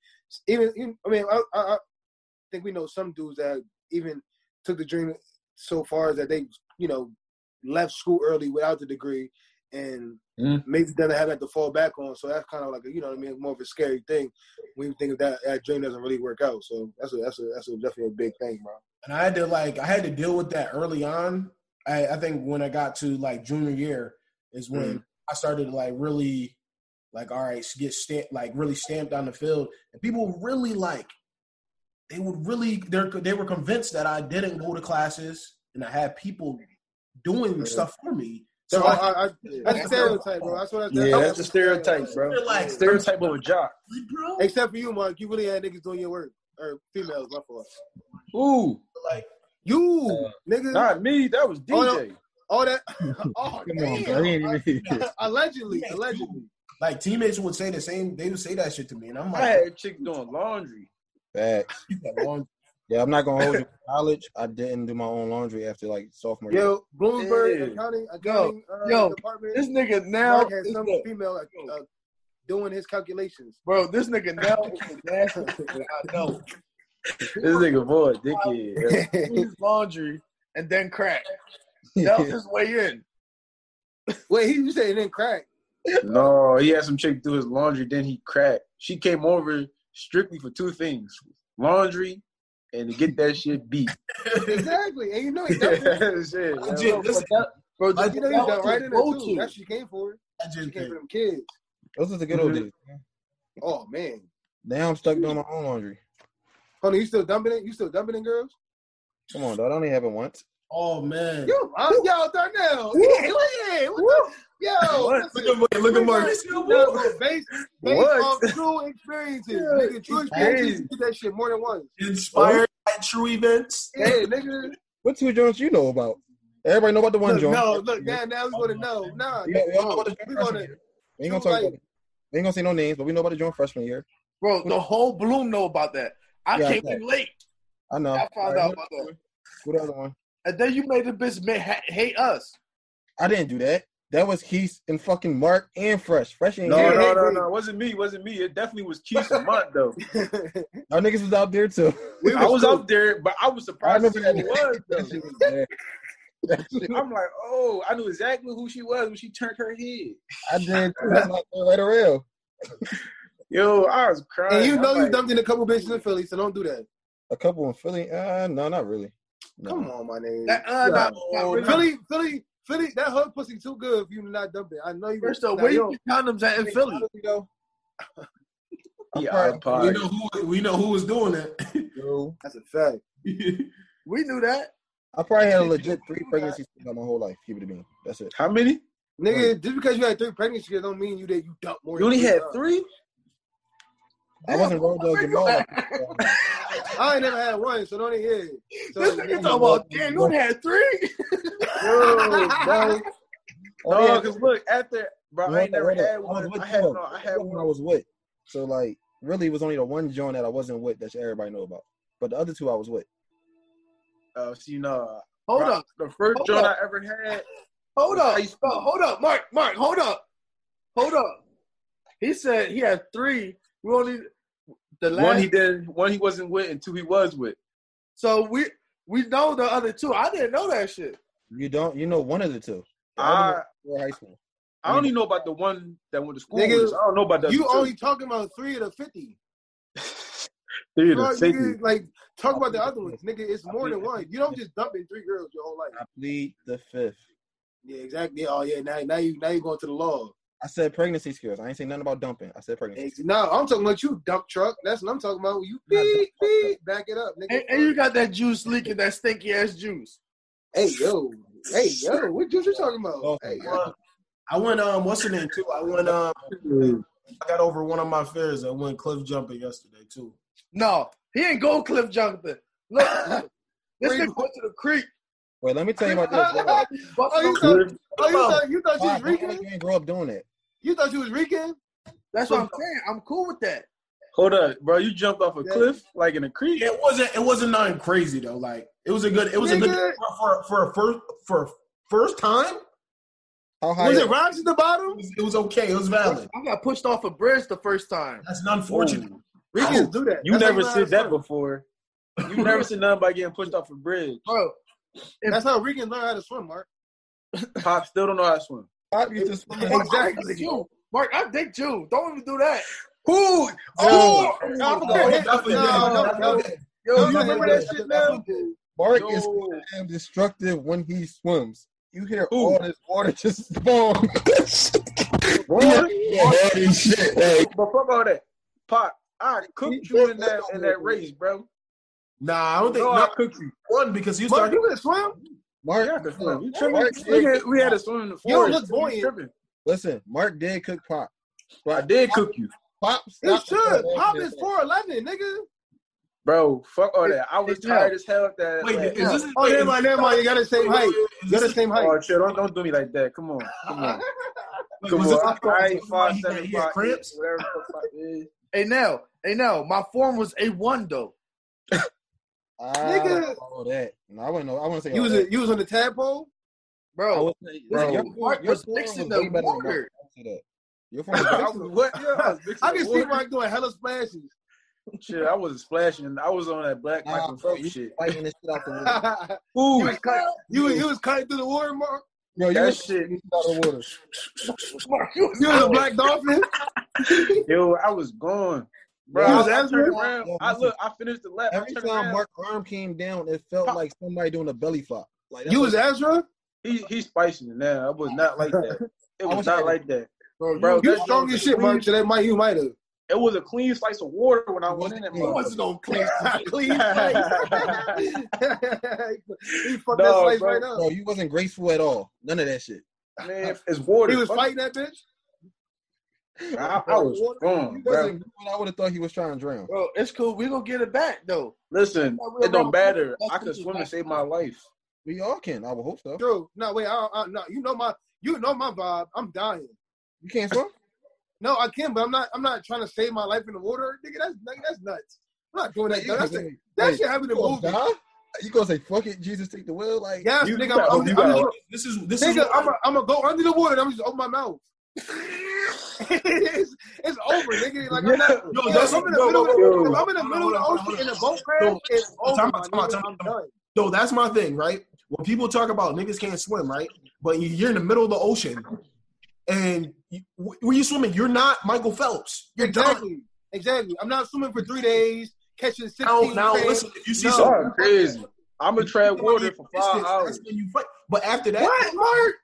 even, even I mean, I, I, I think we know some dudes that even took the dream so far as that they, you know, left school early without the degree and mm. maybe doesn't have that to fall back on. So that's kind of like a, you know what I mean, more of a scary thing when you think of that, that dream doesn't really work out. So that's a, that's a, that's a definitely a big thing, bro. And I had to like, I had to deal with that early on. I, I think when I got to like junior year is when mm. I started to like really like, all right, get stamped, like really stamped on the field, and people really like, they would really, they were convinced that I didn't go to classes and I had people doing yeah. stuff for me. So, so I, I, I, I, that's a stereotype, bro. That's what I said. Yeah, that's a stereotype, bro. They're like, stereotype of a jock. Bro. Except for you, Mark. You really had niggas doing your work. Or females, my fault. Ooh. Like, you, uh, niggas. Not me. That was D J. All that. All that oh, Come damn. on, bro. He ain't even allegedly. Yeah. Allegedly. Like, teammates would say the same. They would say that shit to me. And I'm like. I had chicks doing laundry. Facts. laundry. Yeah, I'm not going to hold you. College, I didn't do my own laundry after, like, sophomore year. Yo, Bloomberg, yeah. accounting, accounting yo, uh, yo, department. This nigga now has some nigga. female like, uh, doing his calculations. Bro, this nigga now is a national nigga. I know. This nigga boy, dickhead. Laundry and then crack. That was his way in. Wait, he was saying then crack. No, he had some chick do his laundry, then he cracked. She came over strictly for two things. Laundry. And to get that shit beat. Exactly. And you know he's done that. Bro, just you know he's done right in there too. That's what she came for. That's what she came for them kids. Those are the good old days. Oh, man. Now I'm stuck doing my own laundry. Hold on, you still dumping it? You still dumping it, girls? Come on, dog. I only have it once. Oh, man. Yo, I'm y'all done now. Yeah, yeah. What the? Yo, what? Look at Mark. Look at Mark. What? Based, based off true experiences. Yeah. Nigga, true experiences. Did that shit more than once. Inspired by true events. Hey, nigga. What two joints you know about? Everybody know about the one look, joint. No, look, now, now we want to know. Nah, yeah, we, know. About we, gonna, we ain't going to talk like, about it. We ain't going to say no names, but we know about the joint freshman year. Bro, the whole Bloom know about that. I yeah, came in late. I know. I found right, out about that. What the other one? And then you made the bitch hate us. I didn't do that. That was Keith and fucking Mark and Fresh. Fresh ain't no, here. No, no, no, no. Wasn't me. Wasn't me. It definitely was Keith and Mark, though. Our niggas was out there, too. We I was out there, but I was surprised I who that. She was, though. She was I'm like, oh, I knew exactly who she was when she turned her head. I did, too. I was right around. Yo, I was crying. And you know I'm you like, dumped in a couple bitches in Philly, so don't do that. A couple in Philly? Uh, no, not really. No. Come on, my nigga. That, uh, no, not, not really. Philly, Philly. Philly, that hood pussy too good if you not dump it. I know you. First off, where you get condoms at in Philly? Yeah, we know who we know who was doing that. Yo, that's a fact. We knew that. I probably had a legit three pregnancies my whole life. Keep it a bean. That's it. How many? Nigga, right. Just because you had three pregnancies don't mean you that you dump more. You only had time. Three. I wasn't road dogs at all. I ain't never had one, so don't hear it. So this nigga talking about, damn, you had three? Yo, bro. No, because look, after, bro, I ain't never had one. I had one I was with. So, like, really, it was only the one joint that I wasn't with that everybody know about. But the other two I was with. Oh, uh, so, you know. Hold bro, up. The first joint I ever had. Hold up. Hold up, Mark, Mark, hold up. Hold up. He said he had three. We only the last one he did, one he wasn't with, and two he was with. So we we know the other two. I didn't know that shit. You don't. You know one of the two. I, I high school. I only know about the one that went to school. Niggas, with. I don't know about that. You only talking about three of the fifty. Three of the fifty. Like talk about the other ones, nigga. It's more than one. You don't just dump in three girls your whole life. I plead the fifth. Yeah, exactly. Oh yeah, now now you now you going to the law. I said pregnancy skills. I ain't saying nothing about dumping. I said pregnancy. No, I'm talking about you dump truck. That's what I'm talking about. You beep, beep, back it up, nigga. And, and you got that juice leaking, that stinky ass juice. Hey yo, hey yo, what juice you talking about? Oh, hey, yo. I went um, what's the name too? I went um, I got over one of my fears. I went cliff jumping yesterday too. No, he ain't go cliff jumping. Look, look this nigga went to the creek. Wait, let me tell you about this. oh, you thought, oh, you thought you thought you was reeking? You didn't grow up doing it. You thought you was reeking? That's what I'm saying. I'm cool with that. Hold up, bro. You jumped off a yeah. cliff like in a creek. It wasn't. It wasn't nothing crazy though. Like it was a good. It was Nigga. a good for for a first for a first time. How high was it? Rocks at the bottom. It was, it was okay. It was valid. I got pushed off a bridge the first time. That's unfortunate. Reekers oh, do that. You That's never like said that before. You never said nothing about getting pushed off a bridge, bro. If that's how Regan learned how to swim, Mark. Pop still don't know how to swim. Pop used to swim. Exactly. Mark, I dick you. Don't even do that. Who? No. Oh, no, no, no, no. Yo, you remember that shit now? Mark Yo. is damn destructive when he swims. You hear Ooh. all this water just boom. shit. But fuck all that, Pop. I cooked you in that in that race, bro. Nah, I don't think no, not cookie. One because you started. You can swim. Mark, yeah, I can swim. You tripping? Mark, we, had, we had to swim in the forest. You look boy tripping. Listen, Mark did cook Pop. Bro, I did cook you. Pop, you should. Pop is four eleven, nigga. Bro, fuck all that. I was it's tired as hell. At that wait, like, is this? Oh, never mind, never mind. You got the same height. You got the same height. Oh, chill. Don't, don't do me like that. Come on, come on, come on. Five, five, seven, five, cramps. Whatever. Hey now, hey now. My form was a one though. I nigga, all that. No, I wouldn't know. I wouldn't say you was a, you was on the tadpole, bro. Say, bro your Mark was fixing the water. Your form was what? Yeah, I, was I can see Mark doing hella splashes. Shit, I wasn't splashing. I was on that black Michael Phelps shit. Fighting this shit out the water. Ooh, you was, cut, you, was, you was cutting through the water, Mark. Yo, you was shit out the water. Mark, you was, you was a black dolphin. Yo, I was gone. Bro, I, was I, turned around. Yeah, I look. I finished the lap. Every time around. Mark's arm came down, it felt Pop. like somebody doing a belly flop. Like you was like, Ezra? He he's spicing it now. It was not like that. It was not like that, bro. bro you strong as shit, Mark. So that might you might have. It was a clean slice of water when I went in it. It wasn't no clean, clean slice. He fucked no, that slice bro. right up. Bro, you wasn't graceful at all. None of that shit. Man, it's water. He was fighting that bitch. I, I was wrong, bro. I would have thought he was trying to drown. Bro, it's cool. We're going to get it back, though. Listen, it don't matter. I could swim and save my life. We all can. I would hope so. True. No, wait. I, I, no, you know my you know my vibe. I'm dying. You can't swim? No, I can, but I'm not I'm not trying to save my life in the water. Nigga, that's, nigga, that's nuts. I'm not doing that. Hey, that's hey, that hey, shit happened in movies. You gonna say fuck it, Jesus take the wheel? Like, yeah, you, nigga, I'm, I'm, I'm, I'm, this is this nigga, is I'm gonna go under the water and I'm just open my mouth. it's, it's over, nigga. Like I'm not. Yo, yeah, that's I'm in the yo, middle yo, of the, yo, I'm in the middle of the ocean in a boat crash. It's over. Yo, that's my thing, right? When people talk about niggas can't swim, right? But you're in the middle of the ocean, and you, when you swimming, you're not Michael Phelps. You're exactly, done. exactly. I'm not swimming for three days, catching sixteen. Now, now listen, if you see no, something crazy, I'm gonna tread water for five distance, hours. That's when you fight. But after that, what, Mark?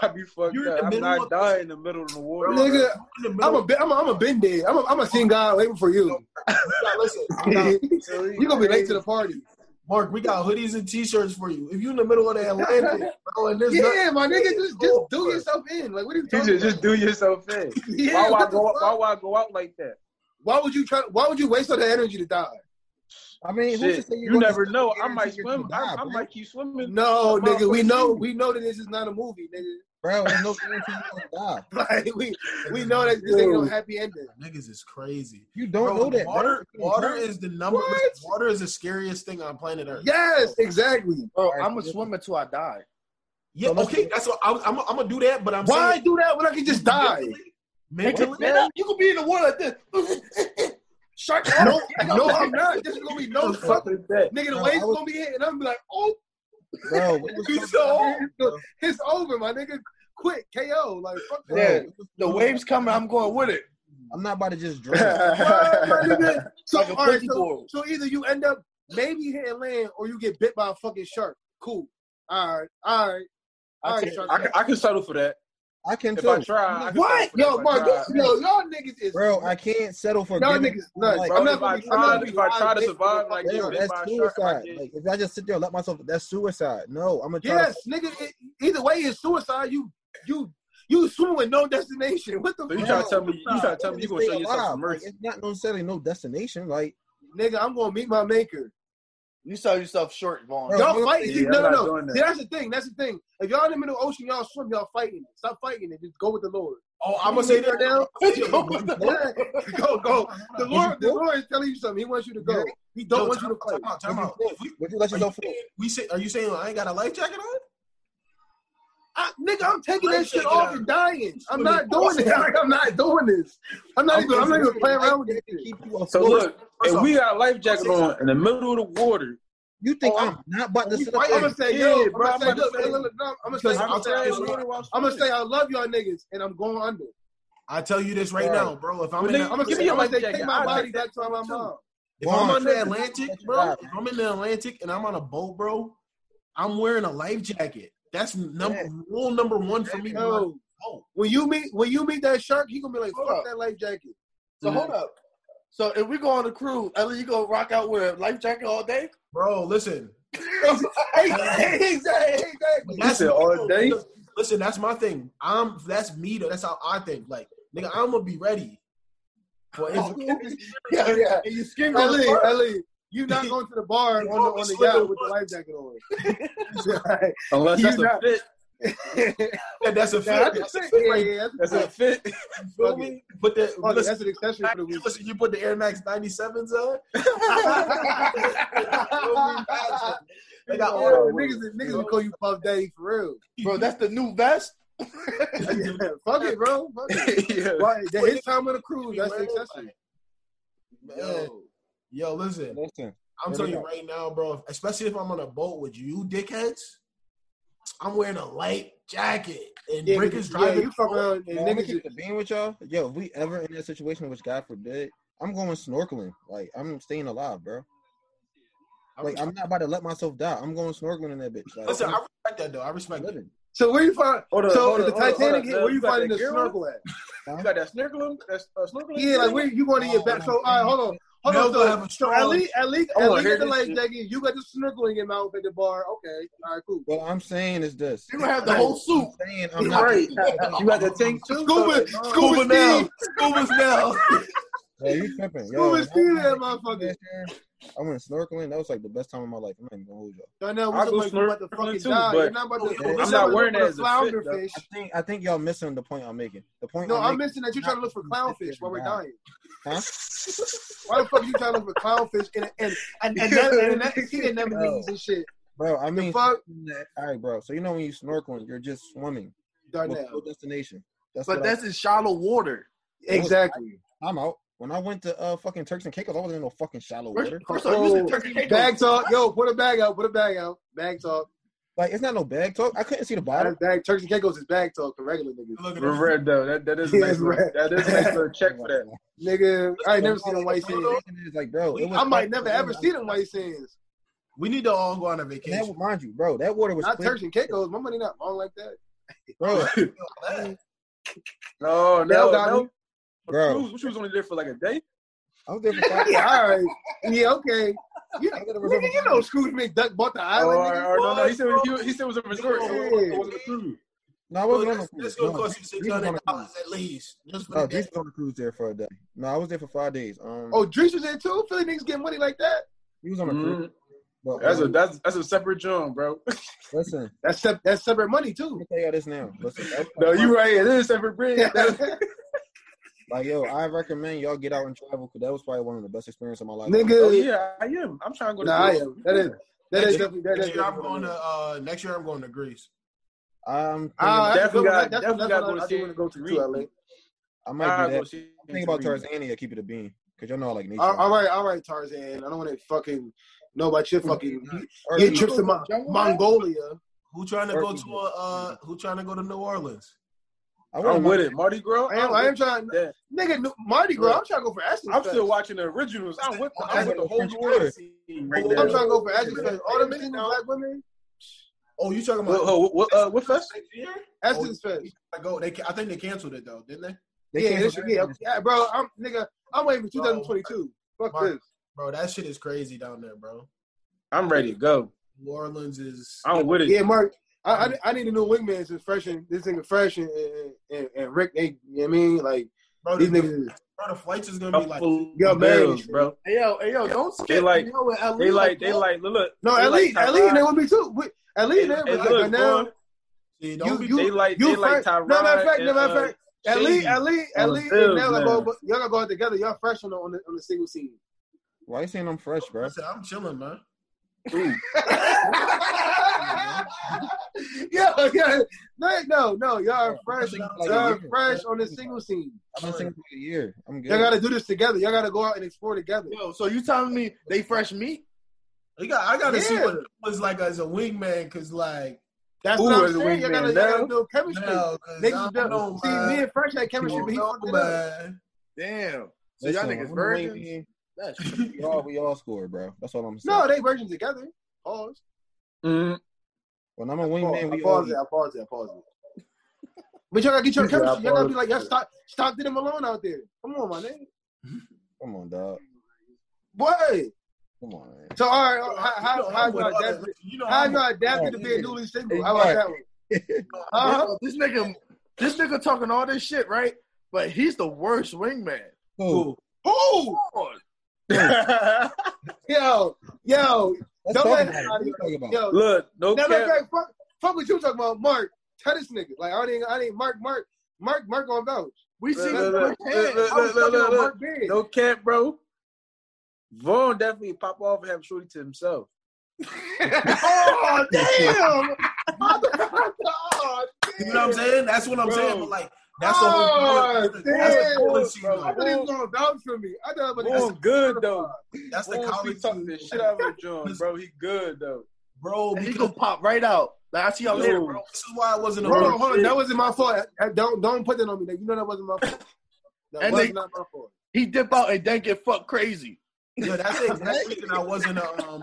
I be fucked up. I'm not dying in the middle of the war. Nigga, I'm a, I'm a, I'm a been dead. I'm a, I'm a seen God waiting for you. Listen, you're going to be late to the party. Mark, we got hoodies and T-shirts for you. If you in the middle of the Atlantic, bro, and there's yeah, nothing, my nigga, just, just do yourself in. Like, what are you talking about? Just do yourself in. yeah, why, would I go out, why would I go out like that? Why would you try? Why would you waste all that energy to die? I mean, who's to say you, you never know. I might swim. Die, I, I might keep swimming. No, I'm nigga, we know. You. We know that this is not a movie, nigga. Bro, there's no guarantee you're gonna die. Like, we we know that this ain't no happy ending. Niggas is crazy. You don't bro, know that. Water, water is the number. What? Water is the scariest thing on planet Earth. Yes, exactly. Bro, right, I'm a swimmer till I die. Yeah, so okay, that's what I, I'm. I'm gonna do that, but I'm. Why saying, do that when I can just die? Mentally, mentally? You could be in the water like this. Shark off. No, nigga, no, I'm not. This is gonna be no fucking bet. Nigga, the no, wave's was... gonna be hit, and I'm be like, oh, no, he's so old. It's over, my nigga. Quick K O. Like, fuck that. Yeah, the wave's coming. I'm going with it. I'm not about to just drink. Right, so, like all right, so, so either you end up maybe hitting land, or you get bit by a fucking shark. Cool. All right, all right, all right. I can, shark I, can I can settle for that. I can if too. I try. I can what? Yo, Mark, yo, y'all niggas is. Bro, I can't settle for. Y'all niggas nuts. Like, I'm not gonna be. If I try, if I try to survive, like yo, that's by suicide. Shark, like, if I just sit there and let myself, that's suicide. No, I'm gonna. Yes, try to... nigga. It, either way, it's suicide. You, you, you swim with no destination. What the? So fuck? You try to tell me? You try to tell me you gonna show yourself some mercy? It's not necessarily no destination. Like, nigga, I'm gonna meet my maker. You sell yourself short, Vaughn. Y'all fighting. Yeah, no, no, no. That. See, that's the thing. That's the thing. If y'all in the middle of the ocean, y'all swim, y'all fighting. Stop fighting it. Just go with the Lord. Oh, I'm going to say that now. Go, with the Lord. go, go. The Lord, the Lord is telling you something. He wants you to go. He don't no, want you to fight. Time out, time out. Would you, you let yourself you, we say, are you saying I ain't got a life jacket on? I, nigga, I'm taking that shit off and dying. I'm not doing this. I'm not doing this. I'm not even. I'm not even playing around with this shit. So look, if we got life jackets on in the middle of the water, you think I'm not about to sit up? I'm gonna say, yo, bro. I'm gonna say, I'm gonna say, I love y'all niggas, and I'm going under. I tell you this right now, bro. If I'm in, I'm gonna take my body back to my mom. If I'm on the Atlantic, bro. If I'm in the Atlantic and I'm on a boat, bro, I'm wearing a life jacket. That's number, yeah. rule number one for me. Oh. When you meet when you meet that shark, he gonna be like, hold fuck up. That life jacket. So mm-hmm. hold up. So if we go on a cruise, Ellie, you gonna rock out with a life jacket all day? Bro, listen. exactly. exactly. That's it all day. Listen, that's my thing. I'm that's me though. That's how I think. Like, nigga, I'm gonna be ready. But oh, if yeah, yeah. And you skin Ellie, Ellie. You're not going to the bar on the, on the yacht with the life jacket on. Right. Unless you that's not. a fit. yeah, that's a fit. Nah, that's, that's a fit. Right? Yeah, that's, that's a fit. fit. But okay. the, okay, listen, that's an accessory for the week. Listen, you put the Air Max ninety-sevens on? They got all oh, niggas niggas will call you Puff Daddy for real. Bro, that's the new vest? yeah, fuck it, bro. Fuck it. yeah. Right, that his time on the cruise, that's the accessory. Yo. Yo, listen. listen I'm telling you go. right now, bro. Especially if I'm on a boat with you, dickheads. I'm wearing a light jacket and yeah, Rick is driving. Yeah, you fuck around and niggas keep the beam with y'all. Yo, if we ever in that situation, which God forbid, I'm going snorkeling. Like I'm staying alive, bro. Like I'm not about to let myself die. I'm going snorkeling in that bitch. Like, listen, I'm, I respect that though. I respect it. So where you find? Hold so hold the hold Titanic, hold where you, you finding the snorkel at? Huh? You got that snorkeling? That's uh, snorkeling. Yeah, like where you going to get back? So all right, hold on. Hold no, on, so have a strong. At least, at least, at least the life jacket. You got the snorkel in your mouth at the bar. Okay, all right, cool. What I'm saying is this: you gonna have the whole suit. I'm saying I'm not right. You got the tank too. Scuba, scuba, scuba now. Scuba's now. Hey, you tripping? Scuba Steve, that motherfucker. I went snorkeling. That was like the best time of my life. I'm not even gonna hold y'all. I know we just about to fucking die. You're not about to. I'm not wearing that as a fish. I think I think y'all missing the point I'm making. The point. No, I'm missing that you're trying to look for clownfish while we're dying. Huh? Why the fuck you trying to look for clownfish and and and and that and that and shit? Bro, I mean, all right, bro. So you know when you snorkeling, you're just swimming. No destination. But that's in shallow water. Exactly. I'm out. When I went to uh, fucking Turks and Caicos, I wasn't in no fucking shallow water. First, first oh, you said Turks and Caicos. Bag talk. Yo, put a bag out. Put a bag out. Bag talk. Like, it's not no bag talk. I couldn't see the bottom. Bag, Turks and Caicos is bag talk for regular niggas. We're red, though. That, that is yeah, nice. Red. That is nice for a check for that. Nigga, I ain't never seen them white sands. Like, bro, we, I might never ever see them white sands. We need to all go on a vacation. That would mind you, bro. That water was not clean. Turks and Caicos. My money not long like that. Bro. no, no, no. Bro, she was only there for like a day. I was there for five. yeah, all right. Yeah, okay. You know, nigga, you know Scrooge McDuck bought the island. Oh, nigga. Right, no, no, he said he, he said it was a resort. Yeah. It wasn't a cruise. No, I wasn't well, on a cruise. This gonna no, cost you six hundred dollars at least. Just for oh, Dries was on a cruise there for a day. No, I was there for five days. Um, oh, Dries was there too. Philly niggas getting money like that. He was on a cruise. Mm-hmm. But, that's um, a that's that's a separate job, bro. Listen, that's se- that's separate money too. Let me tell you this now. Listen, no, you right. It is separate bread. Like, yo, I recommend y'all get out and travel because that was probably one of the best experiences of my life. Nigga, oh, yeah, I am. I'm trying to go to nah, Greece. That is, that is definitely, that is definitely. I'm going to, uh, next year I'm going to Greece. I'm uh, definitely got to go to Greece. I might do that. I'm thinking about Tanzania, keep it a bean. Cause y'all know how, like nature. All, all right, all right, Tarzan. I don't want to fucking know about your fucking get trips to Mon- Mongolia. Who trying to go to a, uh? Who trying to go to New Orleans? I'm, I'm with it. Mardi Gras? I am, I am trying. Yeah. Nigga, Mardi Gras, I'm trying to go for Ashley. I'm Fest. Still watching the originals. I'm with, I'm I'm with the whole world. Right I'm trying to go for Ashley Fest. All the men and black women. Oh, you talking about. Oh, what, what, uh, what fest? Ashley oh, Fest. I, go. They, I think they canceled it, though, didn't they? they yeah, this should be. Yeah, bro, I'm, nigga, I'm waiting for twenty twenty-two. Bro, fuck Mark, this. Bro, that shit is crazy down there, bro. I'm ready to go. New Orleans is. I'm with it. Yeah, Mark. I, I I need a new wingman since fresh and this nigga fresh and, and, and Rick. They, you know what I mean? Like, bro, these niggas. Bro, the flights is gonna be like yo, bills, bro. Hey yo, hey yo, don't skip. They like, yo, at they like, they like. Look, look no, at least, at least they would be too. At least they would like now. They like, they like Tyrod. No matter of fact, no matter of fact. At least, at least, at least now like y'all gotta go out together. Y'all fresh on the on the, on the single scene. Why you saying I'm fresh, bro? I said, I'm chilling, man. Ooh. Yeah, yeah, no, no, no. Y'all are fresh. Like y'all are fresh on the single scene. I've been singing for a year. I'm good. Y'all gotta do this together. Y'all gotta go out and explore together. Yo, so you telling me they fresh meat? I got, I gotta yeah. see what it was like as a wingman, cause like that's Ooh, what I'm saying. Y'all gotta, gotta build chemistry. No, niggas don't see man. Me and fresh had chemistry. But he know, man. Damn. So y'all niggas virgins. That's we all we all score, bro. That's all I'm saying. No, they virgins together. Pause. Mm. When I'm a wingman, we pause it. I pause it. I pause it. But y'all gotta get your chemistry. Y'all gotta be like, y'all stop, stop them alone out there. Come on, my nigga. Come on, dog. Boy. Come on, man. So all right, how how you adapted? How you adapted to be a newly single? How about that one? Uh-huh. This nigga, this nigga talking all this shit, right? But he's the worst wingman. Who? Who? Yo, yo. Don't let anybody talk about. Yo, look, no cap. Fact, fuck, fuck what you talking about, Mark. Tell this nigga. Like I ain't, I ain't Mark, Mark, Mark, Mark on those. We see Mark Ben. No cap, bro. Vaughn definitely pop off and have shorty to himself. Oh damn! Oh, damn! You know what I'm saying? That's what I'm bro. saying. But like. That's the oh, whole college scene. I thought he was gonna vouch for me. I thought he was good though. That's the college talking the shit out of John, bro. He good though, bro. He can pop right out. Like I see y'all later, bro. This is why I wasn't. Bro, a hold on. That wasn't my fault. I, I don't don't put that on me. You know that wasn't my fault. That and was they, not my fault. He dip out and then get fucked crazy. Yeah, that's exactly. And I wasn't a um,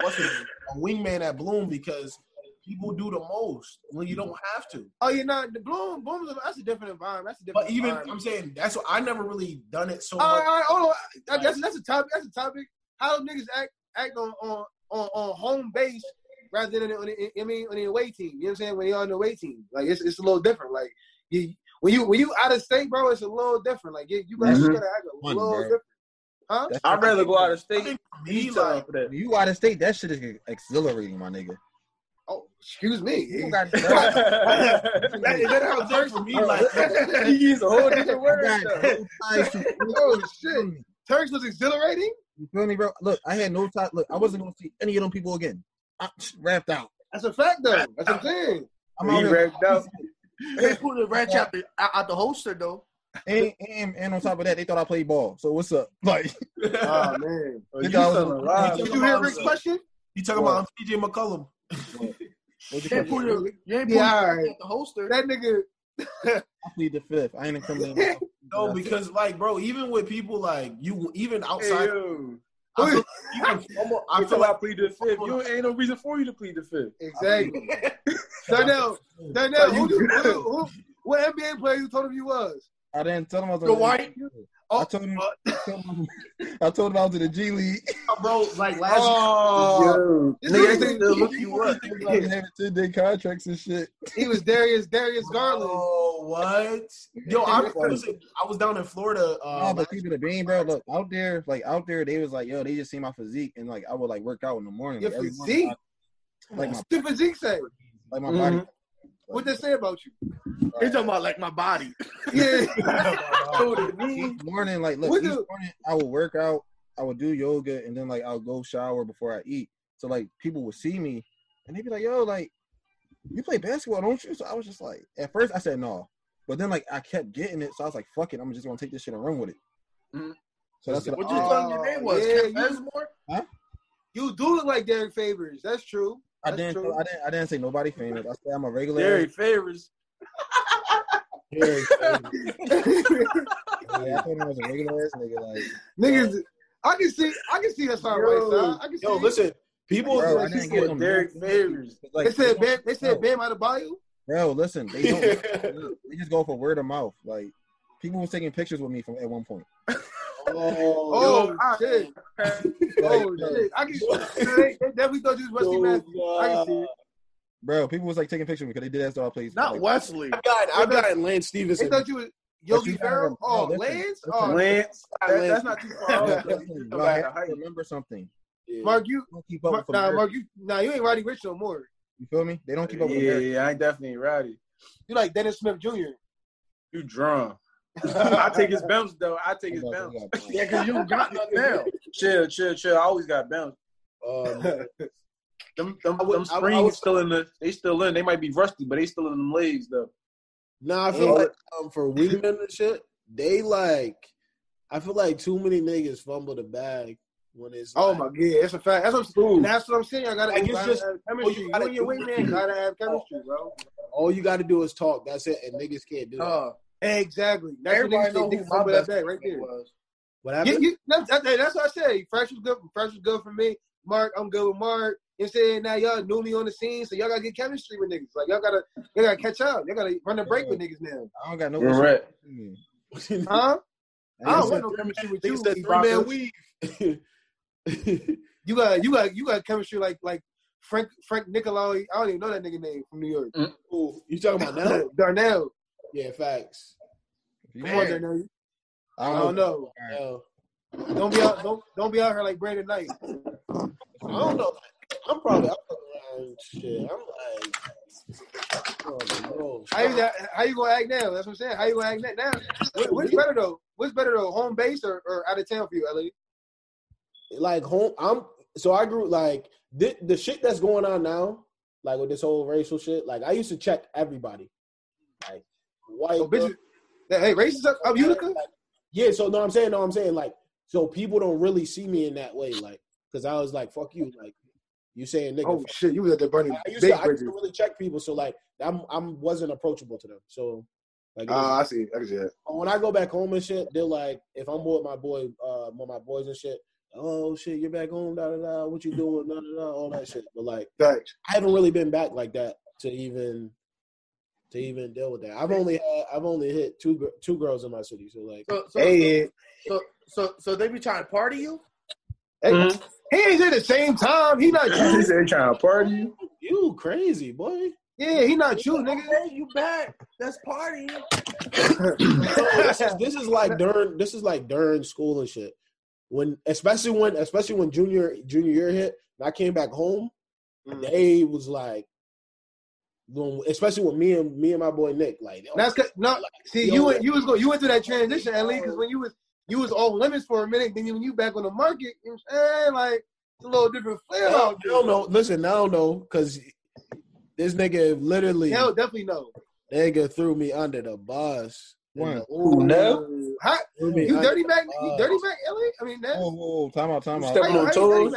wasn't a wingman at Bloom because. People do the most when you don't have to. Oh, you know, the Bloom, Bloom, that's a different environment. That's a different. But even environment. I'm saying that's what I never really done it so. All much. Right, all right, hold on. Like, that's that's a topic. That's a topic. How niggas act act on on, on, on home base rather than on the, I mean on the away team. You know what I'm saying? When you're on the away team, like it's it's a little different. Like you when you when you out of state, bro, it's a little different. Like you you gotta, mm-hmm. you gotta act a little One, different. Huh? That's I'd rather go out of state. Me, like, that. You out of state, that shit is exhilarating, my nigga. Oh, excuse me. Is that how jerks for me? Like, he used a whole different word. Oh shit! Turks was exhilarating. You feel me, bro? Look, I had no time. Look, I wasn't gonna see any of them people again. I wrapped out. That's a fact, though. That's a thing. I'm out wrapped out. They pulled the ratchet out the out the holster though. And, and and on top of that, they thought I played ball. So what's up? Like, oh man. Did you hear Rick's question? He talking about T J McCollum. That nigga, I plead the fifth. I ain't incriminating. No, because like, bro, even with people like you, even outside, hey, I feel like, even, I, feel like I plead the fifth. You ain't no reason for you to plead the fifth. Exactly. Darnell, Darnell, who, who, who, who, what N B A player you told him you was? I didn't tell him I was. The white. Oh, I told him. I told him, I told him I was in the G League, bro. Like last oh, year, nigga, they look you up. ten-day contracts and shit. He was Darius Darius Garland. Oh, what? Yo, I was I was down in Florida. Uh, nah, but keeping the beam, bro. Look out there, like out there, they was like, yo, they just see my physique, and like I would like work out in the morning. Your like, physique, morning, like my physique, say, like my mm-hmm. body. What they say about you? They talking about like my body. Yeah. Each morning, like look, each morning I would work out, I would do yoga, and then like I'll go shower before I eat. So like people would see me, and they'd be like, "Yo, like you play basketball, don't you?" So I was just like, at first I said no, but then like I kept getting it, so I was like, "Fuck it, I'm just gonna take this shit and run with it." Mm-hmm. So that's what you thought your name was. Yeah, Cap Esmore? Huh? You do look like Derek Favors. That's true. That's I didn't. True. I didn't. I didn't say nobody famous. I said I'm a regular. Derek Favors. Derek Favors. Yeah, I thought I was a regular ass nigga. Like niggas, uh, I can see. I can see that's not right, son. I can see. Yo, listen. People bro, didn't get them Derek Favors. Like, they said Bam. They said Bam out of Bayou. Bro, listen. They don't. They just go for word of mouth. Like people was taking pictures with me from at one point. Oh, oh shit! Oh shit! I can. They definitely thought you was Wesley Matthews. I can see it. Bro, people was like taking pictures because they did that to our place. Not like, Wesley. I got. I got Lance Stevenson. They thought you was Yogi Ferrell. Oh, no, Lance. Oh, Lance. That, that's not too far. No, listen, bro, I have to remember something. Yeah. Mark, you. Keep up Mark, with nah, Mark, you. Nah, you ain't Roddy Rich no more. You feel me? They don't keep up yeah, with America. Yeah, I ain't definitely Roddy. You like Dennis Smith Junior You drunk. I take his bounce though. I take his bounce. Yeah, cause you got nothing now. Chill, chill, chill. I always got bounce. Um, them, them, would, them springs I would, I would, still in the. They still in. They might be rusty, but they still in them legs though. Nah, I feel oh. like um, for women and shit, they like. I feel like too many niggas fumble the bag when it's. Oh like, my god, it's a fact. That's what I'm. That's what I'm saying. I gotta. Like, it's gotta just have chemistry. You, gotta you and your wingman gotta have chemistry, bro. All you gotta do is talk. That's it, and niggas can't do uh, it. Exactly. That's everybody know who my best that right there was. What happened? Yeah, yeah, that's, that, that's what I say. Fresh was good. Fresh was good for me. Mark, I'm good with Mark. You know what I'm saying? Now y'all newly on the scene, so y'all gotta get chemistry with niggas. Like y'all gotta, y'all gotta catch up. Y'all gotta run the break yeah. with niggas now. I don't got no. You're right. Huh? I, I don't want no chemistry with you. Three man weave. You got, you got, you got chemistry like, like. Frank, Frank Nicolai. I don't even know that nigga name from New York. Mm. Ooh, you talking about Darnell? Darnell. Yeah, facts. Come on, Darnell. I don't, I don't know. know. Right. Don't be out. Don't don't be out here like Brandon Knight. I don't know. I'm probably. I'm around shit. I'm like. Oh, how you how you gonna act now? That's what I'm saying. How you gonna act now? What, what's better though? What's better though? Home base or, or out of town for you, L A? Like home. I'm so I grew like the the shit that's going on now. Like with this whole racial shit. Like I used to check everybody. Like white so bitches, hey, racist up, up Utica? Like, yeah, so no, I'm saying, no, I'm saying, like, so people don't really see me in that way, like, because I was like, fuck you, like, you saying nigga. Oh shit, you was at the burning. I used, to, I used to really check people, so like, I'm, I'm wasn't approachable to them, so. Like, oh, uh, I see, I see that. When I go back home and shit, they're like, if I'm with my boy, uh, with my boys and shit, oh shit, you're back home, da da da, what you doing, da da da, all that shit, but like, thanks. I haven't really been back like that to even. To even deal with that, I've only had, I've only hit two two girls in my city. So like, so so, hey. so, so, so they be trying to party you. Hey, mm-hmm. He ain't at the same time. He not. He said trying to party you. You crazy boy. Yeah, he not you, nigga. Hey, you back? That's party. So this, is, this is like during this is like during school and shit. When especially when especially when junior junior year hit, and I came back home, mm-hmm. They was like. When, especially with me and me and my boy Nick, like that's no. Like, see, you went, you was go, you went through that transition, Ellie, because when you was you was off limits for a minute, then when you back on the market, you know what I'm saying? Like it's a little different flavor. I don't know. Listen, I don't know because this nigga literally, hell, definitely no. Nigga threw me under the bus. Ooh, no, how, you dirty back, you dirty back, Ellie. I mean, that. Whoa, whoa, time out, time out. Stepping on toes.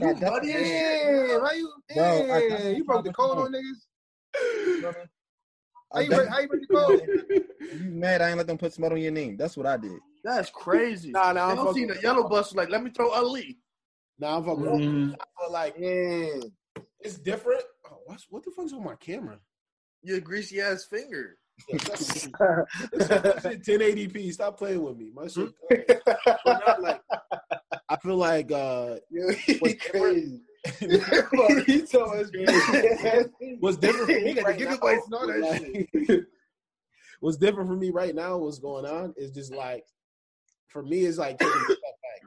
You buddy, yeah. Why you? Bro, I, I, you broke the code on niggas. How you break, how you break the code? You mad? I ain't let them put smut on your name. That's what I did. That's crazy. Nah, nah. I don't see the yellow bus. Like, let me throw Ali. Nah, I'm fucking. Mm. I feel like, mm. It's different. Oh, what's, what the fuck's on my camera? Your greasy ass finger. Yeah, that's, that's, that's ten eighty p. Stop playing with me. My shit. Like, I feel like uh, what's different. What's different for me right now? Like, what's different for me right now? What's going on? Is just like for me, it's like taking a step back.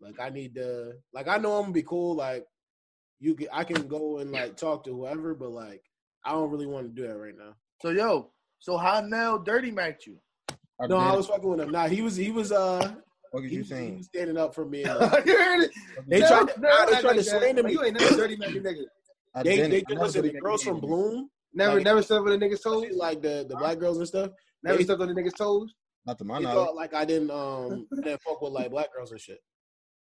Like I need to. Like I know I'm gonna be cool. Like you, can, I can go and like talk to whoever, but like I don't really want to do that right now. So yo. So how now dirty Mac you? I no, did. I was fucking with him. Nah, he was he was uh what he, you saying? He was standing up for me. Like, they tried to, no, they tried like to slander me. Like, you ain't never dirty Mac nigga. I they they listen, the girls from Bloom. Never like, never stepped on the niggas' toes. Like the, the black girls and stuff. Never they, stepped on the niggas' toes. Not to my knowledge. Thought, like I didn't um I didn't fuck with like black girls and shit.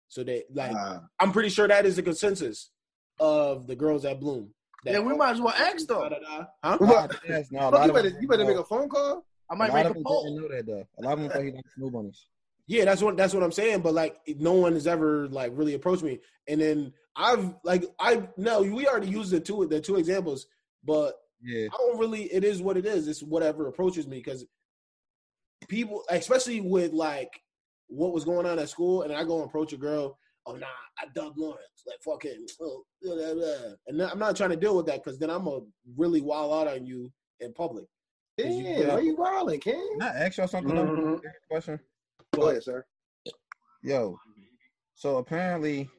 So they like uh, I'm pretty sure that is the consensus of the girls at Bloom. That yeah, we might as well ask though. Da, da, da. Huh? Uh, yes, no, you better, you better make a phone call. I might a make a poll. Didn't know that though. A lot of them thought he liked smooth bunnies. Yeah, that's what that's what I'm saying. But like, no one has ever like really approached me. And then I've like I no, we already used the two the two examples, but yeah, I don't really. It is what it is. It's whatever approaches me because people, especially with like what was going on at school, and I go and approach a girl. Oh nah, I dug Lawrence. Like fucking, oh, blah, blah, blah. And I'm not trying to deal with that because then I'm gonna really wild out on you in public. Yeah, you, are you wilding, King? Can I ask y'all something? Mm-hmm. Question. Go ahead, sir. Yo, so apparently.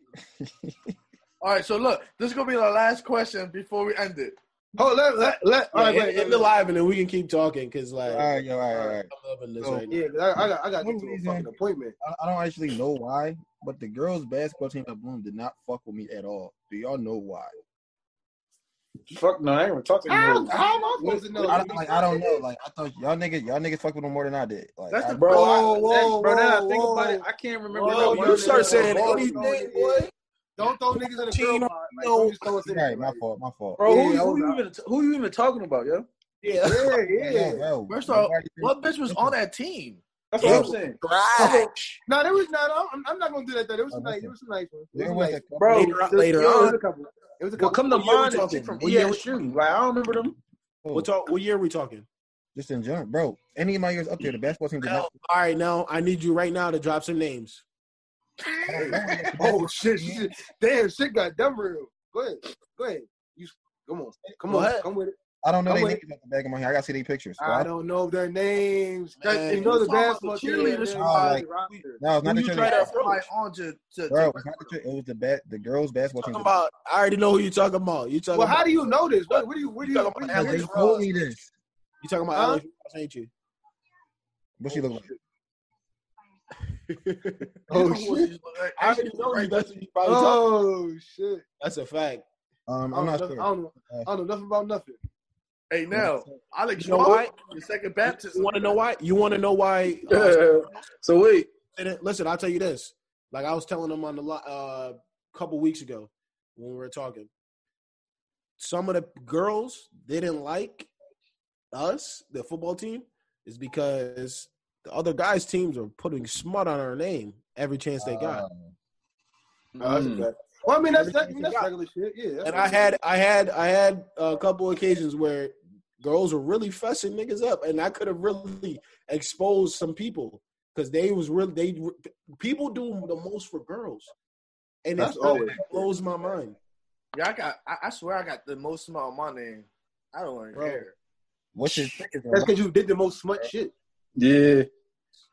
All right, so look, this is gonna be our last question before we end it. Oh, let let let. Yeah, all right, end, end the live and then we can keep talking because like. All right, yo, all right, all right. I'm loving this so, right yeah, now. I, I got I got to get to a fucking appointment. I, I don't actually know why, but the girls' basketball team at Bloom did not fuck with me at all. Do y'all know why? Fuck no, I ain't even talking. How am I supposed to know? I don't, like, I don't know. Like I thought y'all niggas, y'all niggas fuck with them more than I did. Like, that's the I, bro. Whoa, I, whoa, bro, now I think whoa, about it. I can't remember. Whoa, you start saying anything, boy. Don't throw niggas in the team. Like, no, right, my fault, my fault. Bro, who, yeah, who, who, you even, who you even talking about, yo? Yeah, yeah, yeah. yeah bro. First off, what bitch was on that team? That's what yeah. I'm saying. Right. No, there was not. I'm, I'm not gonna do that. Though. There was some nice. There was some nice ones. There was a bro. Later on, a couple. It was a well, come to mind talking from E S U. Like I don't remember them. Oh. What, talk, what year are we talking? Just in general, bro. Any of my years up there, the basketball team. Now, not- all right, now I need you right now to drop some names. oh shit, shit! Damn, shit got dumb real. Go ahead, go ahead. You come on, come Go on, ahead. Come with it. I don't know their names at the back of my head. I gotta see their pictures. So I, I don't know their names. Man, you know the basketball cheerleaders. Oh, like, no, it's not the cheerleaders. Bro, it's not the cheerleaders. It was the bat, the girls' basketball team. I already know who you talking about. You talking? Well, about, how do you know this? What, what do you? What do you? What do you told me this. You talking about Alex Ross, ain't you? What she look like? oh shit! I already know you. That's what you probably talking. Oh shit! That's a fact. Um, I'm not sure. I don't know nothing about nothing. Hey now, Alex, you know why? Your second baptism. You want to know why? You want to know why? Uh, yeah. So wait. Listen, I'll tell you this. Like I was telling them on the a uh, couple weeks ago when we were talking. Some of the girls they didn't like us, the football team, is because the other guys' teams are putting smut on our name every chance they got. Uh, uh, mm. Well, I mean that's, that, I mean, that's regular shit. Yeah. That's and I had, I had, I had a couple occasions where girls were really fessing niggas up, and I could have really exposed some people because they was really they people do the most for girls, and that's it always blows my mind. Yeah, I got. I, I swear, I got the most smut on my name. I don't care. What's your? That's because you did the most smut shit. Yeah.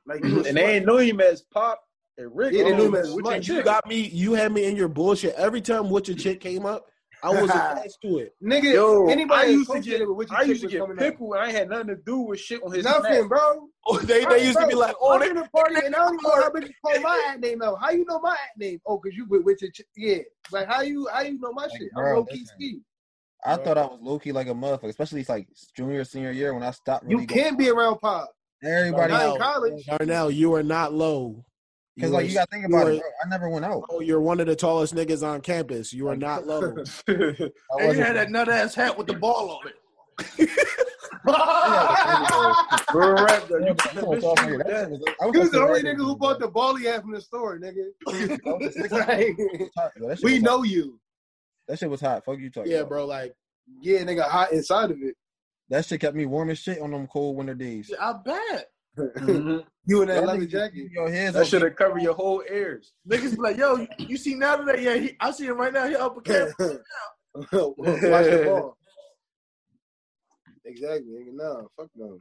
Like, and they ain't know him as Pop. And Rick, yeah, oh, man, which you got me. You had me in your bullshit every time. What your chick came up, I was attached to it, nigga. Yo, anybody I used to get, with I used to get pickle, and I had nothing to do with shit on his nothing, name. Bro. Oh, they they used bro, to be like, oh, they in the party, and I don't even know how bitches call my ad name out. How you know my ad name? Oh, cause you with with your chick. Yeah, like how you how you know my like, shit? Bro, I'm low key ski. I bro. thought I was low key like a motherfucker, especially like junior senior year when I stopped. Really you can't be around Pop. Everybody in college. Darnell, you are not low. Because, like, you got to think about were, it, bro. I never went out. Oh, you're one of the tallest niggas on campus. You are not low. And you had that nut-ass hat with the ball on it. You was the only nigga who bought the ball he had from the store, nigga. Like, we know hot. you. That shit was hot. Fuck you talking Yeah, about. bro. Like, yeah, nigga, hot inside of it. That shit kept me warm as shit on them cold winter days. Yeah, I bet. Mm-hmm. You in that leather jacket? Your hands that should have covered your whole ears. Niggas be like, yo, you see now that yeah, he, I see him right now. He up a camera. Watch the ball. Exactly. No, fuck no.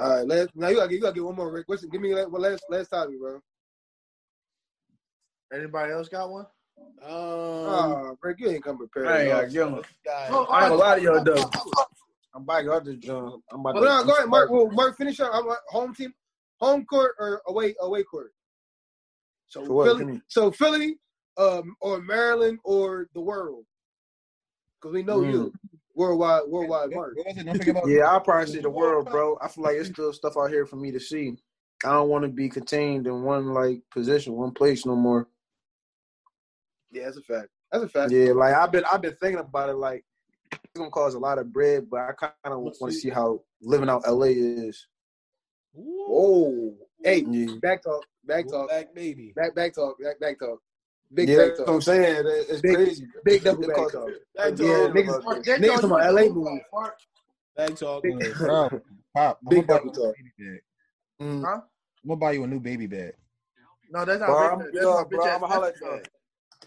All right, last, now you gotta, you gotta get one more, Rick. Listen, give me your last last topic, bro. Anybody else got one? Um, oh, Rick, you ain't come prepared. I ain't gotta get one. Oh, I ain't gonna lie to y'all though. I'm back out this joint. I'm about well, to no, go ahead, Mark. Well, Mark, finish up. I'm home team, home court or away away court. So, so Philly, so Philly, um, or Maryland or the world, because we know mm. you. worldwide, worldwide market. Yeah, I probably see the world, bro. I feel like it's still stuff out here for me to see. I don't want to be contained in one like position, one place no more. Yeah, that's a fact. That's a fact. Yeah, like I've been, I've been thinking about it. Like it's gonna cause a lot of bread, but I kind of want to see how living out L A is. Whoa! Hey, yeah. back talk, back talk, back baby, back back talk, back back talk. Big yeah, back talk. That's what I'm saying. It's big, crazy. Big double back talk. talk. Back talk. Yeah, niggas, talk. niggas from L A movie. Back talk. Big, bro, pop. Big double talk. Mm. Huh? I'm gonna buy you a new baby bag. No, that's not. Bro, big, I'm, that's bro, bitch I'm a holla bag.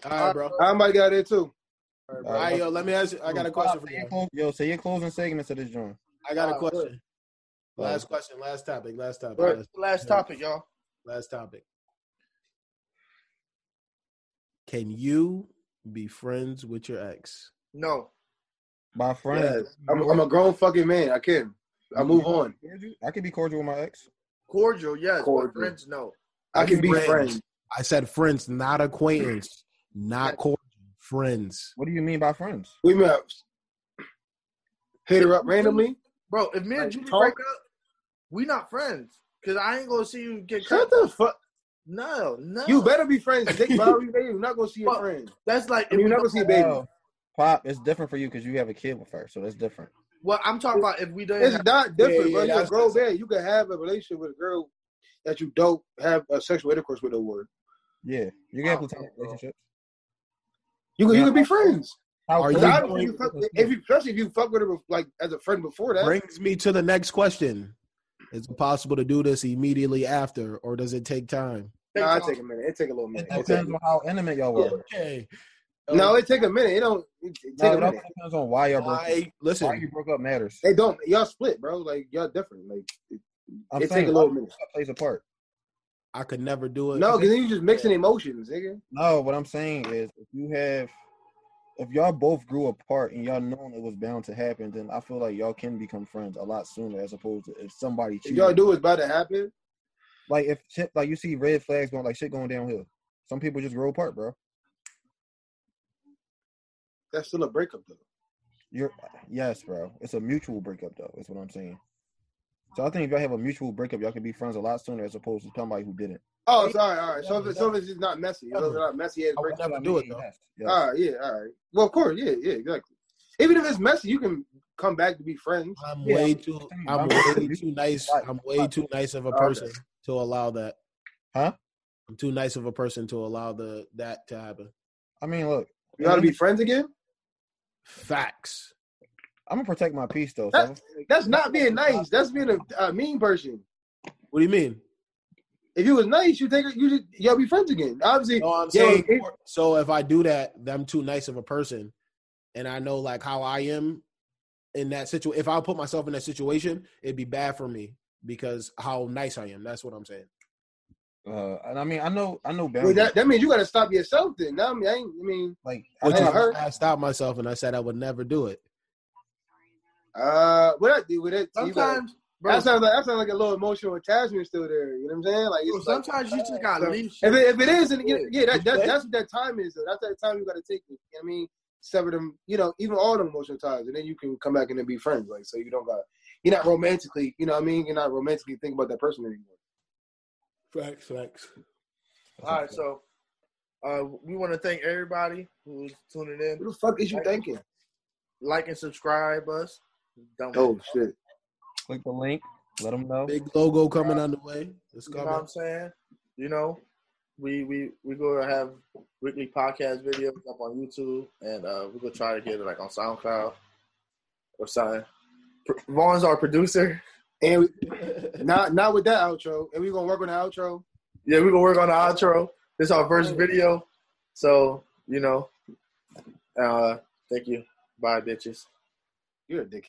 All right, bro. I might got it too. All right, bro. All right, yo. Let me ask you. I got a question for you. Yo, say your closing segments of this joint. I got a question. Last question. Last topic. Last topic. Last, last topic, y'all. Last topic. Can you be friends with your ex? No. My friend. Yes. I'm, I'm a grown fucking man. I can. I move on. I can be cordial with my ex. Cordial, yes. Cordial. But friends, no. I can be friends. friends. I said friends, not acquaintance, not cordial. Friends. What do you mean by friends? We met. Hit her up randomly. Bro, if me and like, Judy break up, we not friends. Because I ain't going to see you get cut. Shut the fuck. No, no. You better be friends. Dick, Bobby, baby. You're not going to see your friend. That's like... I mean, you're not going to see a baby. Well, Pop, it's different for you because you have a kid with her, so that's different. Well, I'm talking about if we don't... It's have- not different, yeah, bro. Yeah, you're a grown man. You can have a relationship with a girl that you don't have a sexual intercourse with, no word. Yeah. You can have platonic relationships. You can, yeah. you can be friends. How are you? Not, if you fuck, if you, especially if you fuck with her like as a friend before that. Brings me to the next question. Is it possible to do this immediately after, or does it take time? No, nah, it take a minute. It take a little minute. It depends on how intimate y'all were. Okay. No, it take a minute. It don't it take no, a it minute. It depends on why y'all broke up. Listen, why you broke up matters. They don't. Y'all split, bro. Like, y'all different. Like, it, it take a little minute. That plays a part. I could never do it. No, because then you just mixing emotions, nigga. No, what I'm saying is if you have... If y'all both grew apart and y'all known it was bound to happen, then I feel like y'all can become friends a lot sooner as opposed to if somebody cheated. If y'all do it's about to happen. Like if shit, like you see red flags going like shit going downhill. Some people just grow apart, bro. That's still a breakup though. You're yes, bro. It's a mutual breakup though, is what I'm saying. So I think if y'all have a mutual breakup, y'all can be friends a lot sooner as opposed to somebody who didn't. Oh, sorry, all right. So if, so if it's just not messy, you know, it's not messy. It's breaking up to do it though. Yeah. All right, yeah, all right. Well, of course, yeah, yeah, exactly. Even if it's messy, you can come back to be friends. I'm yeah. way too, I'm way too nice. I'm way too nice of a person okay. to allow that. Huh? I'm too nice of a person to allow the that to happen. I mean, look, you gotta be friends again. Facts. I'm gonna protect my peace though. That, so. That's not being nice. That's being a, a mean person. What do you mean? If you was nice, you think you just, y'all be friends again. Obviously, no, I'm yeah, saying, it, so if I do that, I'm too nice of a person, and I know like how I am in that situation. If I put myself in that situation, it'd be bad for me because how nice I am. That's what I'm saying. Uh, and I mean, I know, I know. Well, that, that means you got to stop yourself then. No, I mean, I, ain't, I mean, like I, hurt. I stopped myself and I said I would never do it. Uh, what I do with it sometimes. Bro. That sounds like that sounds like a little emotional attachment still there. You know what I'm saying? Like, it's sometimes like, you just gotta leave. If it, if it is, and it, yeah, that, that that's what that time is. Though. That's that time you gotta take. You know what I mean, sever them. You know, even all the emotional ties, and then you can come back and then be friends. Like, so you don't got. You're not romantically. You know what I mean? You're not romantically thinking about that person anymore. Facts, facts. All right, so uh, we want to thank everybody who's tuning in. What the fuck is you like, thinking? Like and subscribe us. Don't oh shit. Up. Click the link. Let them know. Big logo coming on the way. It's coming. You know what I'm saying? You know, we we we gonna have weekly podcast videos up on YouTube, and uh, we're gonna try to get it like on SoundCloud or something. Vaughn's our producer, and we, not not with that outro. And we are gonna work on the outro. Yeah, we are gonna work on the outro. This is our first video, so you know. Uh, thank you. Bye, bitches. You're a dickhead.